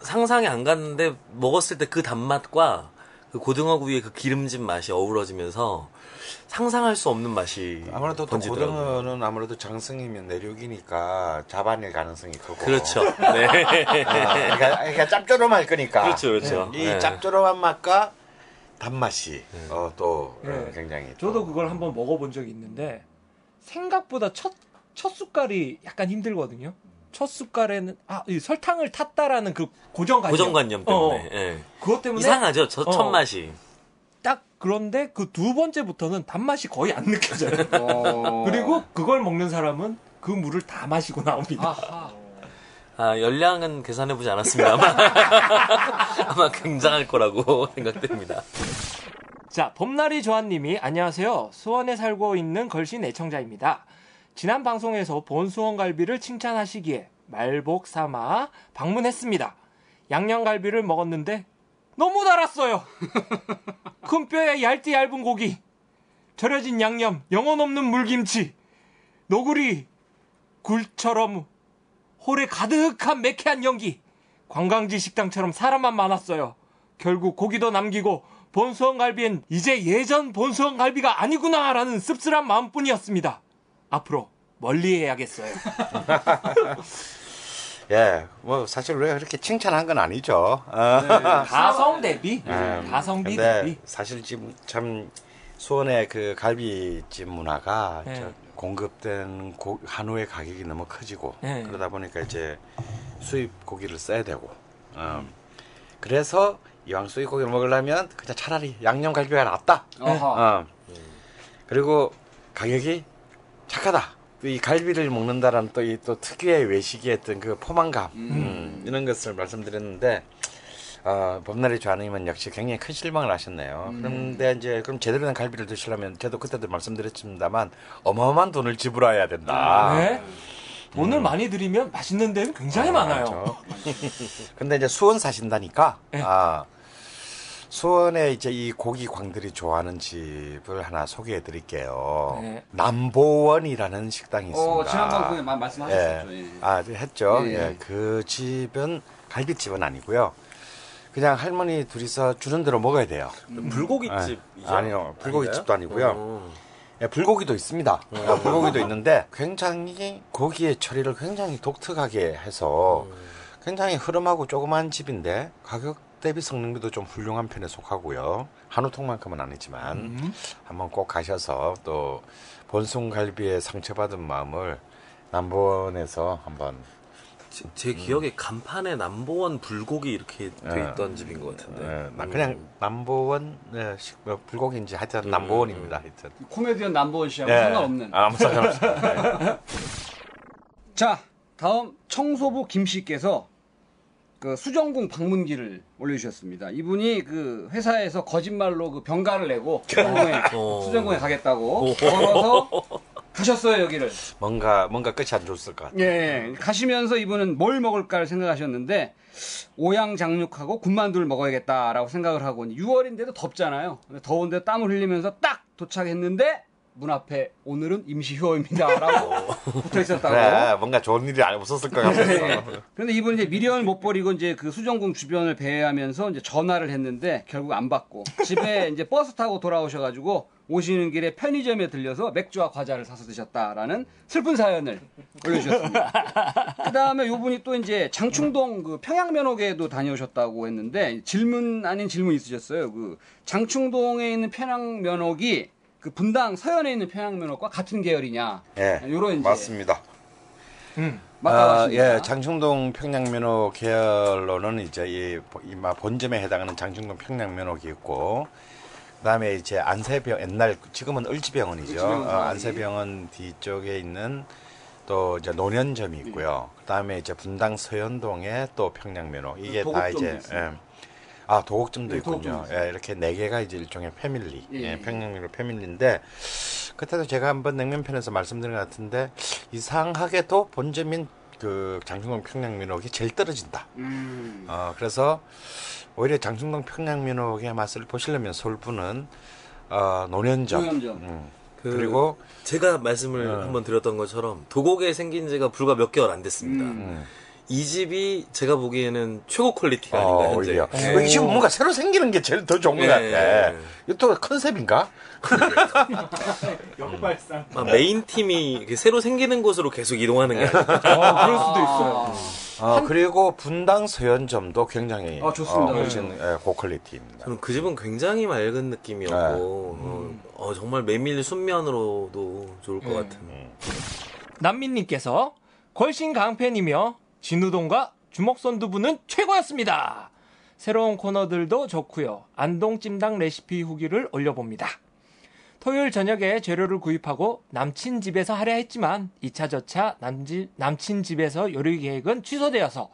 상상이 안 갔는데 먹었을 때 그 단맛과 그 고등어구이의 그 기름진 맛이 어우러지면서 상상할 수 없는 맛이. 아무래도 또 고등어는 아무래도 장성이면 내륙이니까 자반일 가능성이 크고. 그렇죠. 네. 그러니까 짭조름할 거니까. 그렇죠. 이 짭조름한 맛과 단맛이 굉장히. 저도 그걸 한번 먹어본 적이 있는데 생각보다 첫 숟갈이 약간 힘들거든요. 첫 숟갈에는 이 설탕을 탔다라는 그 고정관념 때문에 그것 때문에 이상하죠. 첫 맛이 딱. 그런데 그 두 번째부터는 단맛이 거의 안 느껴져요. 그리고 그걸 먹는 사람은 그 물을 다 마시고 나옵니다. 아하. 열량은 계산해보지 않았습니다. 아마 굉장할 거라고 생각됩니다. 자, 범나리 조한님이 안녕하세요. 수원에 살고 있는 걸신 애청자입니다. 지난 방송에서 본 수원갈비를 칭찬하시기에 말복 삼아 방문했습니다. 양념갈비를 먹었는데 너무 달았어요. 큰 뼈에 얇디 얇은 고기, 절여진 양념, 영혼 없는 물김치, 노구리 굴처럼 홀에 가득한 매캐한 연기, 관광지 식당처럼 사람만 많았어요. 결국 고기도 남기고 본 수원갈비엔 이제 예전 본 수원갈비가 아니구나 라는 씁쓸한 마음뿐이었습니다. 앞으로 멀리 해야겠어요. 예, 뭐 사실 우리가 그렇게 칭찬한 건 아니죠. 가성 대비, 가성비 대비. 사실 지금 참 수원의 그 갈비집 문화가 공급된 한우의 가격이 너무 커지고 그러다 보니까 이제 수입 고기를 써야 되고. 그래서 이왕 수입 고기를 먹으려면 그냥 차라리 양념갈비가 낫다. 그리고 가격이 착하다. 또 이 갈비를 먹는다라는 또 이 또 특유의 외식의 어떤 그 포만감 이런 것을 말씀드렸는데 범나리 좌님은 역시 굉장히 큰 실망을 하셨네요. 그런데 이제 그럼 제대로 된 갈비를 드시려면 저도 그때도 말씀드렸습니다만 어마어마한 돈을 지불해야 된다. 네? 돈을 많이 들이면 맛있는 데는 굉장히 많아요. 근데 이제 수원 사신다니까. 수원에 이제 이 고기광들이 좋아하는 집을 하나 소개해 드릴게요. 남보원이라는 식당이 있습니다. 지난번 그 말씀하셨죠. 했죠. 그 집은 갈비집은 아니고요. 그냥 할머니 둘이서 주는 대로 먹어야 돼요. 불고기집? 아니요, 불고기집도 아니고요. 불고기도 있습니다. 불고기도 있는데 굉장히 고기의 처리를 굉장히 독특하게 해서 굉장히 흐름하고 조그만 집인데 가격 대비 성능비도 좀 훌륭한 편에 속하고요. 한우통만큼은 아니지만 한번 꼭 가셔서 또 본숭갈비에 상처받은 마음을 남보원에서 한번. 제 기억에 간판에 남보원 불고기 이렇게 돼 있던 집인 것 같은데. 그냥 남보원 불고기인지 하여튼 남보원입니다. 하여튼 코미디언 남보원 씨하고 상관없는. 아무 상관없습니다. 자, 다음 청소부 김 씨께서 그 수정궁 방문기를 올려주셨습니다. 이분이 그 회사에서 거짓말로 그 병가를 내고 수정궁에 가겠다고 걸어서 가셨어요. 여기를 뭔가 끝이 안 좋았을 것 같아요. 가시면서 이분은 뭘 먹을까를 생각하셨는데 오양장육하고 군만두를 먹어야겠다라고 생각을 하고 6월인데도 덥잖아요. 더운데 땀을 흘리면서 딱 도착했는데 문 앞에 오늘은 임시휴어입니다라고 붙어 있었다고. 뭔가 좋은 일이 없었을 것 같아서. 그런데 이분이 이제 미련을 못 버리고 이제 그 수정궁 주변을 배회하면서 이제 전화를 했는데 결국 안 받고 집에 이제 버스 타고 돌아오셔가지고 오시는 길에 편의점에 들려서 맥주와 과자를 사서 드셨다라는 슬픈 사연을 올려주셨습니다. 그 다음에 이분이 또 이제 장충동 그 평양면옥에도 다녀오셨다고 했는데 질문 아닌 질문 있으셨어요. 그 장충동에 있는 평양면옥이 그 분당 서현에 있는 평양면옥과 같은 계열이냐? 네, 맞습니다. 맡아왔습니다. 예, 장충동 평양면허 계열로는 이제 이 본점에 해당하는 장충동 평양면허기였고, 그다음에 이제 안세병, 옛날 지금은 을지병원이죠. 안세병원 뒤쪽에 있는 또 이제 노년점이 있고요. 그다음에 이제 분당 서현동에 또 평양면허, 이게 다 이제 예, 아 도곡점도 있군요. 예, 이렇게 네 개가 이제 일종의 패밀리, 예, 평양면허 패밀리인데. 그때도 제가 한번 냉면편에서 말씀드린 것 같은데 이상하게도 본점인 그 장충동 평양민옥이 제일 떨어진다. 그래서 오히려 장충동 평양민옥의 맛을 보시려면 서울분은 노년점. 그리고 제가 말씀을 한번 드렸던 것처럼 도곡에 생긴 지가 불과 몇 개월 안 됐습니다. 이 집이 제가 보기에는 최고 퀄리티가 아닌가, 현재. 이 집은 뭔가 새로 생기는 게 제일 더 좋은 것 같아. 이것도 컨셉인가? 역발상. 메인 팀이 새로 생기는 곳으로 계속 이동하는 게 아닐까. 그럴 수도 있어요. 그리고 분당 서현점도 굉장히 좋습니다. 고퀄리티입니다. 저는 그 집은 굉장히 맑은 느낌이었고, 정말 메밀 순면으로도 좋을 것 같은. 남민님께서 걸신 강팬이며 진우동과 주먹선두부는 최고였습니다. 새로운 코너들도 좋고요. 안동찜닭 레시피 후기를 올려봅니다. 토요일 저녁에 재료를 구입하고 남친 집에서 하려 했지만 2차저차 남친 집에서 요리 계획은 취소되어서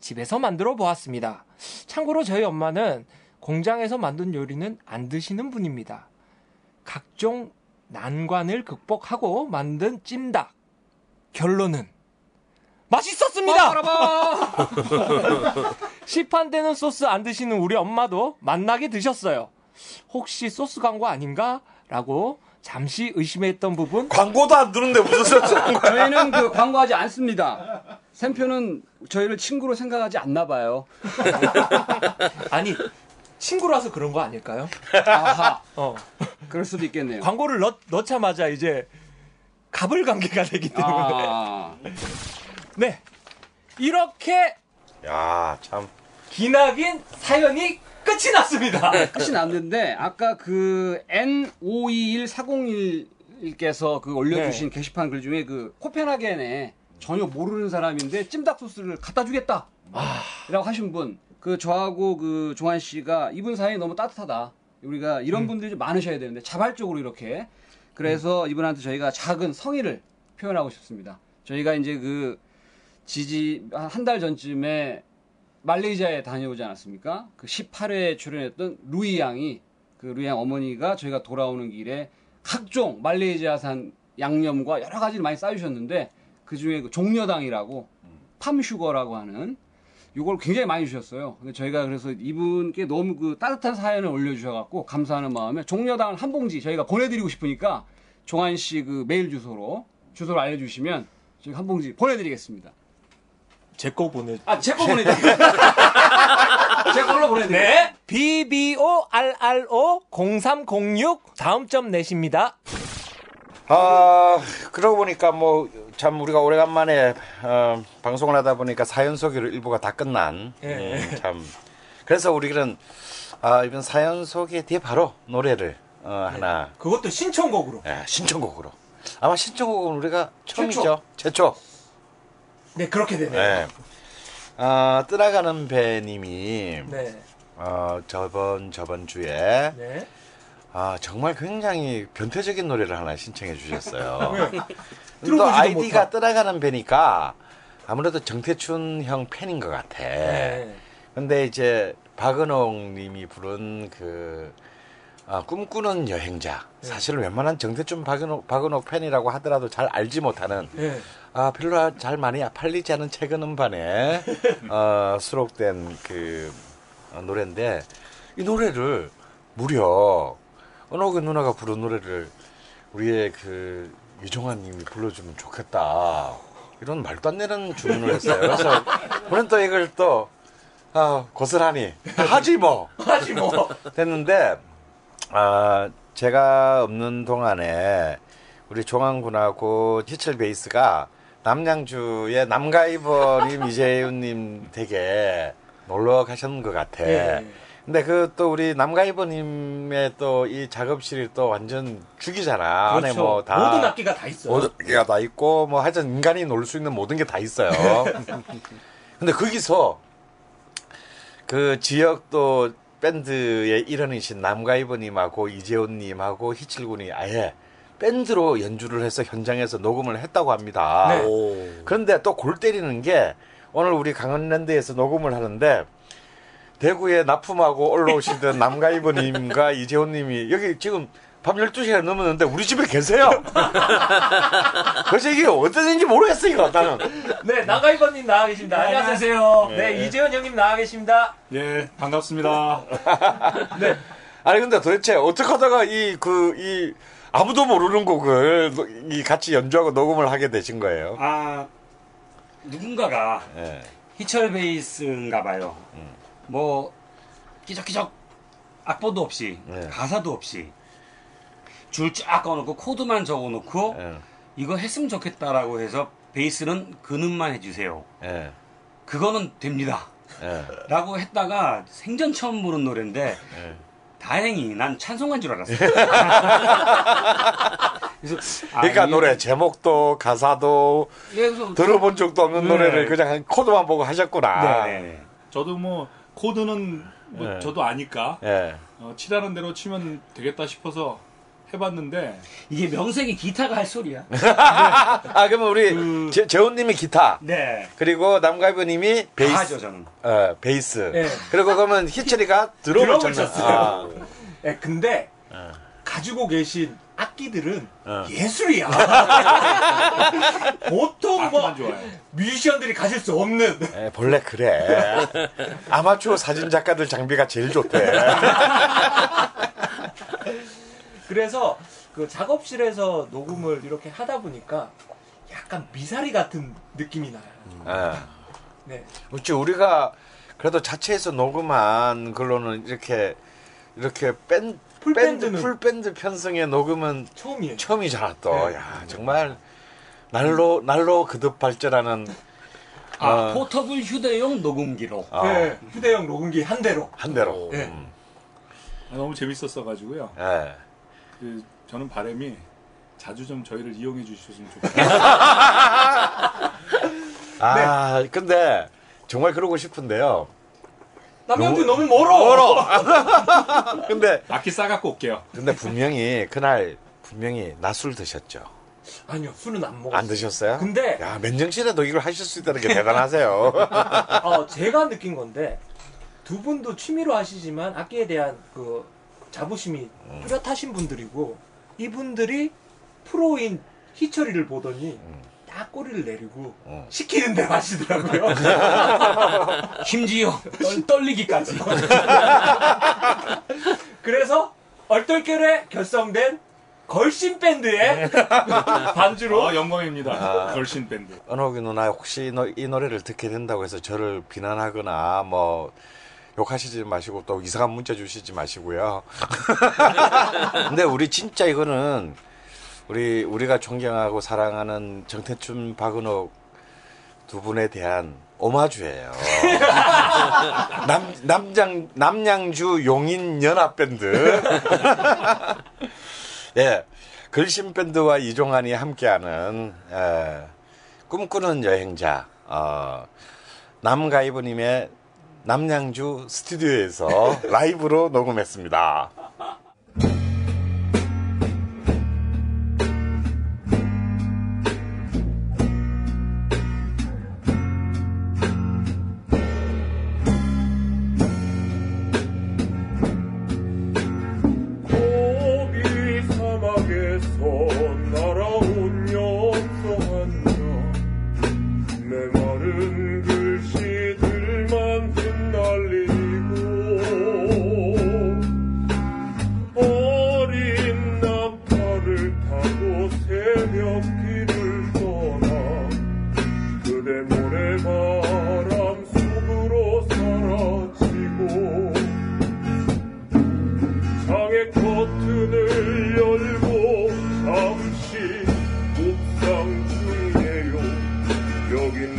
집에서 만들어 보았습니다. 참고로 저희 엄마는 공장에서 만든 요리는 안 드시는 분입니다. 각종 난관을 극복하고 만든 찜닭. 결론은 맛있었습니다! 시판되는 소스 안 드시는 우리 엄마도 맛나게 드셨어요. 혹시 소스 광고 아닌가? 라고 잠시 의심했던 부분. 광고도 안 드는데 무슨 소스 광고? 저희는 광고하지 않습니다. 샘표는 저희를 친구로 생각하지 않나 봐요. 아니, 친구라서 그런 거 아닐까요? 아하. 그럴 수도 있겠네요. 광고를 넣자마자 이제 가불관계가 되기 때문에. 네, 이렇게 야, 참 기나긴 사연이 끝이 났습니다. 끝이 났는데 아까 그 N521401께서 그 올려주신 게시판 글 중에 그 코펜하겐에 전혀 모르는 사람인데 찜닭 소스를 갖다 주겠다 라고 하신 분, 그 저하고 그 종환 씨가 이분 사연이 너무 따뜻하다, 우리가 이런 분들이 많으셔야 되는데 자발적으로 이렇게, 그래서 이분한테 저희가 작은 성의를 표현하고 싶습니다. 저희가 이제 그 지지 한 달 전쯤에 말레이시아에 다녀오지 않았습니까? 그 18회에 출연했던 루이 양이, 그 루이 양 어머니가 저희가 돌아오는 길에 각종 말레이시아산 양념과 여러 가지를 많이 싸주셨는데 그중에 그 종려당이라고 팜슈거라고 하는 이걸 굉장히 많이 주셨어요. 근데 저희가 그래서 이분께 너무 그 따뜻한 사연을 올려주셔갖고 감사하는 마음에 종려당을 한 봉지 저희가 보내드리고 싶으니까 종환 씨 그 메일 주소를 알려주시면 저희 한 봉지 보내드리겠습니다. 제 거 보내드릴게요. 제 걸로 보내드릴게요. 네. BBORRO0306 다음점넷입니다. 그러고 보니까 뭐, 참 우리가 오래간만에, 방송을 하다 보니까 사연 소개로 일부가 다 끝난. 참. 그래서 우리는, 이번 사연 소개 뒤에 바로 노래를, 하나. 그것도 신청곡으로. 예, 신청곡으로. 아마 신청곡은 우리가 처음이죠. 최초. 네, 그렇게 되네요. 네. 떠나가는 배님이, 저번 주에, 정말 굉장히 변태적인 노래를 하나 신청해 주셨어요. 또 아이디가 떠나가는 배니까, 아무래도 정태춘 형 팬인 것 같아. 근데 이제, 박은옥 님이 부른 꿈꾸는 여행자. 사실 웬만한 정태춘 박은옥 팬이라고 하더라도 잘 알지 못하는, 별로 잘 많이 팔리지 않은 최근 음반에 수록된 그 노래인데, 이 노래를 무려 은옥의 누나가 부른 노래를 우리의 그 이종환 님이 불러주면 좋겠다, 이런 말도 안 되는 주문을 했어요. 그래서 우리는 또 이걸 또 고스란히 하지 뭐 됐는데, 제가 없는 동안에 우리 종환군하고 희철 베이스가 남양주의 남가이버님 이재훈님 댁에 놀러 가셨는 것 같아. 근데 그 또 우리 남가이버님의 또 이 작업실이 또 완전 죽이잖아. 그렇죠. 안에 뭐 다 모든 악기가 다 있어요. 모든 악기가 다 있고 뭐 하여튼 인간이 놀 수 있는 모든 게 다 있어요. 근데 거기서 그 지역 또 밴드의 일원이신 남가이버님하고 이재훈님하고 희철군이 아예 밴드로 연주를 해서 현장에서 녹음을 했다고 합니다. 네. 그런데 또 골 때리는 게 오늘 우리 강원랜드에서 녹음을 하는데 대구에 납품하고 올라오시던 남가이버님과 이재훈님이 여기 지금 밤 12시가 넘었는데 우리 집에 계세요. 그래서 이게 어떤 일인지 모르겠어요. 나는. 네, 남가이버님 나와 계십니다. 네, 안녕하세요. 네, 네, 이재훈 형님 나와 계십니다. 예, 반갑습니다. 네. 아니 근데 도대체 어떻게 하다가 이 아무도 모르는 곡을 이 같이 연주하고 녹음을 하게 되신 거예요? 아, 누군가가 네. 희철 베이스인가 봐요. 뭐 끼적끼적 악보도 없이 네. 가사도 없이 줄 쫙 꺼놓고 코드만 적어놓고 네. 이거 했으면 좋겠다라고 해서 베이스는 근음만 해주세요. 네. 그거는 됩니다. 네. 라고 했다가 생전 처음 부른 노래인데 네. 다행히 난 찬송한 줄 알았어요. 그래서, 그러니까 노래 제목도 가사도 예, 그래서, 들어본 적도 없는 네. 노래를 그냥 코드만 보고 하셨구나. 네네. 저도 뭐 코드는 뭐 네. 저도 아니까 네. 치라는 대로 치면 되겠다 싶어서 해봤는데 이게 명색이 기타가 할 소리야. 네. 아 그러면 우리 재훈님이 기타. 네. 그리고 남가이버님이 베이스. 하죠 저는. 어, 베이스. 네. 그리고 그러면 희철이가 드럼을 쳤어요. 아. 네, 근데 가지고 계신 악기들은 예술이야. 보통 뭐 뮤지션들이 가질 수 없는. 에, 본래 그래. 아마추어 사진작가들 장비가 제일 좋대. 그래서 그 작업실에서 녹음을 이렇게 하다 보니까 약간 미사리 같은 느낌이 나요. 네. 어째 우리가 그래도 자체에서 녹음한 걸로는 이렇게 뺀 풀밴드 편성의 녹음은 처음이에요. 처음이잖아 또. 네. 야, 정말 날로 그득 발전하는 포터블 휴대용 녹음기로. 네, 휴대용 녹음기 한 대로. 네. 너무 재밌었어가지고요. 네. 그 저는 바람이 자주 좀 저희를 이용해 주셨으면 좋겠어요. 아, 네. 근데 정말 그러고 싶은데요. 남양주 너무 멀어. 근데 악기 싸갖고 올게요. 근데 그날 분명히 낮술 드셨죠? 아니요, 술은 안 먹었어요. 안 드셨어요? 근데 야, 맨정신에도 이걸 하실 수 있다는 게 대단하세요. 제가 느낀 건데 두 분도 취미로 하시지만 악기에 대한 그 자부심이 뚜렷하신 분들이고 이분들이 프로인 희철이를 보더니. 딱 꼬리를 내리고 시키는 대로 하시더라고요. 심지어 떨리기까지. 그래서 얼떨결에 결성된 걸신 밴드의 반주로 영광입니다. 걸신 밴드. 은옥이 누나 혹시 이 노래를 듣게 된다고 해서 저를 비난하거나 뭐 욕하시지 마시고 또 이상한 문자 주시지 마시고요. 근데 우리 진짜 이거는 우리가 존경하고 사랑하는 정태춘, 박은옥 두 분에 대한 오마주예요. 남양주 용인 연합 밴드. 예, 걸신 밴드와 이종환이 함께하는 꿈꾸는 여행자 남가이버님의 남양주 스튜디오에서 라이브로 녹음했습니다.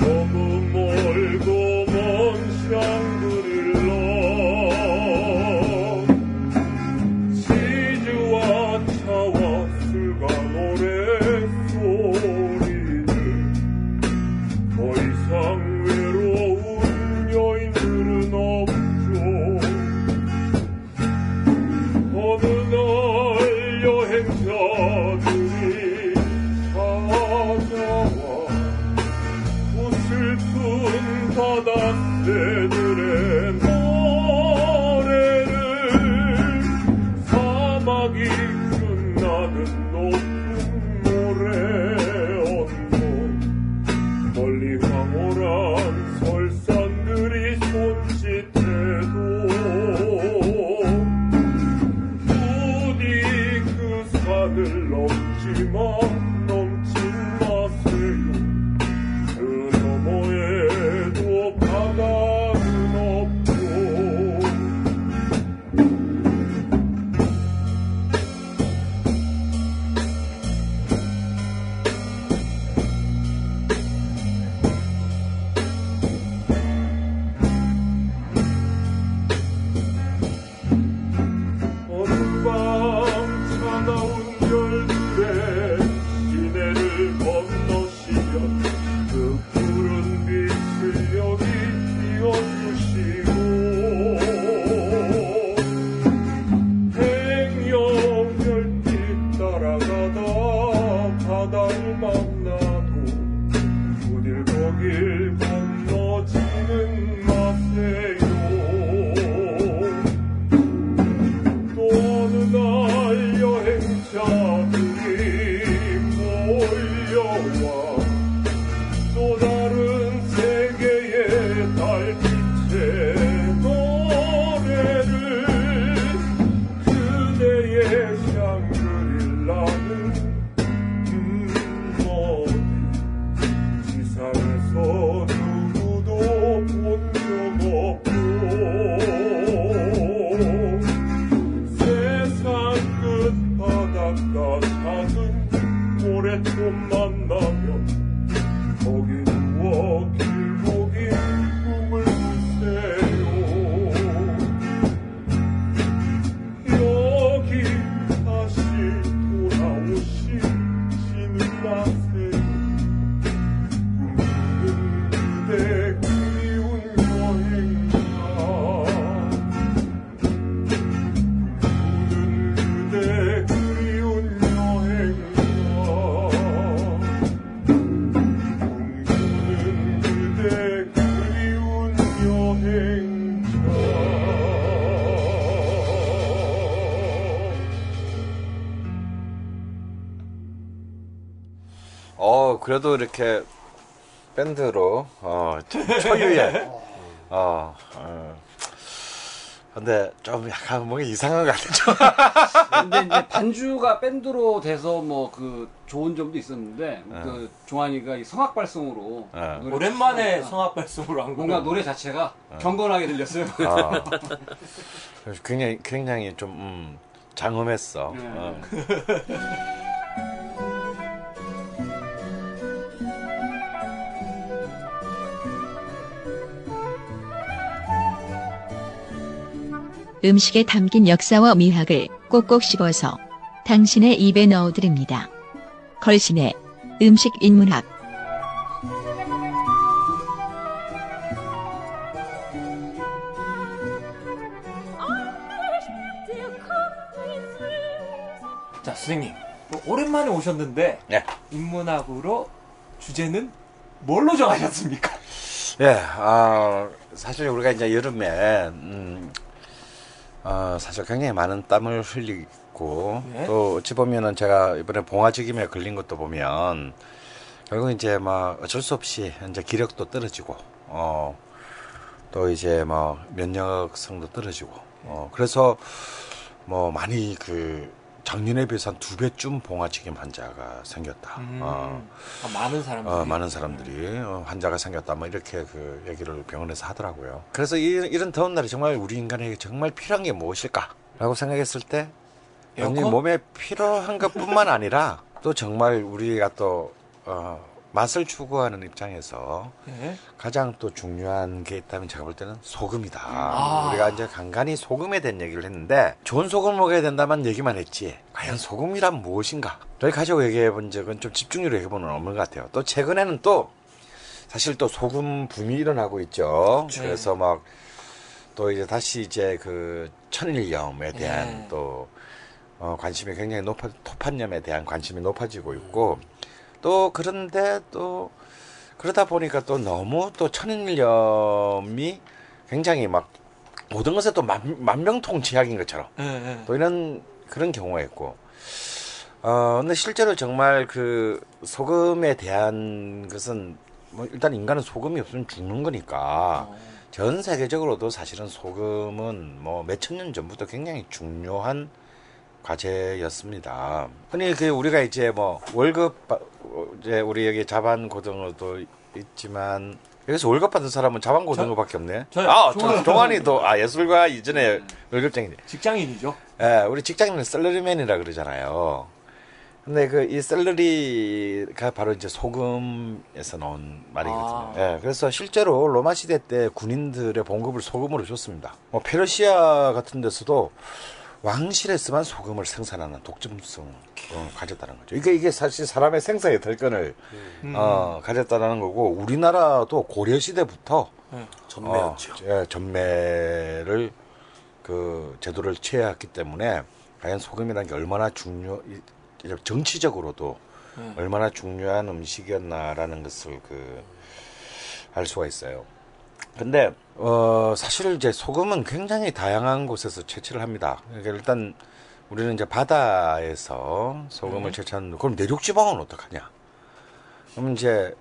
너무 멀고 먼 샹그릴라 그래도 이렇게 밴드로 초유의 근데 좀 약간 뭔가 이상한 거 같죠. 근데 이제 반주가 밴드로 돼서 뭐 그 좋은 점도 있었는데 그 종환이가 이 성악 발성으로 오랜만에 성악 발성으로 한 뭔가 노래 자체가 경건하게 들렸어요. 굉장히 좀 장엄했어. 음식에 담긴 역사와 미학을 꼭꼭 씹어서 당신의 입에 넣어드립니다. 걸신의 음식 인문학. 자, 선생님 오랜만에 오셨는데 네. 인문학으로 주제는 뭘로 정하셨습니까? 예, 사실 우리가 이제 여름에 사실 굉장히 많은 땀을 흘리고 네? 또 어찌 보면은 제가 이번에 봉화지김에 걸린 것도 보면 결국 이제 막 어쩔 수 없이 이제 기력도 떨어지고 또 이제 뭐 면역성도 떨어지고 그래서 뭐 많이 그 작년에 비해서 한 2배쯤 봉화지김 환자가 생겼다. 많은 사람들이. 환자가 생겼다. 뭐 이렇게 그 얘기를 병원에서 하더라고요. 그래서 이런 더운 날이 정말 우리 인간에게 정말 필요한 게 무엇일까라고 생각했을 때, 몸에 필요한 것 뿐만 아니라 또 정말 우리가 또, 맛을 추구하는 입장에서 네? 가장 또 중요한 게 있다면 제가 볼 때는 소금이다. 우리가 이제 간간히 소금에 대한 얘기를 했는데 좋은 소금을 먹어야 된다만 얘기만 했지 과연 소금이란 무엇인가? 저희 가지고 얘기해 본 적은 좀 집중적으로 얘기해 보는 없는 것 같아요. 또 최근에는 또 사실 또 소금 붐이 일어나고 있죠. 네. 그래서 막 또 이제 다시 이제 그 천일염에 대한 네. 또 관심이 굉장히 토판염에 대한 관심이 높아지고 있고 또 그런데 또 그러다 보니까 또 너무 또 천일염이 굉장히 막 모든 것에 또 만병통치약인 것처럼 또 이런 그런 경우가 있고 근데 실제로 정말 그 소금에 대한 것은 뭐 일단 인간은 소금이 없으면 죽는 거니까 전 세계적으로도 사실은 소금은 뭐 몇천 년 전부터 굉장히 중요한 과제였습니다. 흔히 그 우리가 이제 뭐 월급 이제 우리 여기 자반고등어도 있지만 여기서 월급 받은 사람은 자반고등어밖에 없네. 종환이도 예술가 이전에 월급쟁이네. 직장인이죠. 예, 우리 직장인은 셀러리맨이라 그러잖아요. 근데 그 이 셀러리가 바로 이제 소금에서 나온 말이거든요. 예, 그래서 실제로 로마 시대 때 군인들의 봉급을 소금으로 줬습니다. 뭐 페르시아 같은 데서도 왕실에서만 소금을 생산하는 독점성을 가졌다는 거죠. 이게 사실 사람의 생사의 덜건을 가졌다는 거고, 우리나라도 고려시대부터 전매였죠. 전매를 그 제도를 취해왔기 때문에 과연 소금이라는 게 얼마나 정치적으로도 얼마나 중요한 음식이었나라는 것을 알 수가 있어요. 근데 사실 이제 소금은 굉장히 다양한 곳에서 채취를 합니다. 그러니까 일단 우리는 이제 바다에서 소금을 채취하는데, 그럼 내륙지방은 어떡하냐? 그럼 이제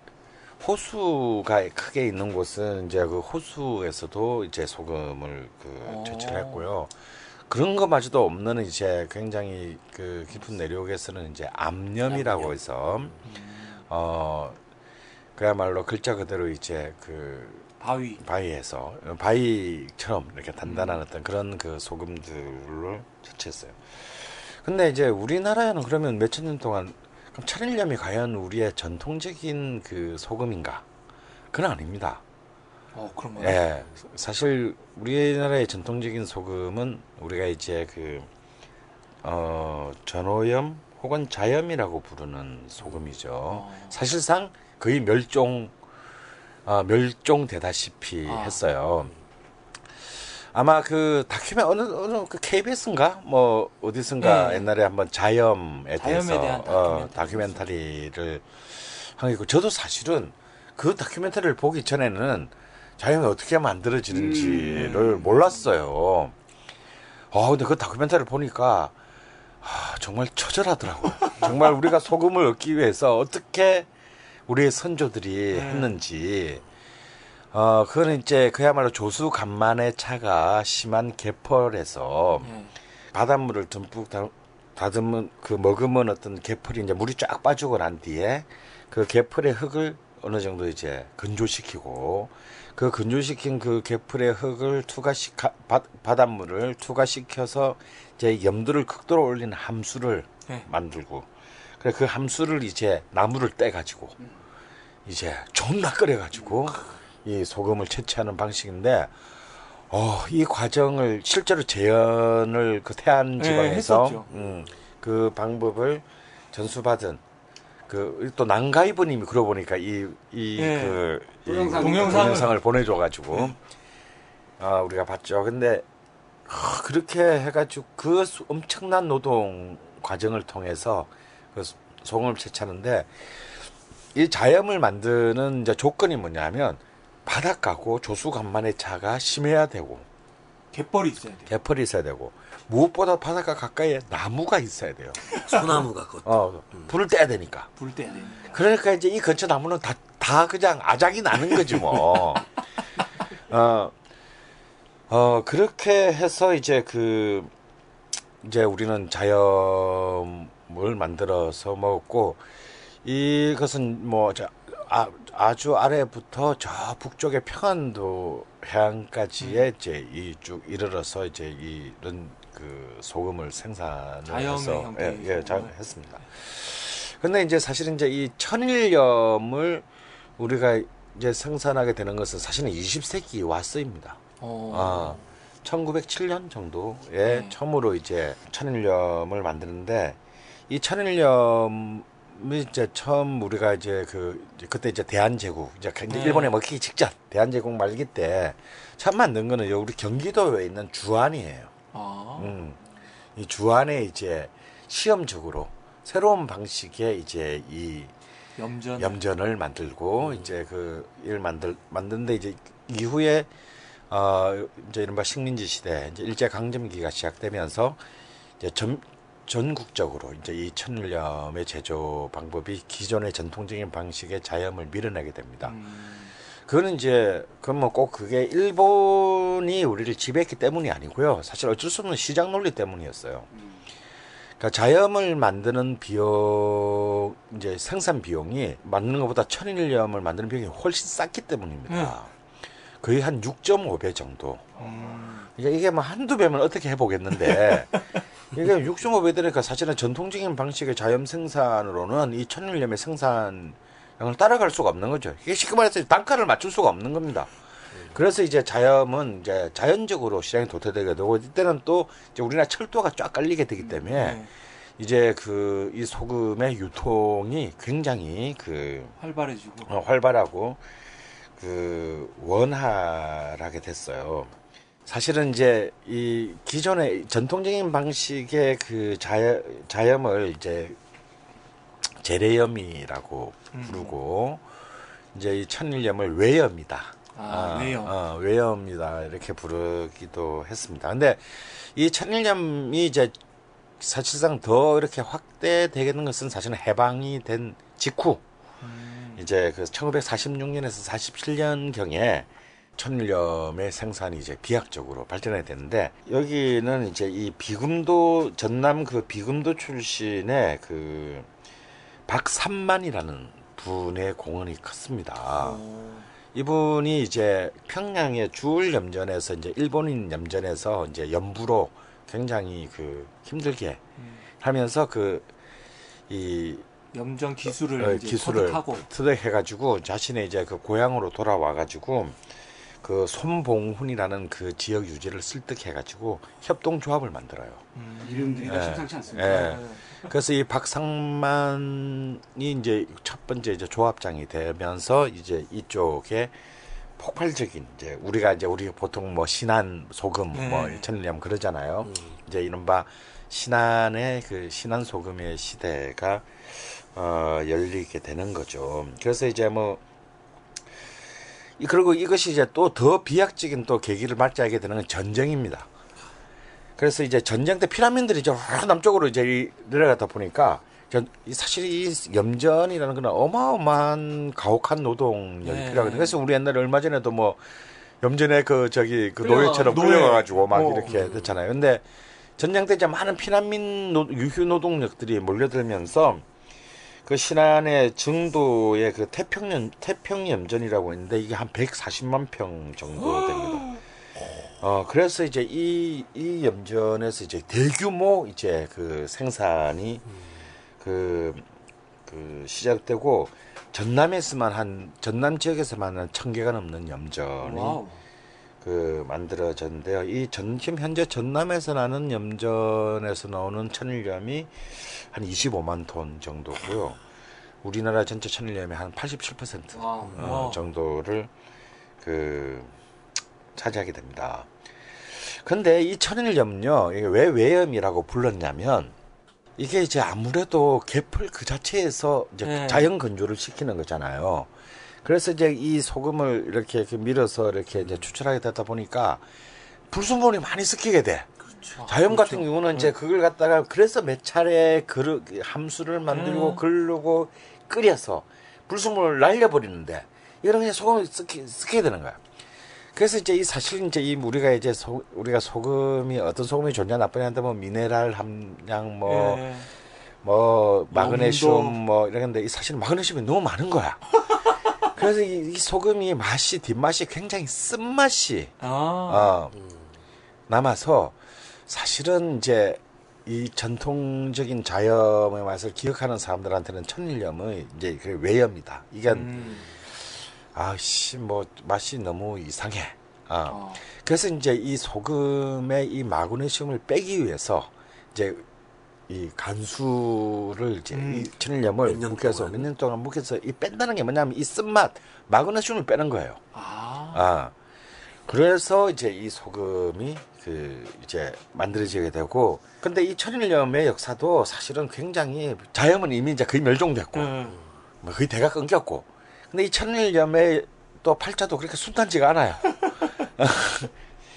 호수가 크게 있는 곳은 이제 그 호수에서도 이제 소금을 채취를 했고요. 그런 것마저도 없는 이제 굉장히 그 깊은 내륙에서는 이제 암염이라고 해서 그야말로 글자 그대로 이제 그 바위에서 바위처럼 이렇게 단단한 어떤 그런 그 소금들을 채취했어요. 근데 이제 우리나라에는 그러면 몇천 년 동안 그럼 천일염이 과연 우리의 전통적인 그 소금인가? 그건 아닙니다. 그런 거예요. 예, 사실 우리나라의 전통적인 소금은 우리가 이제 그 전오염 혹은 자염이라고 부르는 소금이죠. 사실상 거의 멸종되다시피 했어요. 아마 그 다큐멘 어느 그 KBS인가 뭐 어디선가 옛날에 한번 자염에 대해서 다큐멘터리를 한 게 있고, 저도 사실은 그 다큐멘터리를 보기 전에는 자연이 어떻게 만들어지는지를 몰랐어요. 근데 그 다큐멘터리를 보니까 정말 처절하더라고요. 정말 우리가 소금을 얻기 위해서 어떻게 우리의 선조들이 했는지. 그건 이제 그야말로 조수 간만의 차가 심한 개펄에서 바닷물을 듬뿍 머금은 어떤 개펄이 이제 물이 쫙 빠지고 난 뒤에 그 개펄의 흙을 어느 정도 이제 건조시키고, 그 건조시킨 그 개풀의 흙을 바닷물을 투과시켜서 이제 염도를 극도로 올리는 함수를 만들고, 그래 그 함수를 이제 나무를 떼가지고 이제 존나 끓여가지고 이 소금을 채취하는 방식인데, 이 과정을 실제로 재현을 그 태안 지방에서 그 방법을 전수받은 또 난가이브 님이 그러고 보니까 동영상을 보내줘가지고 우리가 봤죠. 근데 그렇게 해가지고 그 엄청난 노동 과정을 통해서 그 소금을 채취하는데, 이 자염을 만드는 이제 조건이 뭐냐면 바닷가고 조수 간만의 차가 심해야 되고 갯벌이 있어야 되고, 무엇보다 바닷가 가까이에 나무가 있어야 돼요. 소나무가 그것도. 불을 떼야 되니까. 그러니까 이제 이 근처 나무는 다 그냥 아작이 나는 거지 뭐. 그렇게 해서 이제 이제 우리는 자염을 만들어서 먹었고, 이것은 뭐 아주 아래부터 저 북쪽의 평안도 해안까지에 이제 쭉 이르러서 이제 이런 그 소금을 생산을 해서 했습니다. 근데 이제 사실은 이제 이 천일염을 우리가 이제 생산하게 되는 것은 사실은 20세기 와서입니다. 1907년 정도에 처음으로 이제 천일염을 만드는데, 이 천일염 이제 처음 우리가 이제 그때 이제 대한제국 이제 일본에 먹히기 직전 대한제국 말기 때 처음 만든 거는 우리 경기도에 있는 주안이에요. 이 주안에 이제 시험적으로 새로운 방식의 이제 이 염전을 만들고 이제 만드는데, 이제 이후에 이제 이른바 식민지 시대 이제 일제 강점기가 시작되면서 이제 전국적으로 이제 이 천일염의 제조 방법이 기존의 전통적인 방식의 자염을 밀어내게 됩니다. 그거는 이제 꼭 그게 일본이 우리를 지배했기 때문이 아니고요. 사실 어쩔 수 없는 시장 논리 때문이었어요. 그러니까 자염을 만드는 비용, 이제 생산 비용이 만드는 것보다 천일염을 만드는 비용이 훨씬 쌌기 때문입니다. 거의 한 6.5배 정도. 그러니까 이게 뭐 한두 배면 어떻게 해보겠는데 이게 6.5배 되니까 사실은 전통적인 방식의 자염 생산으로는 이 천일염의 생산량을 따라갈 수가 없는 거죠. 이게 쉽게 말해서 단가를 맞출 수가 없는 겁니다. 그래서 이제 자염은 이제 자연적으로 시장이 도태되게 되고, 이때는 또 이제 우리나라 철도가 쫙 깔리게 되기 때문에 이제 그 이 소금의 유통이 굉장히 그 활발해지고 활발하고 그 원활하게 됐어요. 사실은 이제 이 기존의 전통적인 방식의 그 자염을 이제 재래염이라고 부르고 이제 이 천일염을 외염이다. 외염. 외염이다. 이렇게 부르기도 했습니다. 근데 이 천일염이 이제 사실상 더 이렇게 확대되는 것은 사실은 해방이 된 직후, 이제 그 1946년에서 47년경에 천일염의 생산이 이제 비약적으로 발전이 됐는데, 여기는 이제 이 비금도, 전남 그 비금도 출신의 그 박삼만이라는 분의 공헌이 컸습니다. 이분이 이제 평양의 주울 염전에서 이제 일본인 염전에서 이제 염부로 굉장히 그 힘들게 하면서 그 이 염전 기술을 터득하고 터득해가지고 자신의 이제 그 고향으로 돌아와가지고 그 손봉훈이라는 그 지역 유지를 설득해가지고 협동조합을 만들어요. 이름들이 심상치 않습니다. 그래서 이 박상만이 이제 첫 번째 이제 조합장이 되면서 이제 이쪽에 폭발적인 이제 우리 보통 뭐 신안 소금 뭐 천일염 그러잖아요. 이제 이른바 신안의 그 신안 소금의 시대가 열리게 되는 거죠. 그래서 이제 뭐 그리고 이것이 이제 또 더 비약적인 또 계기를 맞이하게 되는 건 전쟁입니다. 그래서 이제 전쟁 때 피난민들이 이제 남쪽으로 이제 내려가다 보니까 사실 이 염전이라는 건 어마어마한 가혹한 노동력이 필요하거든요. 그래서 우리 옛날에 얼마 전에도 뭐 염전에 노예처럼 끌려가가지고 막 이렇게 됐잖아요. 근데 전쟁 때 이제 많은 피난민 유휴 노동력들이 몰려들면서 그 신안의 증도의 그 태평염전이라고 있는데 이게 한 140만 평 정도 됩니다. 그래서 이제 이 염전에서 이제 대규모 이제 그 생산이 그 시작되고 전남 지역에서만 한 1,000개가 넘는 염전이 와우. 그 만들어졌는데요. 지금 현재 전남에서 나는 염전에서 나오는 천일염이 한 25만 톤 정도고요. 우리나라 전체 천일염의 한 87% 정도를 그 차지하게 됩니다. 근데 이 천일염요, 왜 외염이라고 불렀냐면 이게 이제 아무래도 개펄 그 자체에서 이제 자연 건조를 시키는 거잖아요. 그래서 이제 이 소금을 이렇게 밀어서 이렇게 이제 추출하게 되다 보니까 불순물이 많이 섞이게 돼. 그렇죠. 자연 같은 경우는 이제 그걸 갖다가 그래서 몇 차례 함수를 만들고 걸르고 끓여서 불순물을 날려버리는데 이거는 그냥 소금이 섞이게 되는 거야. 그래서 이제 우리가 소금이 어떤 소금이 좋냐 나쁘냐 한다면 미네랄 함량 뭐 마그네슘 뭐 이런데 사실 마그네슘이 너무 많은 거야. 그래서 이 소금이 뒷맛이 굉장히 쓴맛이 남아서 사실은 이제 이 전통적인 자염의 맛을 기억하는 사람들한테는 천일염의 이제 그 외염이다. 이게 맛이 너무 이상해. 그래서 이제 이 소금의 이 마그네슘을 빼기 위해서 이제 이 간수를 이제 이 천일염을 몇 년 동안 묶여서 이 뺀다는 게 뭐냐면 이 쓴맛 마그네슘을 빼는 거예요. 그래서 이제 이 소금이 이제 만들어지게 되고, 근데 이 천일염의 역사도 사실은 굉장히 자염은 이미 이제 거의 멸종됐고 거의 대가 끊겼고, 근데 이 천일염의 또 팔자도 그렇게 순탄치가 않아요.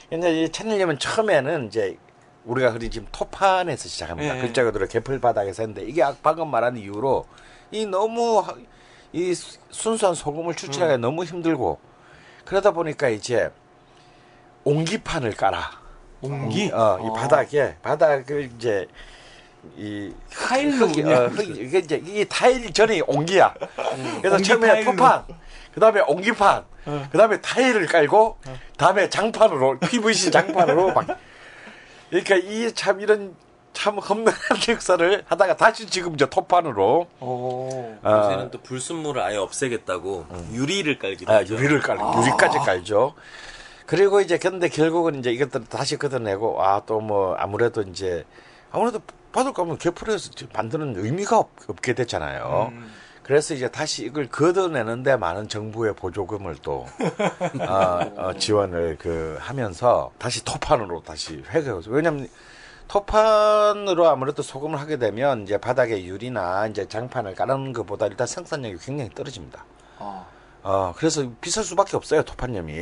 근데 이 천일염은 처음에는 이제 우리가 흔히 지금 토판에서 시작합니다. 글자 그대로 개펄 바닥에서 했는데 이게 방금 말한 이유로 너무 순수한 소금을 추출하기가 너무 힘들고 그러다 보니까 이제 옹기판을 깔아. 옹기? 이 바닥을 이제 이 타일로 이게 이제 이 타일 전이 옹기야. 그래서 처음에 토판, 그다음에 옹기판, 그다음에 타일을 깔고, 다음에 장판으로 PVC 장판으로 막. 그러니까 이 참 이런 참 험난한 역사를 하다가 다시 지금 이제 토판으로. 요새는 또 불순물을 아예 없애겠다고 유리를 깔기도 하죠. 유리를 깔, 유리까지 깔죠. 그리고 이제 근데 결국은 이제 이것들을 다시 걷어내고, 아, 또 뭐 아무래도 이제 아무래도 바둑 가면 개풀에서 만드는 의미가 없게 됐잖아요. 그래서 이제 다시 이걸 걷어내는데 많은 정부의 보조금을 또 지원을 그 하면서 다시 토판으로 다시 회귀해서, 왜냐면 토판으로 아무래도 소금을 하게 되면 이제 바닥에 유리나 이제 장판을 깔아놓는 것보다 일단 생산력이 굉장히 떨어집니다. 그래서 비쌀 수밖에 없어요, 토판염이.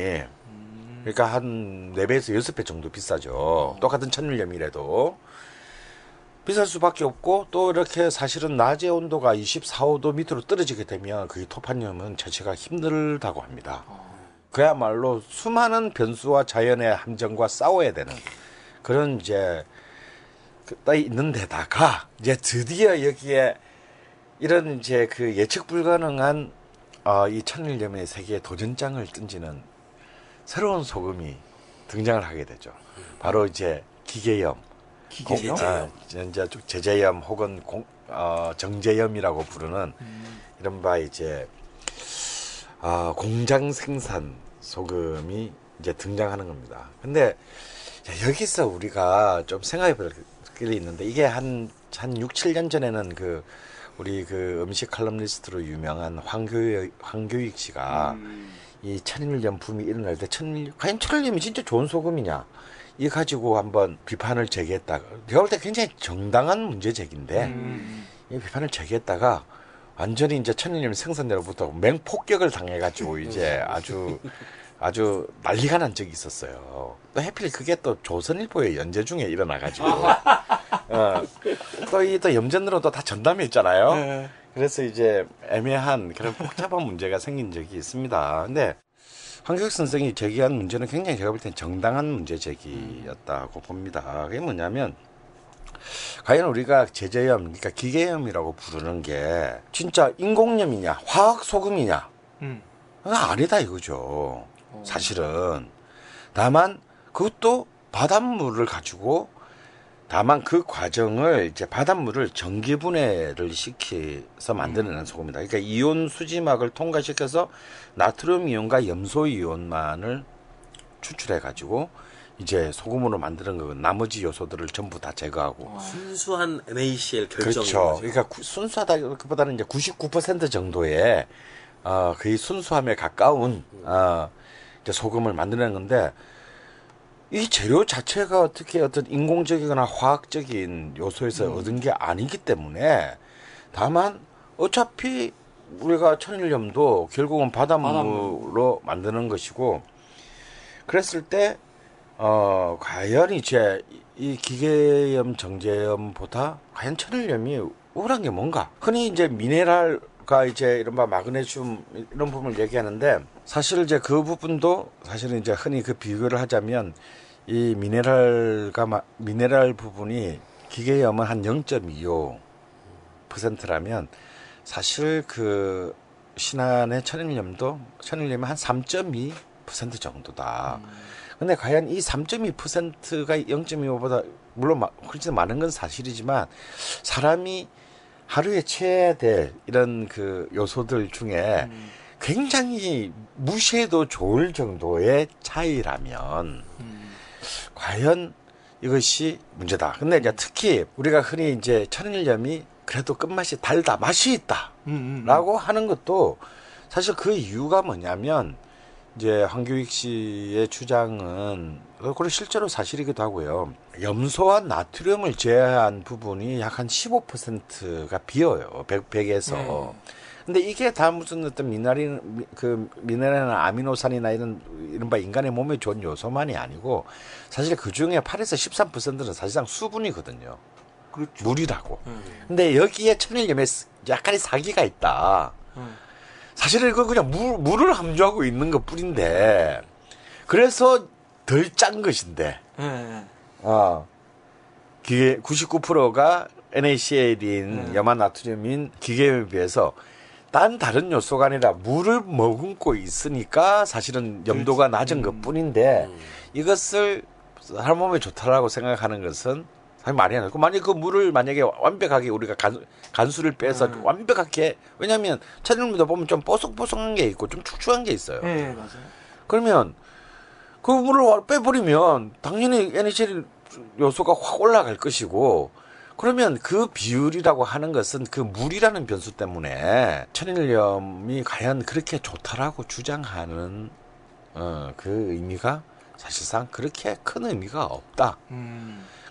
그러니까 한 4배에서 6배 정도 비싸죠. 똑같은 천일염이라도. 비쌀 수밖에 없고, 또 이렇게 사실은 낮의 온도가 24~25도 밑으로 떨어지게 되면 그 토판염은 자체가 힘들다고 합니다. 그야말로 수많은 변수와 자연의 함정과 싸워야 되는 그런 이제 따위 있는 데다가, 이제 드디어 여기에 이런 이제 그 예측 불가능한 이 천일염의 세계에 도전장을 던지는 새로운 소금이 등장을 하게 되죠. 바로 이제 기계염, 이제 제재염 혹은 정제염이라고 부르는 이른바 이제 공장 생산 소금이 이제 등장하는 겁니다. 근데 여기서 우리가 좀 생각해볼 게 있는데, 이게 한 6, 7년 전에는 그 우리 그 음식 칼럼니스트로 유명한 황교익 씨가 이 천일염 붐이 일어날 때 과연 천일염이 진짜 좋은 소금이냐, 이 가지고 한번 비판을 제기했다가, 제가 볼 때 굉장히 정당한 문제 제기인데 이 비판을 제기했다가 완전히 이제 천일염 생산자로부터 맹폭격을 당해가지고 이제 아주 난리가 난 적이 있었어요. 또 해필 그게 또 조선일보의 연재 중에 일어나가지고 또 염전으로 또 다 전담이 있잖아요. 네. 그래서 이제 애매한 그런 복잡한 문제가 생긴 적이 있습니다. 근데 황교익 선생이 제기한 문제는 굉장히 제가 볼 땐 정당한 문제 제기였다고 봅니다. 그게 뭐냐면, 과연 우리가 제재염, 그러니까 기계염이라고 부르는 게 진짜 인공염이냐, 화학 소금이냐, 아니다 이거죠. 사실은. 다만 그것도 바닷물을 가지고, 다만 그 과정을 이제 바닷물을 전기분해를 시켜서 만드는 소금이다. 그러니까 이온 수지막을 통과시켜서 나트륨 이온과 염소 이온만을 추출해 가지고 이제 소금으로 만드는 거고, 나머지 요소들을 전부 다 제거하고. 순수한 NaCl 결정인 거죠. 그러니까 순수하다기보다는 이제 99% 정도의 거의 순수함에 가까운 이제 소금을 만드는 건데, 이 재료 자체가 어떻게 어떤 인공적이거나 화학적인 요소에서 얻은 게 아니기 때문에, 다만 어차피 우리가 천일염도 결국은 바닷물로 만드는 것이고, 그랬을 때 과연 이제 이 기계염, 정제염보다 과연 천일염이 우울한 게 뭔가? 흔히 이제 미네랄과 이제 이른바 마그네슘 이런 부분을 얘기하는데, 사실 이제 그 부분도 사실은 이제 흔히 그 비교를 하자면, 이 미네랄 부분이 기계염은 한 0.25%라면 사실 그 신안의 천일염이 한 3.2% 정도다. 근데 과연 이 3.2%가 0.25보다 물론 훨씬 많은 건 사실이지만, 사람이 하루에 채워야 될 이런 그 요소들 중에 굉장히 무시해도 좋을 정도의 차이라면 과연 이것이 문제다. 근데 이제 특히 우리가 흔히 이제 천일염이 그래도 끝맛이 달다, 맛이 있다 라고 하는 것도 사실 그 이유가 뭐냐면, 이제 황교익 씨의 주장은 그리고 실제로 사실이기도 하고요, 염소와 나트륨을 제외한 부분이 약 한 15%가 비어요. 100에서 근데 이게 다 무슨 어떤 미네랄이나 아미노산이나 이른바 인간의 몸에 좋은 요소만이 아니고, 사실 그 중에 8에서 13%는 사실상 수분이거든요. 그렇죠. 물이라고. 근데 여기에 천일염에 약간의 사기가 있다. 사실은 이거 그냥 물을 함유하고 있는 것 뿐인데, 그래서 덜 짠 것인데, 기계 99%가 NaCl인 염화 나트륨인 기계염에 비해서 다른 요소가 아니라 물을 머금고 있으니까 사실은 염도가 낮은 것뿐인데 이것을 사람 몸에 좋다라고 생각하는 것은 사실 말이 안 되고, 만약에 그 물을 만약에 완벽하게 우리가 간수를 빼서 완벽하게, 왜냐하면 체중물도 보면 좀 뽀송뽀송한 게 있고 좀 축축한 게 있어요. 네, 맞아요. 그러면 그 물을 빼버리면 당연히 NaCl 요소가 확 올라갈 것이고, 그러면 그 비율이라고 하는 것은 그 물이라는 변수 때문에 천일염이 과연 그렇게 좋다라고 주장하는 그 의미가 사실상 그렇게 큰 의미가 없다.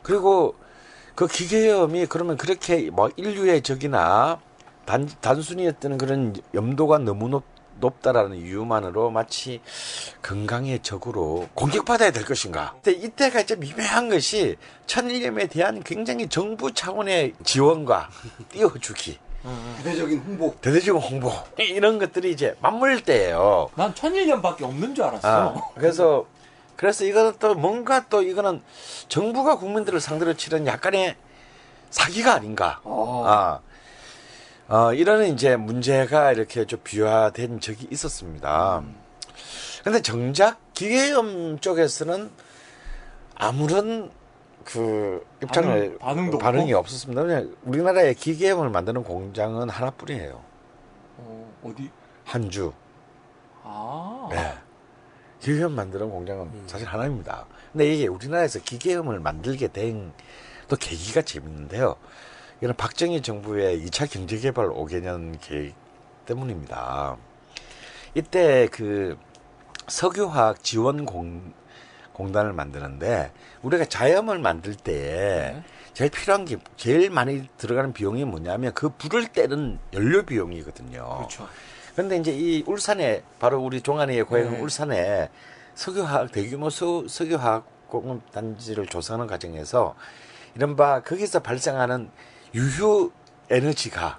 그리고 그 기계염이 그러면 그렇게 뭐 인류의 적이나 단순히 어떤 그런 염도가 너무 높다라는 이유만으로 마치 건강의 적으로 공격받아야 될 것인가. 근데 이때가 좀 미묘한 것이 천일염에 대한 굉장히 정부 차원의 지원과 띄워주기. 대대적인 홍보. 이런 것들이 이제 맞물 때예요. 난 천일염밖에 없는 줄 알았어. 그래서 이거는 또 뭔가 또 이거는 정부가 국민들을 상대로 치는 약간의 사기가 아닌가. 이런 이제 문제가 이렇게 좀 비화된 적이 있었습니다. 근데 정작 기계염 쪽에서는 아무런 그 입장을, 반응이 없었습니다. 왜냐하면 우리나라에 기계염을 만드는 공장은 하나뿐이에요. 어디? 한주. 아. 네. 기계염 만드는 공장은 사실 하나입니다. 근데 이게 우리나라에서 기계염을 만들게 된 또 계기가 재밌는데요. 이건 박정희 정부의 2차 경제개발 5개년 계획 때문입니다. 이때 그 석유화학 지원 공단을 만드는데 우리가 자염을 만들 때 제일 필요한 게 제일 많이 들어가는 비용이 뭐냐면 그 불을 때는 연료 비용이거든요. 그렇죠. 근데 이제 이 울산에 바로 우리 종안이의 고향 울산에 석유화학 대규모 석유화학 공업 단지를 조성하는 과정에서 이른바 거기서 발생하는 유효 에너지가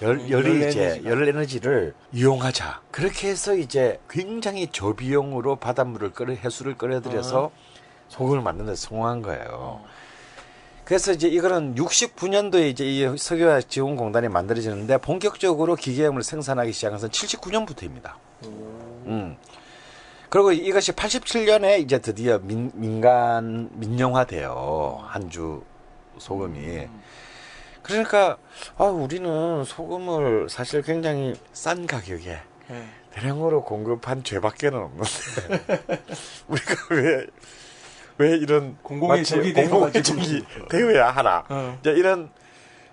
열 에너지를 이용하자. 그렇게 해서 이제 굉장히 저비용으로 바닷물을 해수를 끌어들여서 소금을 만드는 데 성공한 거예요. 그래서 이제 이거는 69년도에 이제 이 석유화학 지원공단이 만들어지는데 본격적으로 기계염을 생산하기 시작한 것은 79년부터입니다. 그리고 이것이 87년에 이제 드디어 민영화돼요. 한주 소금이. 그러니까 우리는 소금을 사실 굉장히 싼 가격에 대량으로 공급한 죄밖에는 없는데 우리가 왜 이런 공공의 적이 되어야 하나. 이제 이런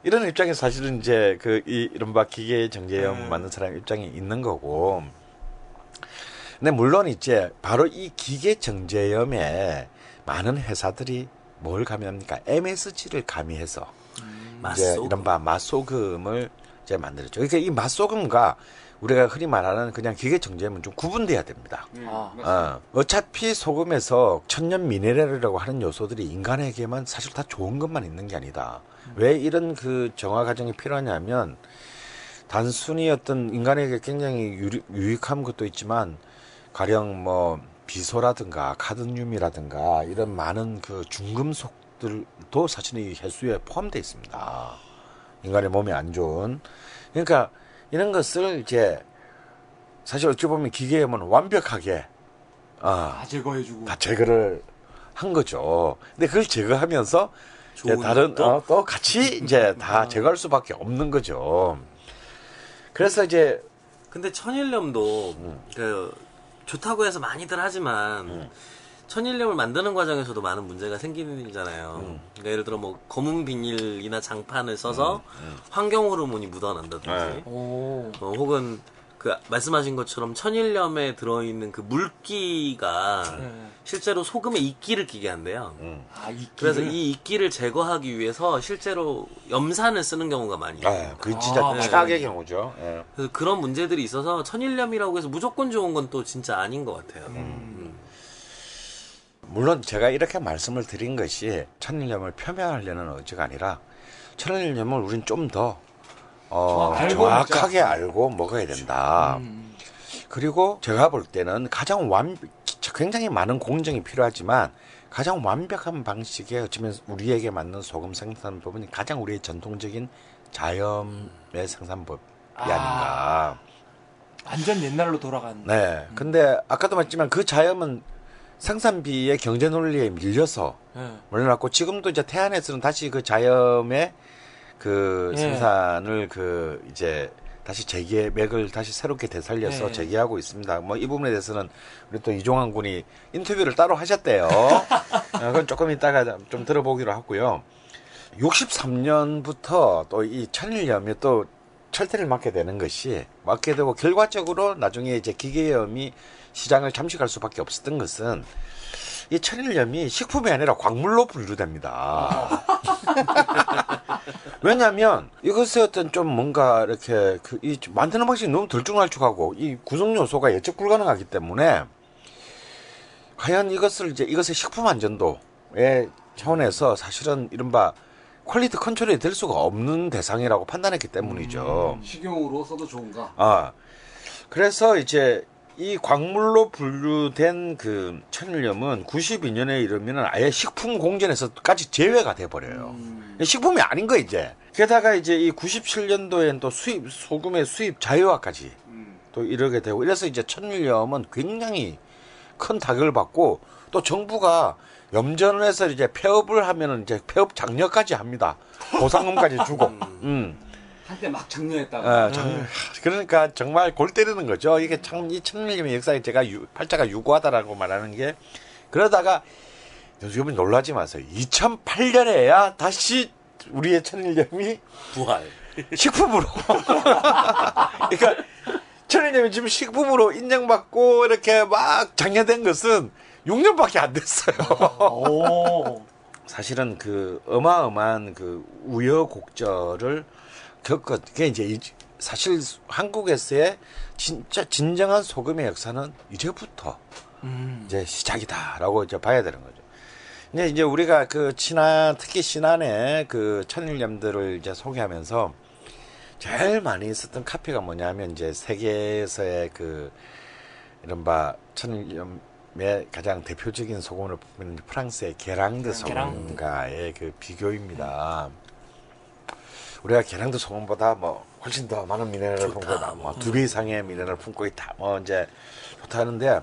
입장에서 사실은 이제 그 이른바 기계 정제염 만든 사람 입장이 있는 거고. 근데 물론 이제 바로 이 기계 정제염에 많은 회사들이 뭘 가미합니까? MSG를 가미해서 이제 이른바 맛소금을 이제 만들었죠. 그러니까 이 맛소금과 우리가 흔히 말하는 그냥 기계 정제염은 좀 구분돼야 됩니다. 어차피 소금에서 천연 미네랄이라고 하는 요소들이 인간에게만 사실 다 좋은 것만 있는 게 아니다. 왜 이런 그 정화 과정이 필요하냐면 단순히 어떤 인간에게 굉장히 유익한 것도 있지만 가령 뭐 비소라든가 카드뮴이라든가 이런 많은 그 중금속들도 사실 이 해수에 포함되어 있습니다. 인간의 몸에 안 좋은. 그러니까 이런 것을 이제 사실 어찌 보면 기계염은 완벽하게 다 제거해주고 다 제거를 한 거죠. 근데 그걸 제거하면서 이제 다른 또 같이 이제 다 제거할 수밖에 없는 거죠. 그래서 이제 근데 천일염도 그 좋다고 해서 많이들 하지만 천일염을 만드는 과정에서도 많은 문제가 생기잖아요. 그러니까 예를 들어 뭐 검은 비닐이나 장판을 써서 환경 호르몬이 묻어난다든지, 혹은 그 말씀하신 것처럼 천일염에 들어있는 그 물기가 실제로 소금에 이끼를 끼게 한대요. 그래서 이 이끼를 제거하기 위해서 실제로 염산을 쓰는 경우가 많이 있어요. 그게 진짜 최악의 경우죠. 네. 그래서 그런 문제들이 있어서 천일염이라고 해서 무조건 좋은 건 또 진짜 아닌 것 같아요. 물론 제가 이렇게 말씀을 드린 것이 천일염을 폄훼하려는 의지가 아니라 천일염을 우린 좀 더 정확하게 알고 먹어야 된다. 그리고 제가 볼 때는 굉장히 많은 공정이 필요하지만 가장 완벽한 방식에 어쩌면 우리에게 맞는 소금 생산법은 가장 우리의 전통적인 자연의 생산법이 아닌가. 완전 옛날로 돌아간. 네. 근데 아까도 말했지만 그 자연은 생산비의 경제 논리에 밀려서 몰려났고 지금도 이제 태안에서는 다시 그 자연의 그 생산을 그 이제 다시 재개 맥을 다시 새롭게 되살려서 재개하고 있습니다. 뭐 이 부분에 대해서는 우리 또 이종환 군이 인터뷰를 따로 하셨대요. 그건 조금 이따가 좀 들어보기로 하고요. 63년부터 또 이 천일염이 또 철퇴를 맞게 되는 것이 맞게 되고 결과적으로 나중에 이제 기계염이 시장을 잠식할 수밖에 없었던 것은 이 천일염이 식품이 아니라 광물로 분류됩니다. 왜냐하면 이것의 어떤 좀 뭔가 이렇게 그 이 만드는 방식이 너무 들쭉날쭉하고 이 구성 요소가 예측 불가능하기 때문에 과연 이것을 이제 이것의 식품 안전도의 차원에서 사실은 이른바 퀄리티 컨트롤이 될 수가 없는 대상이라고 판단했기 때문이죠. 식용으로 써도 좋은가? 아, 그래서 이제 이 광물로 분류된 그 천일염은 92년에 이르면 아예 식품 공전에서까지 제외가 돼버려요. 식품이 아닌 거 이제. 게다가 이제 이 97년도엔 또 수입 소금의 수입 자유화까지 또 이르게 되고, 그래서 이제 천일염은 굉장히 큰 타격을 받고 또 정부가 염전을 해서 이제 폐업을 하면은 이제 폐업 장려까지 합니다. 보상금까지 주고. 한때 막 장려했다가. 그러니까 정말 골 때리는 거죠. 이게 참 이 천일염의 역사에 제가 팔자가 유구하다라고 말하는 게, 그러다가 여러분 놀라지 마세요. 2008년에야 다시 우리의 천일염이 부활. 식품으로. 그러니까 천일염이 지금 식품으로 인정받고 이렇게 막 장려된 것은 6년밖에 안 됐어요. 오. 사실은 그 어마어마한 그 우여곡절을 겪었. 그게 이제 사실 한국에서의 진짜 진정한 소금의 역사는 이제부터 이제 시작이다라고 이제 봐야 되는 거죠. 이제 우리가 그 신안, 특히 신안의 그 천일염들을 이제 소개하면서 제일 많이 썼던 카피가 뭐냐면 이제 세계에서의 그 이른바 천일염 가장 대표적인 소금으로 보면 프랑스의 게랑드 소금과의 그 비교입니다. 우리가 게랑드 소금보다 뭐 훨씬 더 많은 미네랄을 품고 있다, 뭐 2배 이상의 미네랄을 품고 있다, 뭐 이제 좋다는데,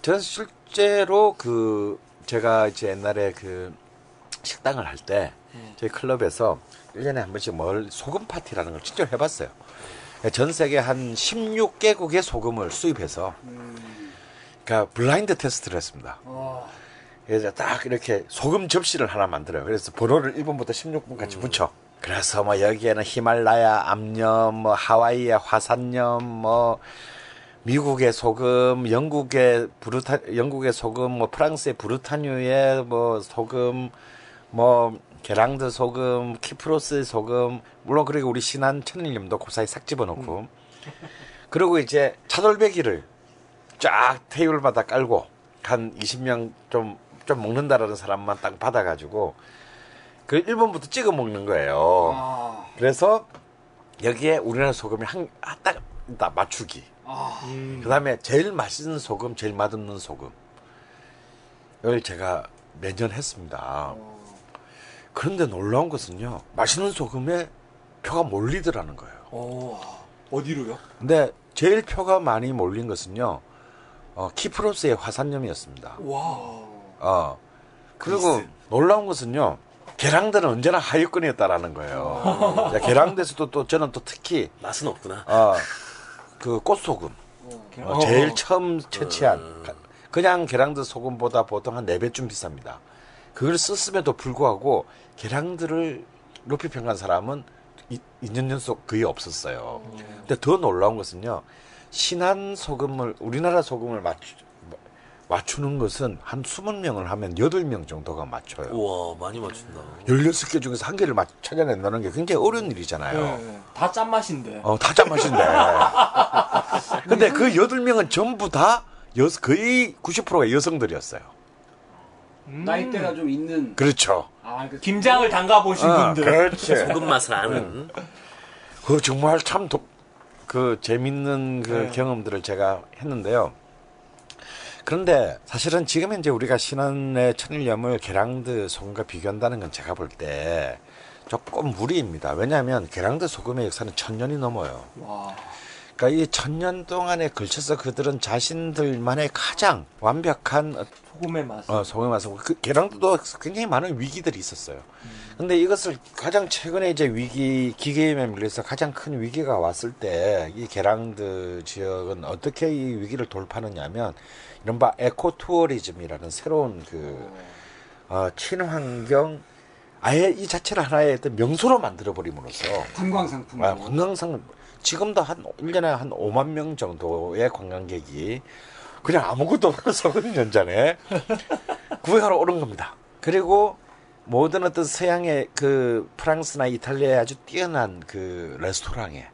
저는 실제로 그 제가 이제 옛날에 그 식당을 할 때 저희 클럽에서 1년에 한 번씩 뭘 소금 파티라는 걸 직접 해봤어요. 전 세계 한 16개국의 소금을 수입해서. 그러니까 블라인드 테스트를 했습니다. 그래서 딱 이렇게 소금 접시를 하나 만들어요. 그래서 번호를 1번부터 16번까지 붙여. 그래서 뭐 여기에는 히말라야 암염, 뭐 하와이의 화산염, 뭐 미국의 소금, 영국의 소금, 뭐 프랑스의 부르타뉴의 뭐 소금, 뭐 게랑드 소금, 키프로스의 소금, 물론 그리고 우리 신안 천일염도 고사에 싹 집어넣고. 그리고 이제 차돌배기를 쫙 테이블마다 깔고 한 20명 좀 먹는다라는 사람만 딱 받아가지고 그 1번부터 찍어 먹는 거예요. 그래서 여기에 우리나라 소금이 딱 맞추기. 그 다음에 제일 맛있는 소금, 제일 맛없는 소금을 제가 매년 했습니다. 그런데 놀라운 것은요, 맛있는 소금에 표가 몰리더라는 거예요. 어디로요? 근데 제일 표가 많이 몰린 것은요, 키프로스의 화산염이었습니다. 그리고 놀라운 것은요, 게랑드는 언제나 하위권이었다라는 거예요. 게랑드에서도 또 저는 또 특히 맛은 없구나. 그 꽃소금, 제일 처음 채취한 그냥 게랑드 소금보다 보통 한 4배쯤 비쌉니다. 그걸 썼음에도 불구하고 게랑드를 높이 평가한 사람은 2년 연속 거의 없었어요. 근데 더 놀라운 것은요, 신안 소금을, 우리나라 소금을 맞추는 것은 한 20명을 하면 8명 정도가 맞춰요. 우와, 많이 맞춘다. 16개 중에서 한 개를 찾아낸다는 게 굉장히 어려운 일이잖아요. 네, 다 짠맛인데. 다 짠맛인데. 근데 그 8명은 전부 다 거의 90%가 여성들이었어요. 나이대가 좀 있는. 그렇죠. 김장을 담가보신 분들. 그렇지. 소금 맛을 아는. 그거 정말 참 재밌는 경험들을 제가 했는데요. 그런데 사실은 지금 현재 우리가 신원의 천일염을 계량드 소금과 비교한다는 건 제가 볼 때 조금 무리입니다. 왜냐하면 계량드 소금의 역사는 1000년이 넘어요. 와. 그러니까 이 1000년 동안에 걸쳐서 그들은 자신들만의 가장 완벽한 소금의 맛을. 소금의 맛을. 그 계량도도 굉장히 많은 위기들이 있었어요. 근데 이것을 가장 최근에 이제 위기, 기계염에 밀려서 가장 큰 위기가 왔을 때 이 계량드 지역은 어떻게 이 위기를 돌파하느냐면 이른바 에코투어리즘이라는 새로운 그, 친환경 아예 이 자체를 하나의 어떤 명소로 만들어버림으로써. 관광상품. 관광상품. 지금도 한 1년에 한 5만 명 정도의 관광객이 그냥 아무것도 없는 소금 연산에 구경하러 오는 겁니다. 그리고 모든 어떤 서양의 그 프랑스나 이탈리아의 아주 뛰어난 그 레스토랑에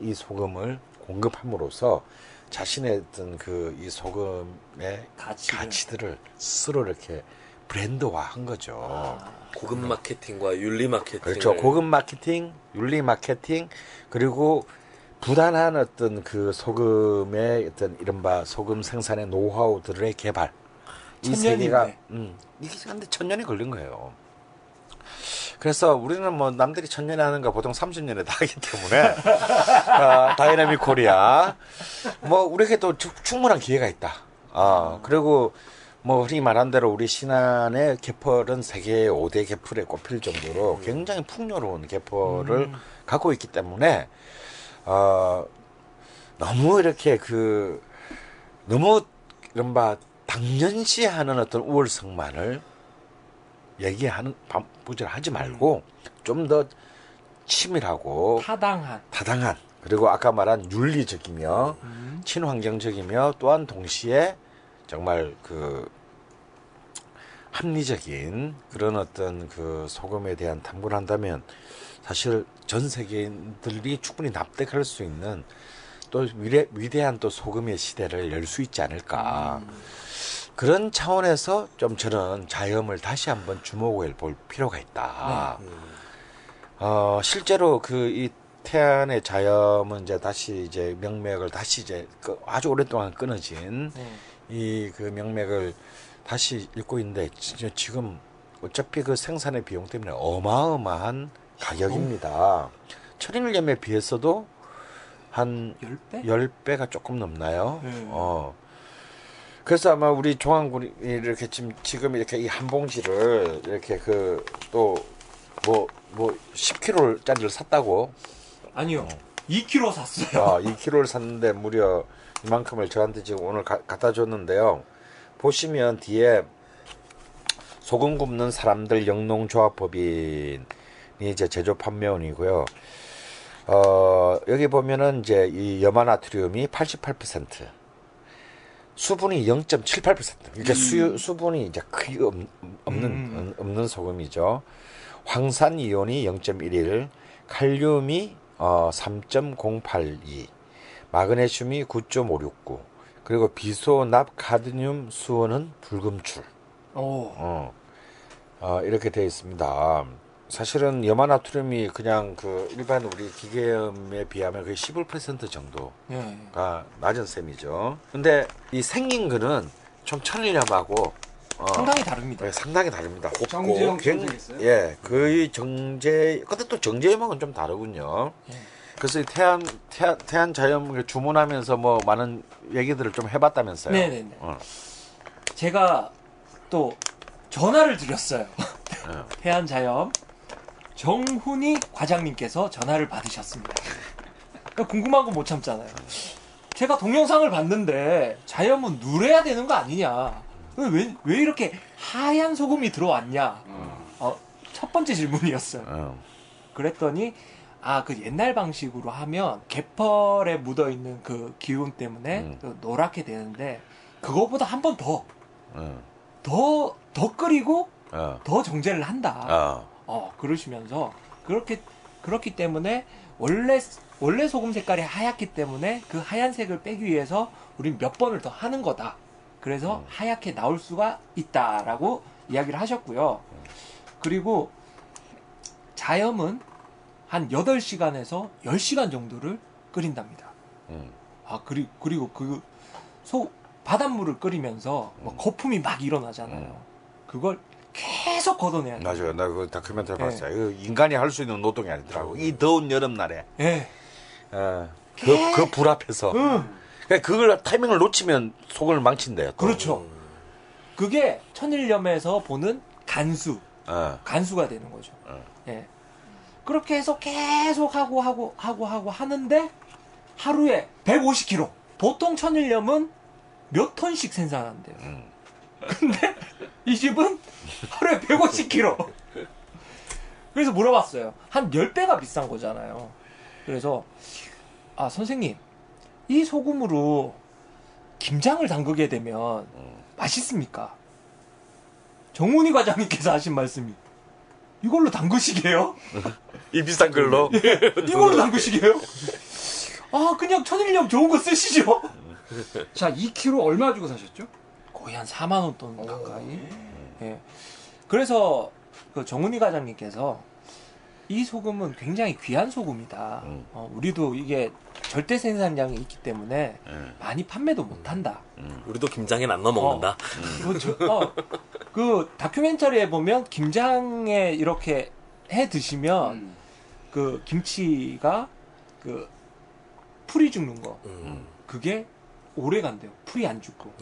이 소금을 공급함으로써 자신의 어떤 그 이 소금의 가치들을 스스로 이렇게 브랜드화 한 거죠. 고급 마케팅과 윤리 마케팅. 그렇죠. 고급 마케팅, 윤리 마케팅, 그리고 부단한 어떤 그 소금의 어떤 이른바 소금 생산의 노하우들의 개발. 이 세계가, 이게 근데 1000년이 걸린 거예요. 그래서 우리는 뭐 남들이 1000년에 하는 거 보통 30년에 다 하기 때문에, 다이나믹 코리아. 뭐, 우리에게도 충분한 기회가 있다. 그리고 뭐 흔히 말한 대로 우리 신안의 개펄은 세계의 5대 개펄에 꼽힐 정도로 굉장히 풍요로운 개펄을 갖고 있기 때문에 너무 이렇게 그 너무 이른바 당연시하는 어떤 우월성만을 얘기하는 부질하지 말고 좀 더 치밀하고 타당한 그리고 아까 말한 윤리적이며 친환경적이며 또한 동시에 정말 그 합리적인 그런 어떤 그 소금에 대한 탐구를 한다면 사실 전 세계인들이 충분히 납득할 수 있는 또 위대한 또 소금의 시대를 열 수 있지 않을까. 그런 차원에서 좀 저는 자염을 다시 한번 주목해 볼 필요가 있다. 실제로 그 이 태안의 자염은 이제 다시 이제 명맥을 다시 이제 아주 오랫동안 끊어진 이 그 명맥을 다시 읽고 있는데 지금 어차피 그 생산의 비용 때문에 어마어마한 가격입니다. 천일염에 비해서도 한 10배가 조금 넘나요. 그래서 아마 우리 종안군이 이렇게 지금 이렇게 이 한 봉지를 이렇게 그 또 뭐 10kg 짜리를 샀다고? 아니요. 2kg 샀어요. 2kg를 샀는데 무려 이만큼을 저한테 지금 오늘 갖다 줬는데요. 보시면 뒤에 소금 굽는 사람들 영농조합법인이 이제 제조 판매원이고요. 여기 보면은 이제 이 염화나트륨이 88%, 수분이 0.78%. 이게 수분이 이제 거의 없는 소금이죠. 황산 이온이 0.11, 칼륨이 3.082. 마그네슘이 9.569. 그리고 비소, 납, 카드뮴, 수은은 불금출. 이렇게 되어 있습니다. 사실은 염화나트륨이 그냥 그 일반 우리 기계염에 비하면 거의 11% 정도가 낮은 셈이죠. 근데 이 생긴 거는 좀 천일염하고 상당히 다릅니다. 상당히 다릅니다. 곱고 정제염 정제겠어요? 거의 정제. 근데 또 정제염하고는 좀 다르군요. 그래서 태안 자연 주문하면서 뭐 많은 얘기들을 좀 해봤다면서요. 네네네. 제가 또 전화를 드렸어요. 태안 자연 정훈이 과장님께서 전화를 받으셨습니다. 그러니까 궁금한 건 못 참잖아요. 제가 동영상을 봤는데 자연은 누래야 되는 거 아니냐? 왜 이렇게 하얀 소금이 들어왔냐? 첫 번째 질문이었어요. 그랬더니 그 옛날 방식으로 하면 개펄에 묻어있는 그 기운 때문에 노랗게 되는데 그거보다 한 번 더 끓이고 더 정제를 한다. 그러시면서 그렇기 때문에 원래 소금 색깔이 하얗기 때문에 그 하얀색을 빼기 위해서 우린 몇 번을 더 하는 거다. 그래서 하얗게 나올 수가 있다라고 이야기를 하셨고요. 그리고 자염은 한 8시간에서 10시간 정도를 끓인답니다. 그리고 그 바닷물을 끓이면서 막 거품이 막 일어나잖아요. 그걸 계속 걷어내야 돼요. 맞아요. 나 그 다큐멘터리 봤어요. 인간이 할 수 있는 노동이 아니더라고. 이 더운 여름날에 그 불 앞에서 그러니까 그걸 타이밍을 놓치면 속을 망친대요. 또. 그렇죠. 그게 천일염에서 보는 간수, 간수가 되는 거죠. 예. 그렇게 해서 계속 하고 하는데 하루에 150kg. 보통 천일염은 몇 톤씩 생산한대요. 근데 이 집은 하루에 150kg. 그래서 물어봤어요. 한 10배가 비싼 거잖아요. 그래서 아 선생님, 이 소금으로 김장을 담그게 되면 맛있습니까? 정훈이 과장님께서 하신 말씀이 이걸로 담그시게요? 이 비싼 걸로? 예, 이걸로 담그시게요? 아 그냥 천일염 좋은 거 쓰시죠. 자 2kg 얼마 주고 사셨죠? 거의 한 4만 원 돈 가까이. 예. 그래서 그 정훈이 과장님께서 이 소금은 굉장히 귀한 소금이다. 우리도 이게 절대 생산량이 있기 때문에 많이 판매도 못한다. 우리도 김장엔 안 넣어먹는다. 그 다큐멘터리에 보면 김장에 이렇게 해 드시면 그 김치가 그 풀이 죽는 거 그게 오래 간대요. 풀이 안 죽고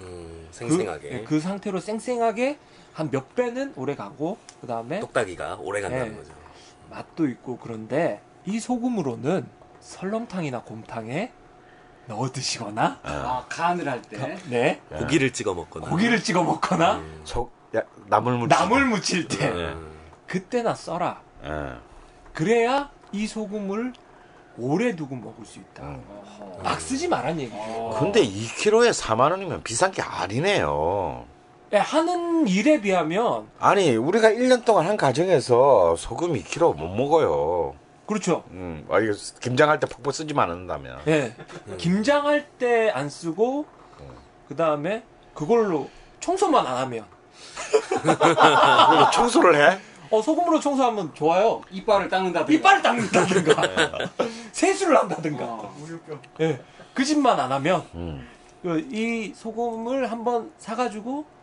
생생하게 그 상태로 생생하게 한 몇 배는 오래 가고 그 다음에 똑딱이가 오래 간다는 거죠. 맛도 있고. 그런데 이 소금으로는 설렁탕이나 곰탕에 넣어 드시거나 간을 할 때 고기를 찍어 먹거나 나물 무칠 때 그때나 써라. 그래야 이 소금을 오래 두고 먹을 수 있다. 막 쓰지 말란 얘기죠. 근데 2kg에 4만 원이면 비싼 게 아니네요. 예, 하는 일에 비하면. 아니, 우리가 1년 동안 한 가정에서 소금 2kg 못 먹어요. 그렇죠. 아, 이거 김장할 때 퍽퍽 쓰지만 않는다면. 예. 김장할 때 안 쓰고, 그 다음에 그걸로 청소만 안 하면. 그걸로 청소를 해? 소금으로 청소하면 좋아요. 이빨을 닦는다든가. 세수를 한다든가. 예. 그 집만 안 하면. 이 소금을 한번 사가지고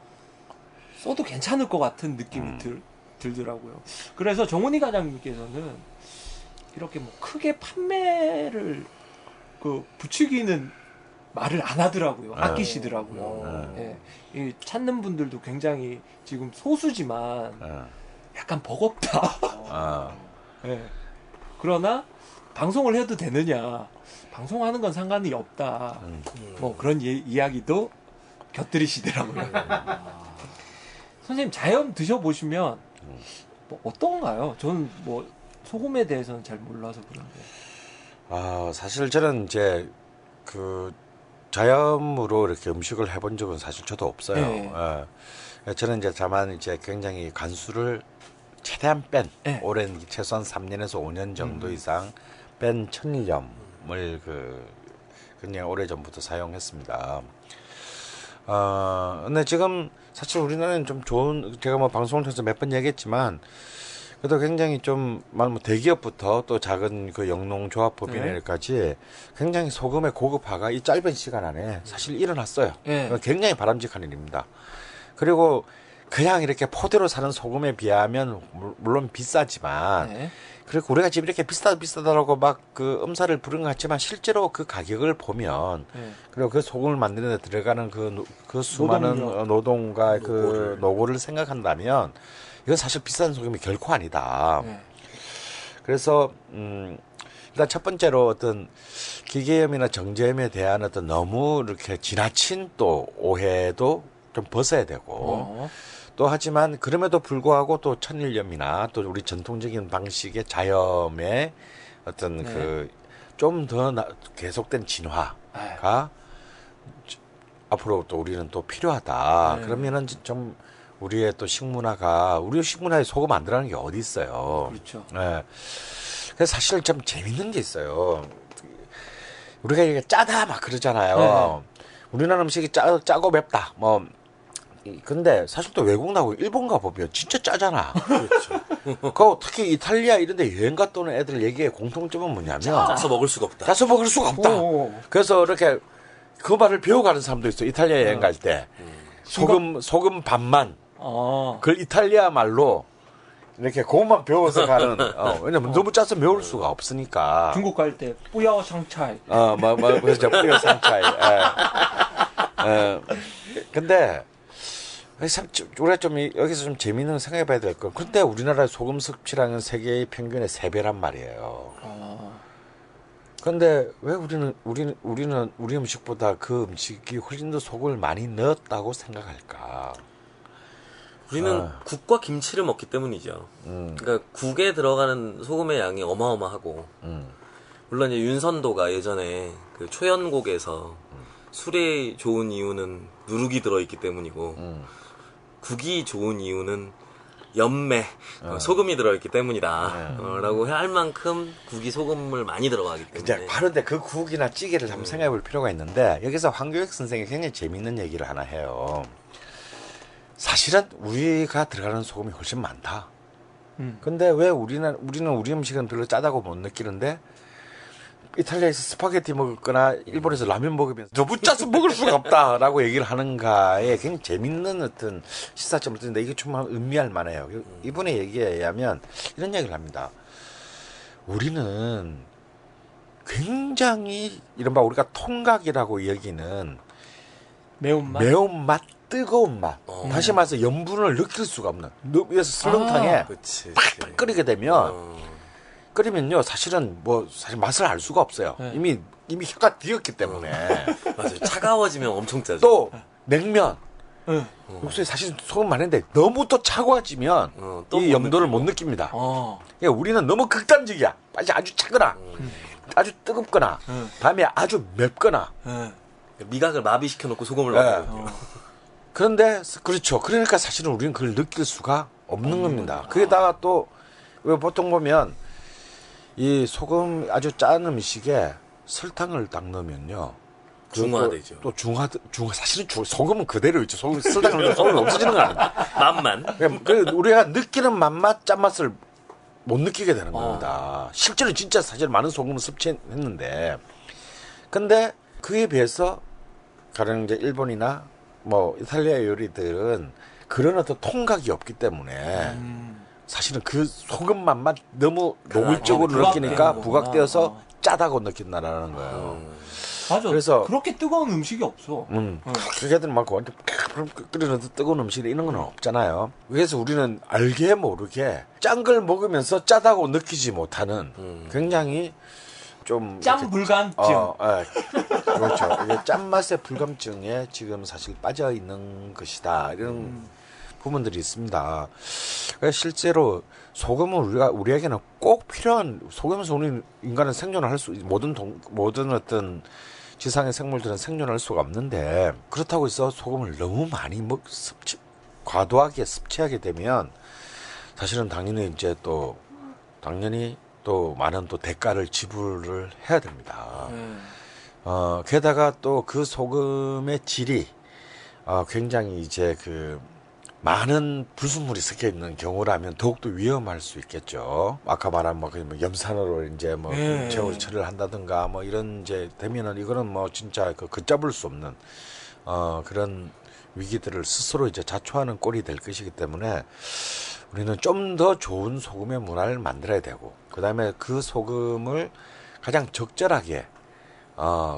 써도 괜찮을 것 같은 느낌이 들더라고요. 그래서 정훈이 과장님께서는 이렇게 뭐 크게 판매를 부추기는 말을 안 하더라고요. 아끼시더라고요. 예. 찾는 분들도 굉장히 지금 소수지만 약간 버겁다. 예. 그러나 방송을 해도 되느냐. 방송하는 건 상관이 없다. 뭐 그런 이야기도 곁들이시더라고요. 선생님 자연 드셔보시면 뭐 어떤가요? 저는 뭐 소금에 대해서는 잘 몰라서 그런데. 아 사실 저는 이제 그 자연으로 이렇게 음식을 해본 적은 사실 저도 없어요. 네. 예. 저는 이제 다만 이제 굉장히 간수를 최대한 뺀 오랜 최소한 3년에서 5년 정도 이상 뺀 천일염을 그냥 오래전부터 사용했습니다. 근데 지금 사실 우리나라는 좀 좋은, 제가 뭐 방송을 통해서 몇 번 얘기했지만 그래도 굉장히 좀 대기업부터 또 작은 그 영농조합법인까지 굉장히 소금의 고급화가 이 짧은 시간 안에 사실 일어났어요. 굉장히 바람직한 일입니다. 그리고 그냥 이렇게 포대로 사는 소금에 비하면 물론 비싸지만 그리고 우리가 지금 이렇게 비싸다라고 막 그 엄살을 부른 것 같지만 실제로 그 가격을 보면 그리고 그 소금을 만드는 데 들어가는 그 수많은 노동과 그 노고를 생각한다면 이건 사실 비싼 소금이 결코 아니다. 그래서 일단 첫 번째로 어떤 기계염이나 정제염에 대한 어떤 너무 이렇게 지나친 또 오해도 좀 벗어야 되고 또 하지만 그럼에도 불구하고 또 천일염이나 또 우리 전통적인 방식의 자염의 어떤 그 좀 더 계속된 진화가 앞으로 또 우리는 또 필요하다. 그러면은 좀 우리의 또 식문화가 우리 식문화에 소금 안 들어가는 게 어디 있어요. 그렇죠. 네. 그래서 사실 좀 재밌는 게 있어요. 우리가 이게 짜다 막 그러잖아요. 우리나라 음식이 짜고 맵다. 뭐 근데 사실 또 외국 나고 일본 가보면 진짜 짜잖아. 그렇죠. 특히 이탈리아 이런 데 여행 갔다 오는 애들 얘기의 공통점은 뭐냐면 짜서 먹을 수가 없다. 그래서 이렇게 그 말을 배워가는 사람도 있어. 이탈리아 여행 갈 때 소금 반만 그걸 이탈리아 말로 이렇게 그것만 배워서 가는. 왜냐면 너무 짜서 배울 수가 없으니까. 중국 갈 때 뿌야오 상차이. 그래서 뿌야오 상차이. 근데 참 우리가 좀 여기서 좀 재미있는 생각해봐야 될 건. 근데 우리나라의 소금 섭취량은 세계의 평균의 3배란 말이에요. 근데 왜 우리는 우리 음식보다 그 음식이 훨씬 더 소금을 많이 넣었다고 생각할까? 우리는 국과 김치를 먹기 때문이죠. 그러니까 국에 들어가는 소금의 양이 어마어마하고, 물론 이제 윤선도가 예전에 그 초연곡에서 술이 좋은 이유는 누룩이 들어있기 때문이고, 국이 좋은 이유는 연매, 소금이 들어있기 때문이다. 라고 할 만큼 국이 소금을 많이 들어가기 때문에. 이제 그런데 그 국이나 찌개를 한번 생각해 볼 필요가 있는데, 여기서 황교익 선생이 굉장히 재밌는 얘기를 하나 해요. 사실은 우리가 들어가는 소금이 훨씬 많다. 근데 왜 우리는 우리 음식은 별로 짜다고 못 느끼는데, 이탈리아에서 스파게티 먹거나 일본에서 라면 먹으면 너무 짜서 먹을 수가 없다라고 얘기를 하는가에 굉장히 재밌는 어떤 시사점을 뜬데, 이게 좀 음미할 만해요. 이분의 얘기에 의하면 이런 얘기를 합니다. 우리는 굉장히 이른바 우리가 통각이라고 여기는 매운맛, 뜨거운 맛, 다시 말해서 연분을 느낄 수가 없는, 그래서 설렁탕에 팍 끓이게 되면 끓이면요, 사실은 사실 맛을 알 수가 없어요. 네. 이미 혀가 뒤었기 때문에. 맞아요. 차가워지면 엄청 짜죠. 또 냉면, 육수에 사실 소금 많은데 너무 또 차가워지면 이 염도를 못 느낍니다. 그러니까 우리는 너무 극단적이야. 아주 차거나, 아주 뜨겁거나, 밤에 아주 맵거나. 미각을 마비시켜 놓고 소금을 넣거든요. 그런데 그렇죠. 그러니까 사실은 우리는 그걸 느낄 수가 없는 겁니다. 거기다가 또 왜 보통 보면 이 소금 아주 짠 음식에 설탕을 딱 넣으면요, 중화되죠. 또 중화 사실은 소금은 그대로 있죠. 소금 설탕을 넣으면 소금이 없어지는 건 아니에요. 맛만. 그러니까 우리가 느끼는 맛 짠맛을 못 느끼게 되는 겁니다. 실제로 진짜 사실 많은 소금을 섭취했는데, 근데 그에 비해서 가령 이제 일본이나 이탈리아 요리들은 그런 어떤 통각이 없기 때문에. 사실은 그 소금 맛만 너무 노골적으로 느끼니까 부각되어서 짜다고 느낀다라는 거예요. 맞아. 그래서 그렇게 뜨거운 음식이 없어. 그게들 막 완전 끓이는 뜨거운 음식 이런 건 없잖아요. 그래서 우리는 알게 모르게 짠 걸 먹으면서 짜다고 느끼지 못하는 굉장히 좀 짠 불감증. 그렇죠. 이게 짠 맛의 불감증에 지금 사실 빠져 있는 것이다. 이런. 부분들이 있습니다. 실제로 소금은 우리에게는 꼭 필요한, 소금에서 우리 인간은 생존을 할 수, 모든 어떤 지상의 생물들은 생존할 수가 없는데, 그렇다고 해서 소금을 너무 많이 과도하게 섭취하게 되면 사실은 당연히 또 많은 또 대가를 지불을 해야 됩니다. 게다가 또 그 소금의 질이 굉장히 이제 많은 불순물이 섞여 있는 경우라면 더욱더 위험할 수 있겠죠. 아까 말한 염산으로 이제 최후 처리를 한다든가 이런 이제 되면은 이거는 진짜 걷잡을 수 없는 그런 위기들을 스스로 이제 자초하는 꼴이 될 것이기 때문에, 우리는 좀 더 좋은 소금의 문화를 만들어야 되고, 그 다음에 그 소금을 가장 적절하게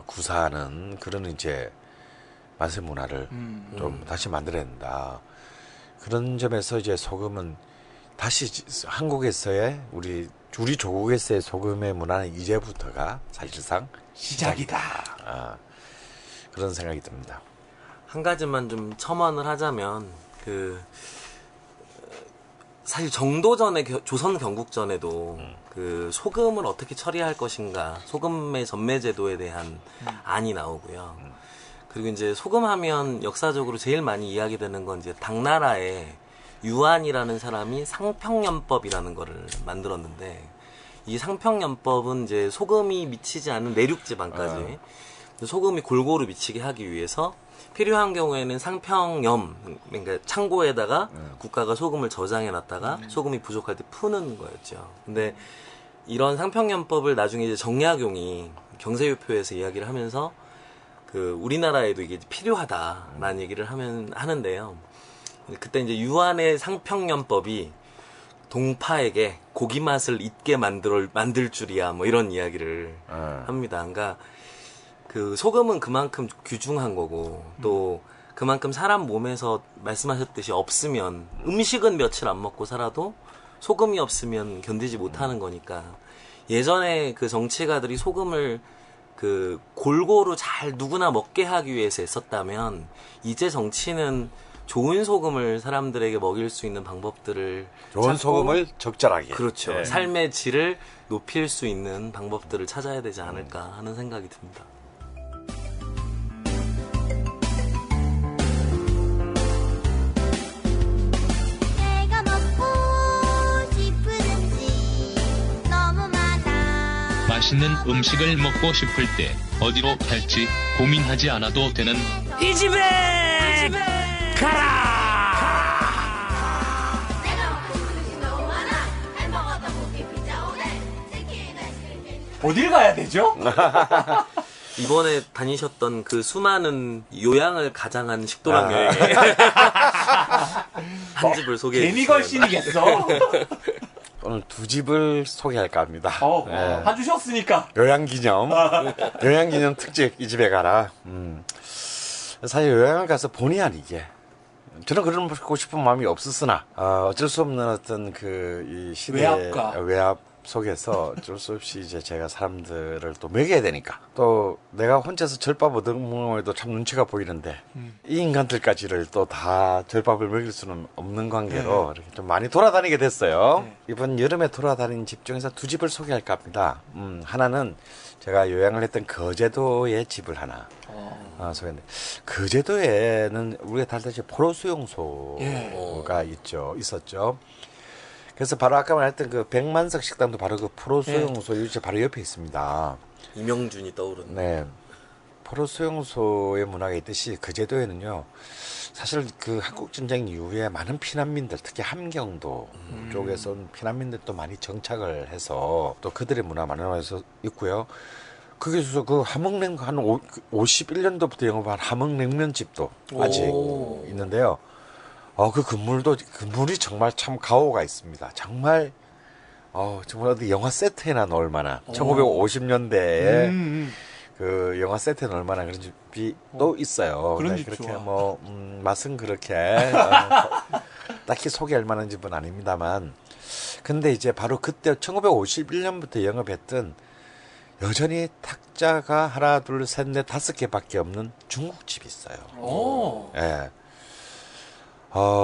구사하는 그런 이제 맛의 문화를 좀 다시 만들어야 된다. 그런 점에서 이제 소금은 다시 한국에서의 우리 조국에서의 소금의 문화는 이제부터가 사실상 시작이다. 그런 생각이 듭니다. 한 가지만 좀 첨언을 하자면, 사실 정도전에 조선 경국전에도 그 소금을 어떻게 처리할 것인가, 소금의 전매제도에 대한 안이 나오고요. 그리고 이제 소금하면 역사적으로 제일 많이 이야기되는 건 이제 당나라의 유한이라는 사람이 상평연법이라는 거를 만들었는데, 이 상평연법은 이제 소금이 미치지 않은 내륙 지방까지 소금이 골고루 미치게 하기 위해서 필요한 경우에는 상평염, 그러니까 창고에다가 국가가 소금을 저장해 놨다가 소금이 부족할 때 푸는 거였죠. 근데 이런 상평연법을 나중에 이제 정약용이 경세유표에서 이야기를 하면서 그 우리나라에도 이게 필요하다라는 얘기를 하는데요. 그때 이제 유한의 상평년법이 동파에게 고기 맛을 잊게 만들 줄이야, 뭐 이런 이야기를 합니다. 그러니까 그 소금은 그만큼 귀중한 거고, 또 그만큼 사람 몸에서 말씀하셨듯이 없으면, 음식은 며칠 안 먹고 살아도 소금이 없으면 견디지 못하는 거니까, 예전에 그 정치가들이 소금을 그 골고루 잘 누구나 먹게 하기 위해서 했었다면, 이제 정치는 좋은 소금을 사람들에게 먹일 수 있는 방법들을, 좋은 소금을 적절하게, 그렇죠, 네, 삶의 질을 높일 수 있는 방법들을 찾아야 되지 않을까 하는 생각이 듭니다. 맛있는 음식을 먹고 싶을 때 어디로 갈지 고민하지 않아도 되는 이 집에 가라! 어딜 가야 되죠? 이번에 다니셨던 그 수많은 요양을 가장한 식도락 여행 한 집을 소개해 주세요. 걸신이겠어? 오늘 두 집을 소개할까 합니다. 네. 봐주셨으니까. 요양기념. 요양기념 특집, 이 집에 가라. 사실 요양을 가서 본의 아니게, 저는 그러고 싶은 마음이 없었으나, 어쩔 수 없는 어떤 그, 이 시대의 외압 속에서 어쩔 수 없이 이제 제가 사람들을 또 먹여야 되니까, 또 내가 혼자서 절밥 얻어먹어도 참 눈치가 보이는데, 이 인간들까지를 또 다 절밥을 먹일 수는 없는 관계로 이렇게 좀 많이 돌아다니게 됐어요. 이번 여름에 돌아다닌 집 중에서 두 집을 소개할까 합니다. 하나는 제가 요양을 했던 거제도의 집을 하나 소개했는데, 거제도에는 우리가 다 알다시피 포로수용소가 있었죠. 그래서 바로 아까 말했던 그 백만석 식당도 바로 그 포로수용소 유치 바로 옆에 있습니다. 이명준이 떠오르는. 네. 포로수용소의 문화가 있듯이 거제도에는요, 사실 그 한국전쟁 이후에 많은 피난민들, 특히 함경도 쪽에서는 피난민들도 많이 정착을 해서 또 그들의 문화 많이 나와서 있고요. 거기서 그 함흥냉면, 한 51년도부터 영업한 함흥냉면집도 아직 있는데요. 그 건물이 정말 참 가오가 있습니다. 정말, 정말 어디 영화 세트에나 넣을 만한, 1950년대에 그 영화 세트에 넣을 만한 그런 집이 또 있어요. 그런 집 그렇게 좋아. 뭐, 맛은 그렇게, 딱히 소개할 만한 집은 아닙니다만. 근데 이제 바로 그때 1951년부터 영업했던, 여전히 탁자가 하나, 둘, 셋, 넷, 다섯 개밖에 없는 중국집이 있어요. 예.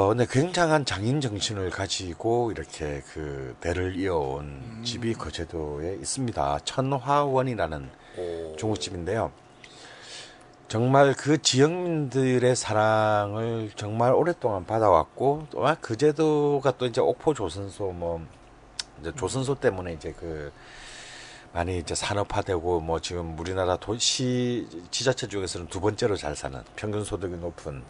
근데 굉장한 장인 정신을 가지고 이렇게 그 대를 이어온 집이 거제도에 있습니다. 천화원이라는 중국집인데요. 정말 그 지역민들의 사랑을 정말 오랫동안 받아왔고, 또 거제도가 또 이제 옥포 조선소, 뭐, 이제 조선소 때문에 이제 그, 많이 이제 산업화되고, 뭐 지금 우리나라 도시 지자체 중에서는 두 번째로 잘 사는, 평균 소득이 높은,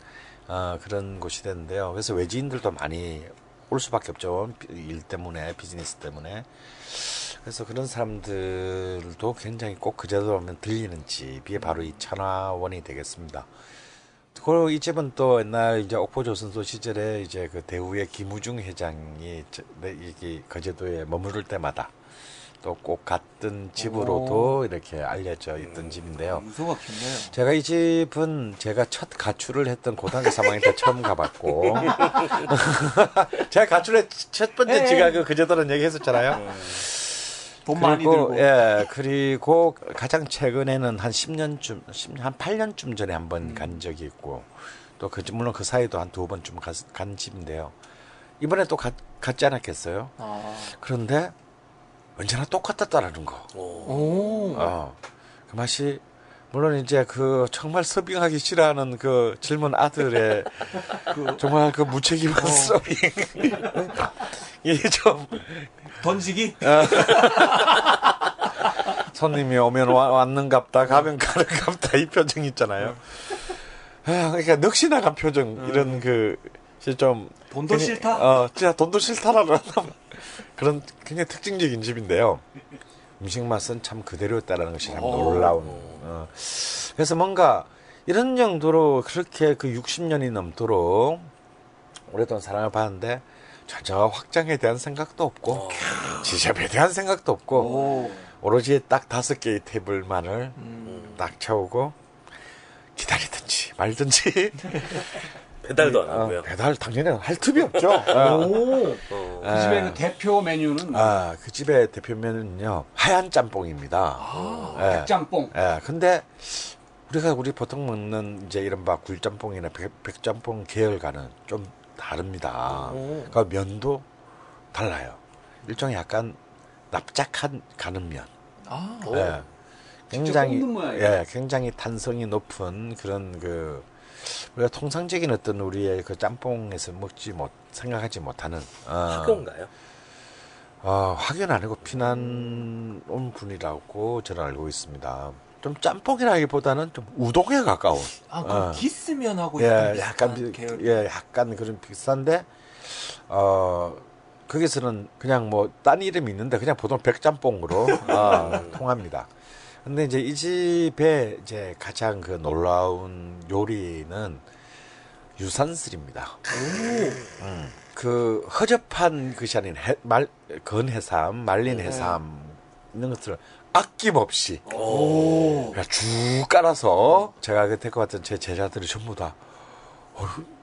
그런 곳이 됐는데요. 그래서 외지인들도 많이 올 수밖에 없죠. 일 때문에, 비즈니스 때문에. 그래서 그런 사람들도 굉장히 꼭 거제도 오면 들리는 집이 바로 이 천화원이 되겠습니다. 그리고 이 집은 또 옛날 이제 옥포조선소 시절에 이제 그 대우의 김우중 회장이 이게 거제도에 머무를 때마다 또 꼭 갔던 집으로도 이렇게 알려져 있던 집인데요. 무서워 깊네요. 제가 이 집은 제가 첫 가출을 했던 고등학교 3학년 때 처음 가봤고, 제가 가출의 첫 번째 지각을 거제도는 얘기했었잖아요. 돈 많이 들고. 예, 그리고 가장 최근에는 한 8년쯤 전에 한 번 간 적이 있고, 또 물론 그 사이도 한 두 번쯤 간 집인데요. 이번에 또 갔지 않았겠어요? 그런데 언제나 똑같았다라는 거. 그 맛이, 물론 이제 그 정말 서빙하기 싫어하는 그 젊은 아들의 그 정말 그 무책임한 서빙. 이게 좀 던지기? 손님이 오면 왔는갑다, 가면 가는갑다, 이 표정 있잖아요. 그러니까 넋이나 간 표정, 이런 그 좀 돈도 괜히, 싫다? 진짜 돈도 싫다라는 그런 굉장히 특징적인 집인데요. 음식 맛은 참 그대로였다라는 것이 참 놀라운. 그래서 뭔가 이런 정도로 그렇게 그 60년이 넘도록 오랫동안 사랑을 받았는데 전자와 확장에 대한 생각도 없고 지접에 대한 생각도 없고 오로지 딱 5개의 테이블만을 딱 채우고 기다리든지 말든지 배달도 안 하고요. 배달 당연히 할 틈이 없죠. 그 집의 대표 메뉴는? 그 집의 대표 메뉴는요. 하얀 짬뽕입니다. 백짬뽕? 근데 우리가 보통 먹는 이제 이른바 굴짬뽕이나 백짬뽕 계열과는 좀 다릅니다. 그러니까 면도 달라요. 일종의 약간 납작한 가는면. 굉장히, 굉장히 탄성이 높은 그런 그 우리가 통상적인 어떤 우리의 그 짬뽕에서 생각하지 못하는 학연가요? 학연 아니고 피난 온 분이라고 저는 알고 있습니다. 좀 짬뽕이라기보다는 좀 우동에 가까운. 그럼 기스면하고 약간 계열. 약간 그런 비슷한데 거기서는 그냥 뭐 딴 이름이 있는데 그냥 보통 백짬뽕으로 통합니다. 근데 이제 이 집의 이제 가장 그 놀라운 요리는 유산슬입니다. 그 허접한 것이 아닌 건해삼, 말린 해삼 있는 것들을 아낌없이 쭉 깔아서 제가 데리고 왔던 제 제자들이 전부 다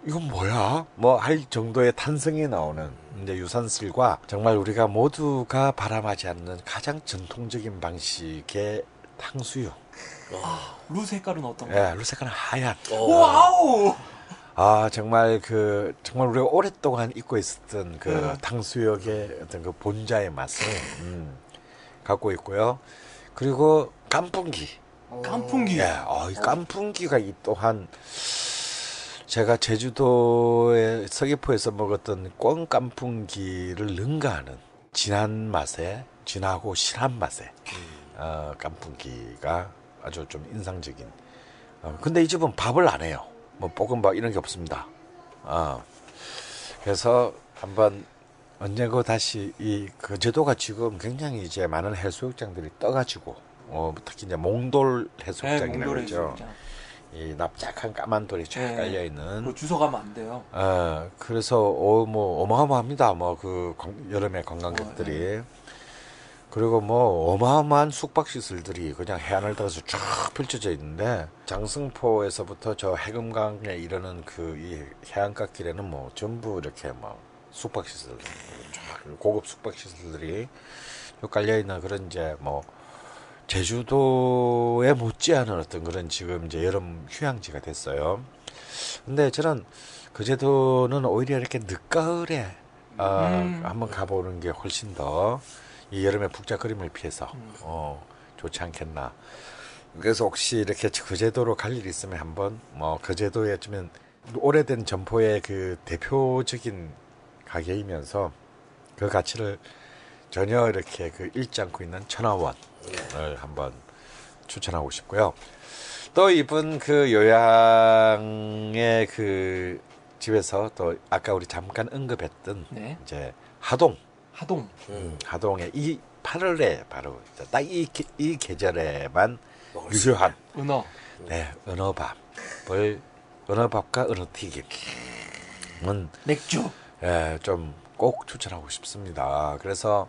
이건 뭐야? 뭐 할 정도의 탄성이 나오는 이제 유산슬과 정말 우리가 모두가 바람하지 않는 가장 전통적인 방식의 탕수육. 루 색깔은 어떤가요? 루 색깔은 하얀. 와우! 정말 정말 우리가 오랫동안 잊고 있었던 그 탕수육의 어떤 그 본자의 맛을 갖고 있고요. 그리고 깐풍기. 깐풍기? 이 깐풍기가 이 또한 제가 제주도의 서귀포에서 먹었던 꿩 깐풍기를 능가하는 진하고 실한 맛의 깐풍기가 아주 좀 인상적인. 근데 이 집은 밥을 안 해요. 뭐 볶음밥 이런 게 없습니다. 그래서 한번 언제고 다시 이 거제도가 지금 굉장히 이제 많은 해수욕장들이 떠가지고 특히 이제 몽돌 해수욕장이라고 그러죠. 이 납작한 까만 돌이 쫙 깔려 있는. 그 주소 가면 안 돼요. 그래서 뭐 어마어마합니다. 뭐 그 여름에 관광객들이. 그리고 뭐 어마어마한 숙박 시설들이 그냥 해안을 따라서 쫙 펼쳐져 있는데 장승포에서부터 저 해금강에 이르는 그 이 해안가 길에는 뭐 전부 이렇게 뭐 숙박 시설, 쫙 고급 숙박 시설들이 깔려 있는 그런 이제 뭐. 제주도에 못지않은 어떤 그런 지금 이제 여름 휴양지가 됐어요. 근데 저는 거제도는 오히려 이렇게 늦가을에 한번 가보는 게 훨씬 더 이 여름의 북적거림을 피해서 좋지 않겠나. 그래서 혹시 이렇게 거제도로 갈 일이 있으면 한번 거제도에 좀 오래된 점포의 그 대표적인 가게이면서 그 가치를 전혀 이렇게 그 잃지 않고 있는 천하원을 한번 추천하고 싶고요. 또 이분 그 요양의 그 집에서 또 아까 우리 잠깐 언급했던 이제 하동. 하동의 이 8월에 바로 딱 이 계절에만 유효한 은어. 은어밥을 은어밥과 은어튀김은 맥주. 좀 꼭 추천하고 싶습니다. 그래서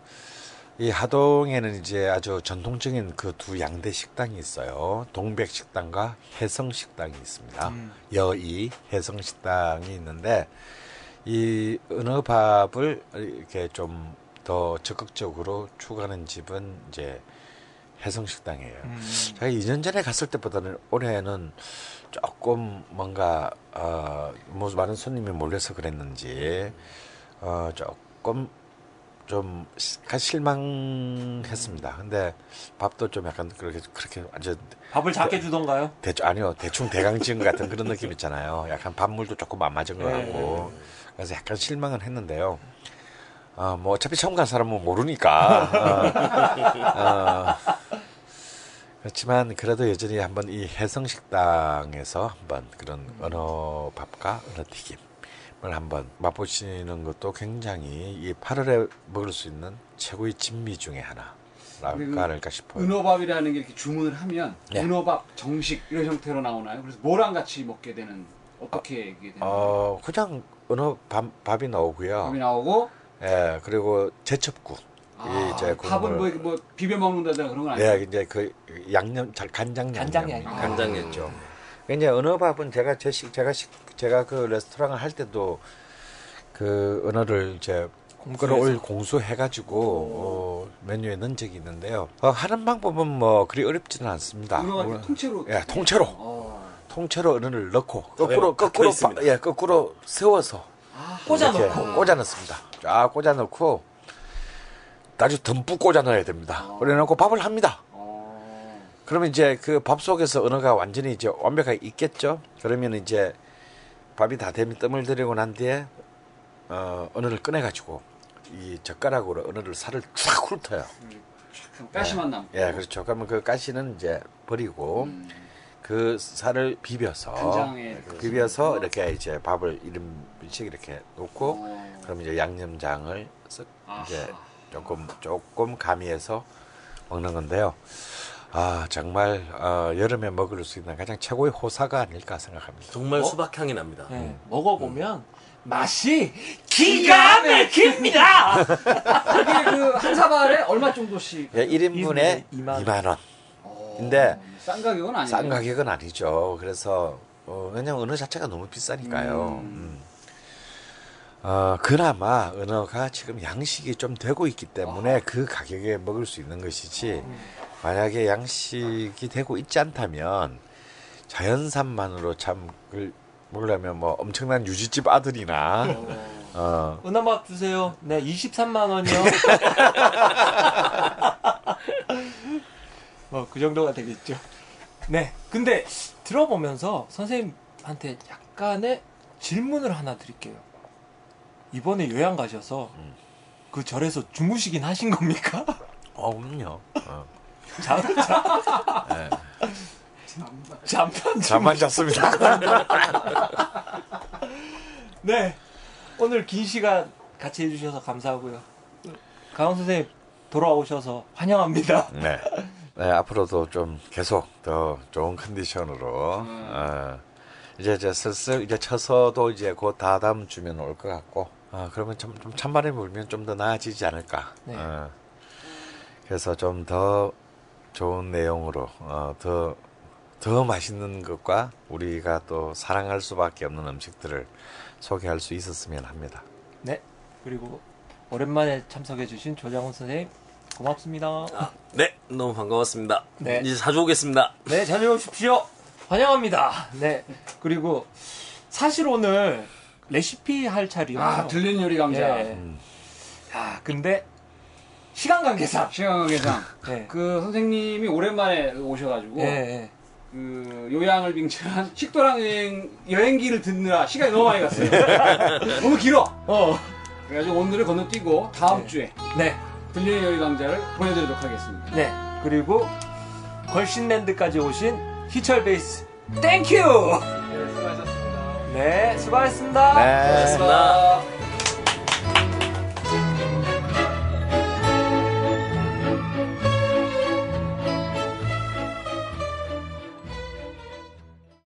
이 하동에는 이제 아주 전통적인 그 두 양대 식당이 있어요. 동백식당과 해성식당이 있습니다. 여의 해성식당이 있는데 이 은어밥을 이렇게 좀 더 적극적으로 추구하는 집은 이제 해성식당이에요. 제가 2년 전에 갔을 때보다는 올해는 조금 뭔가 많은 손님이 몰려서 그랬는지 조금 좀 실망했습니다. 근데 밥도 좀 약간 그렇게 완전 밥을 작게 주던가요? 대충 대강지은 같은 그런 느낌 있잖아요. 약간 밥물도 조금 안 맞은 것 같고 그래서 약간 실망은 했는데요. 뭐 어차피 처음 간 사람은 모르니까. 그렇지만 그래도 여전히 한번 이 해성식당에서 한번 그런 언어밥과 언어튀김 한번 맛보시는 것도 굉장히 이 8월에 먹을 수 있는 최고의 진미 중에 하나. 않을까 싶어요. 은어밥이라는 게 이렇게 주문을 하면 네. 은어밥, 정식 이런 형태로 나오나요? 그래서 뭐랑 같이 먹게 되는, 어떻게 얘기되는 거예요? 그냥 은어밥이 나오고요. 밥이 나오고? 예, 그리고 제첩국. 이제 밥은 뭐 비벼 먹는다든가 그런 건 아니에요? 네, 이제 그 양념, 간장이죠. 이제 은어밥은 제가 그 레스토랑을 할 때도 그 은어를 이제 끌어올 공수해가지고 메뉴에 넣은 적이 있는데요. 하는 방법은 뭐 그리 어렵지는 않습니다. 은어가 통째로? 예, 통째로. 통째로 은어를 넣고 거꾸로 세워서 꽂아 넣습니다. 쫙 꽂아 넣고 아주 듬뿍 꽂아 넣어야 됩니다. 그래놓고 밥을 합니다. 그러면 이제 그 밥 속에서 은어가 완전히 이제 완벽하게 익겠죠. 그러면 이제 밥이 다 되면 뜸을 들이고 난 뒤에 은어를 꺼내가지고 이 젓가락으로 은어를 살을 쫙 훑어요. 가시만 남고. 예, 그렇죠. 그러면 그 가시는 이제 버리고 그 살을 비벼서 이렇게 이제 밥을 이름씩 이렇게 놓고 그럼 이제 양념장을 이제 조금 가미해서 먹는 건데요. 정말 여름에 먹을 수 있는 가장 최고의 호사가 아닐까 생각합니다. 정말 수박향이 납니다. 네. 먹어보면 맛이 기가 막힙니다. 이게 그 한 사발에 얼마 정도씩? 예, 1인분에 2만 원. 근데 싼 가격은 아니죠. 그래서 왜냐면 은어 자체가 너무 비싸니까요. 그나마 은어가 지금 양식이 좀 되고 있기 때문에 그 가격에 먹을 수 있는 것이지 만약에 양식이 되고 있지 않다면 자연산만으로 참 먹으려면 뭐 엄청난 유지집 아들이나 은어밥 드세요. 네, 23만 원이요. 뭐 그 정도가 되겠죠. 네, 근데 들어보면서 선생님한테 약간의 질문을 하나 드릴게요. 이번에 요양 가셔서 그 절에서 주무시긴 하신 겁니까? 그럼요. 잠만 잤습니다. 네, 오늘 긴 시간 같이 해주셔서 감사하고요. 강원 선생님 돌아오셔서 환영합니다. 네. 네, 앞으로도 좀 계속 더 좋은 컨디션으로 이제 슬슬 이제 쳐서도 이제 곧 다 다음 주면 올 것 같고 그러면 좀 찬바람이 불면 좀 더 나아지지 않을까. 네. 그래서 좀 더 좋은 내용으로 더 맛있는 것과 우리가 또 사랑할 수밖에 없는 음식들을 소개할 수 있었으면 합니다. 네, 그리고 오랜만에 참석해주신 조장훈 선생님 고맙습니다. 네, 너무 반가웠습니다. 네. 이제 자주 오겠습니다. 네, 자주 오십시오. 환영합니다. 네, 그리고 사실 오늘 레시피 할 차례요. 들린 요리 강좌. 네. 근데 시간 관계상. 네. 그 선생님이 오랜만에 오셔가지고 그 요양을 빙자한 식도락 여행기를 듣느라 시간이 너무 많이 갔어요. 너무 길어. 그래가지고 오늘을 건너뛰고 다음 주에. 네. 들리는 요리 강좌를 보내드리도록 하겠습니다. 네, 그리고 걸신랜드까지 오신 희철 베이스 땡큐! 네, 수고하셨습니다. 네, 수고하셨습니다.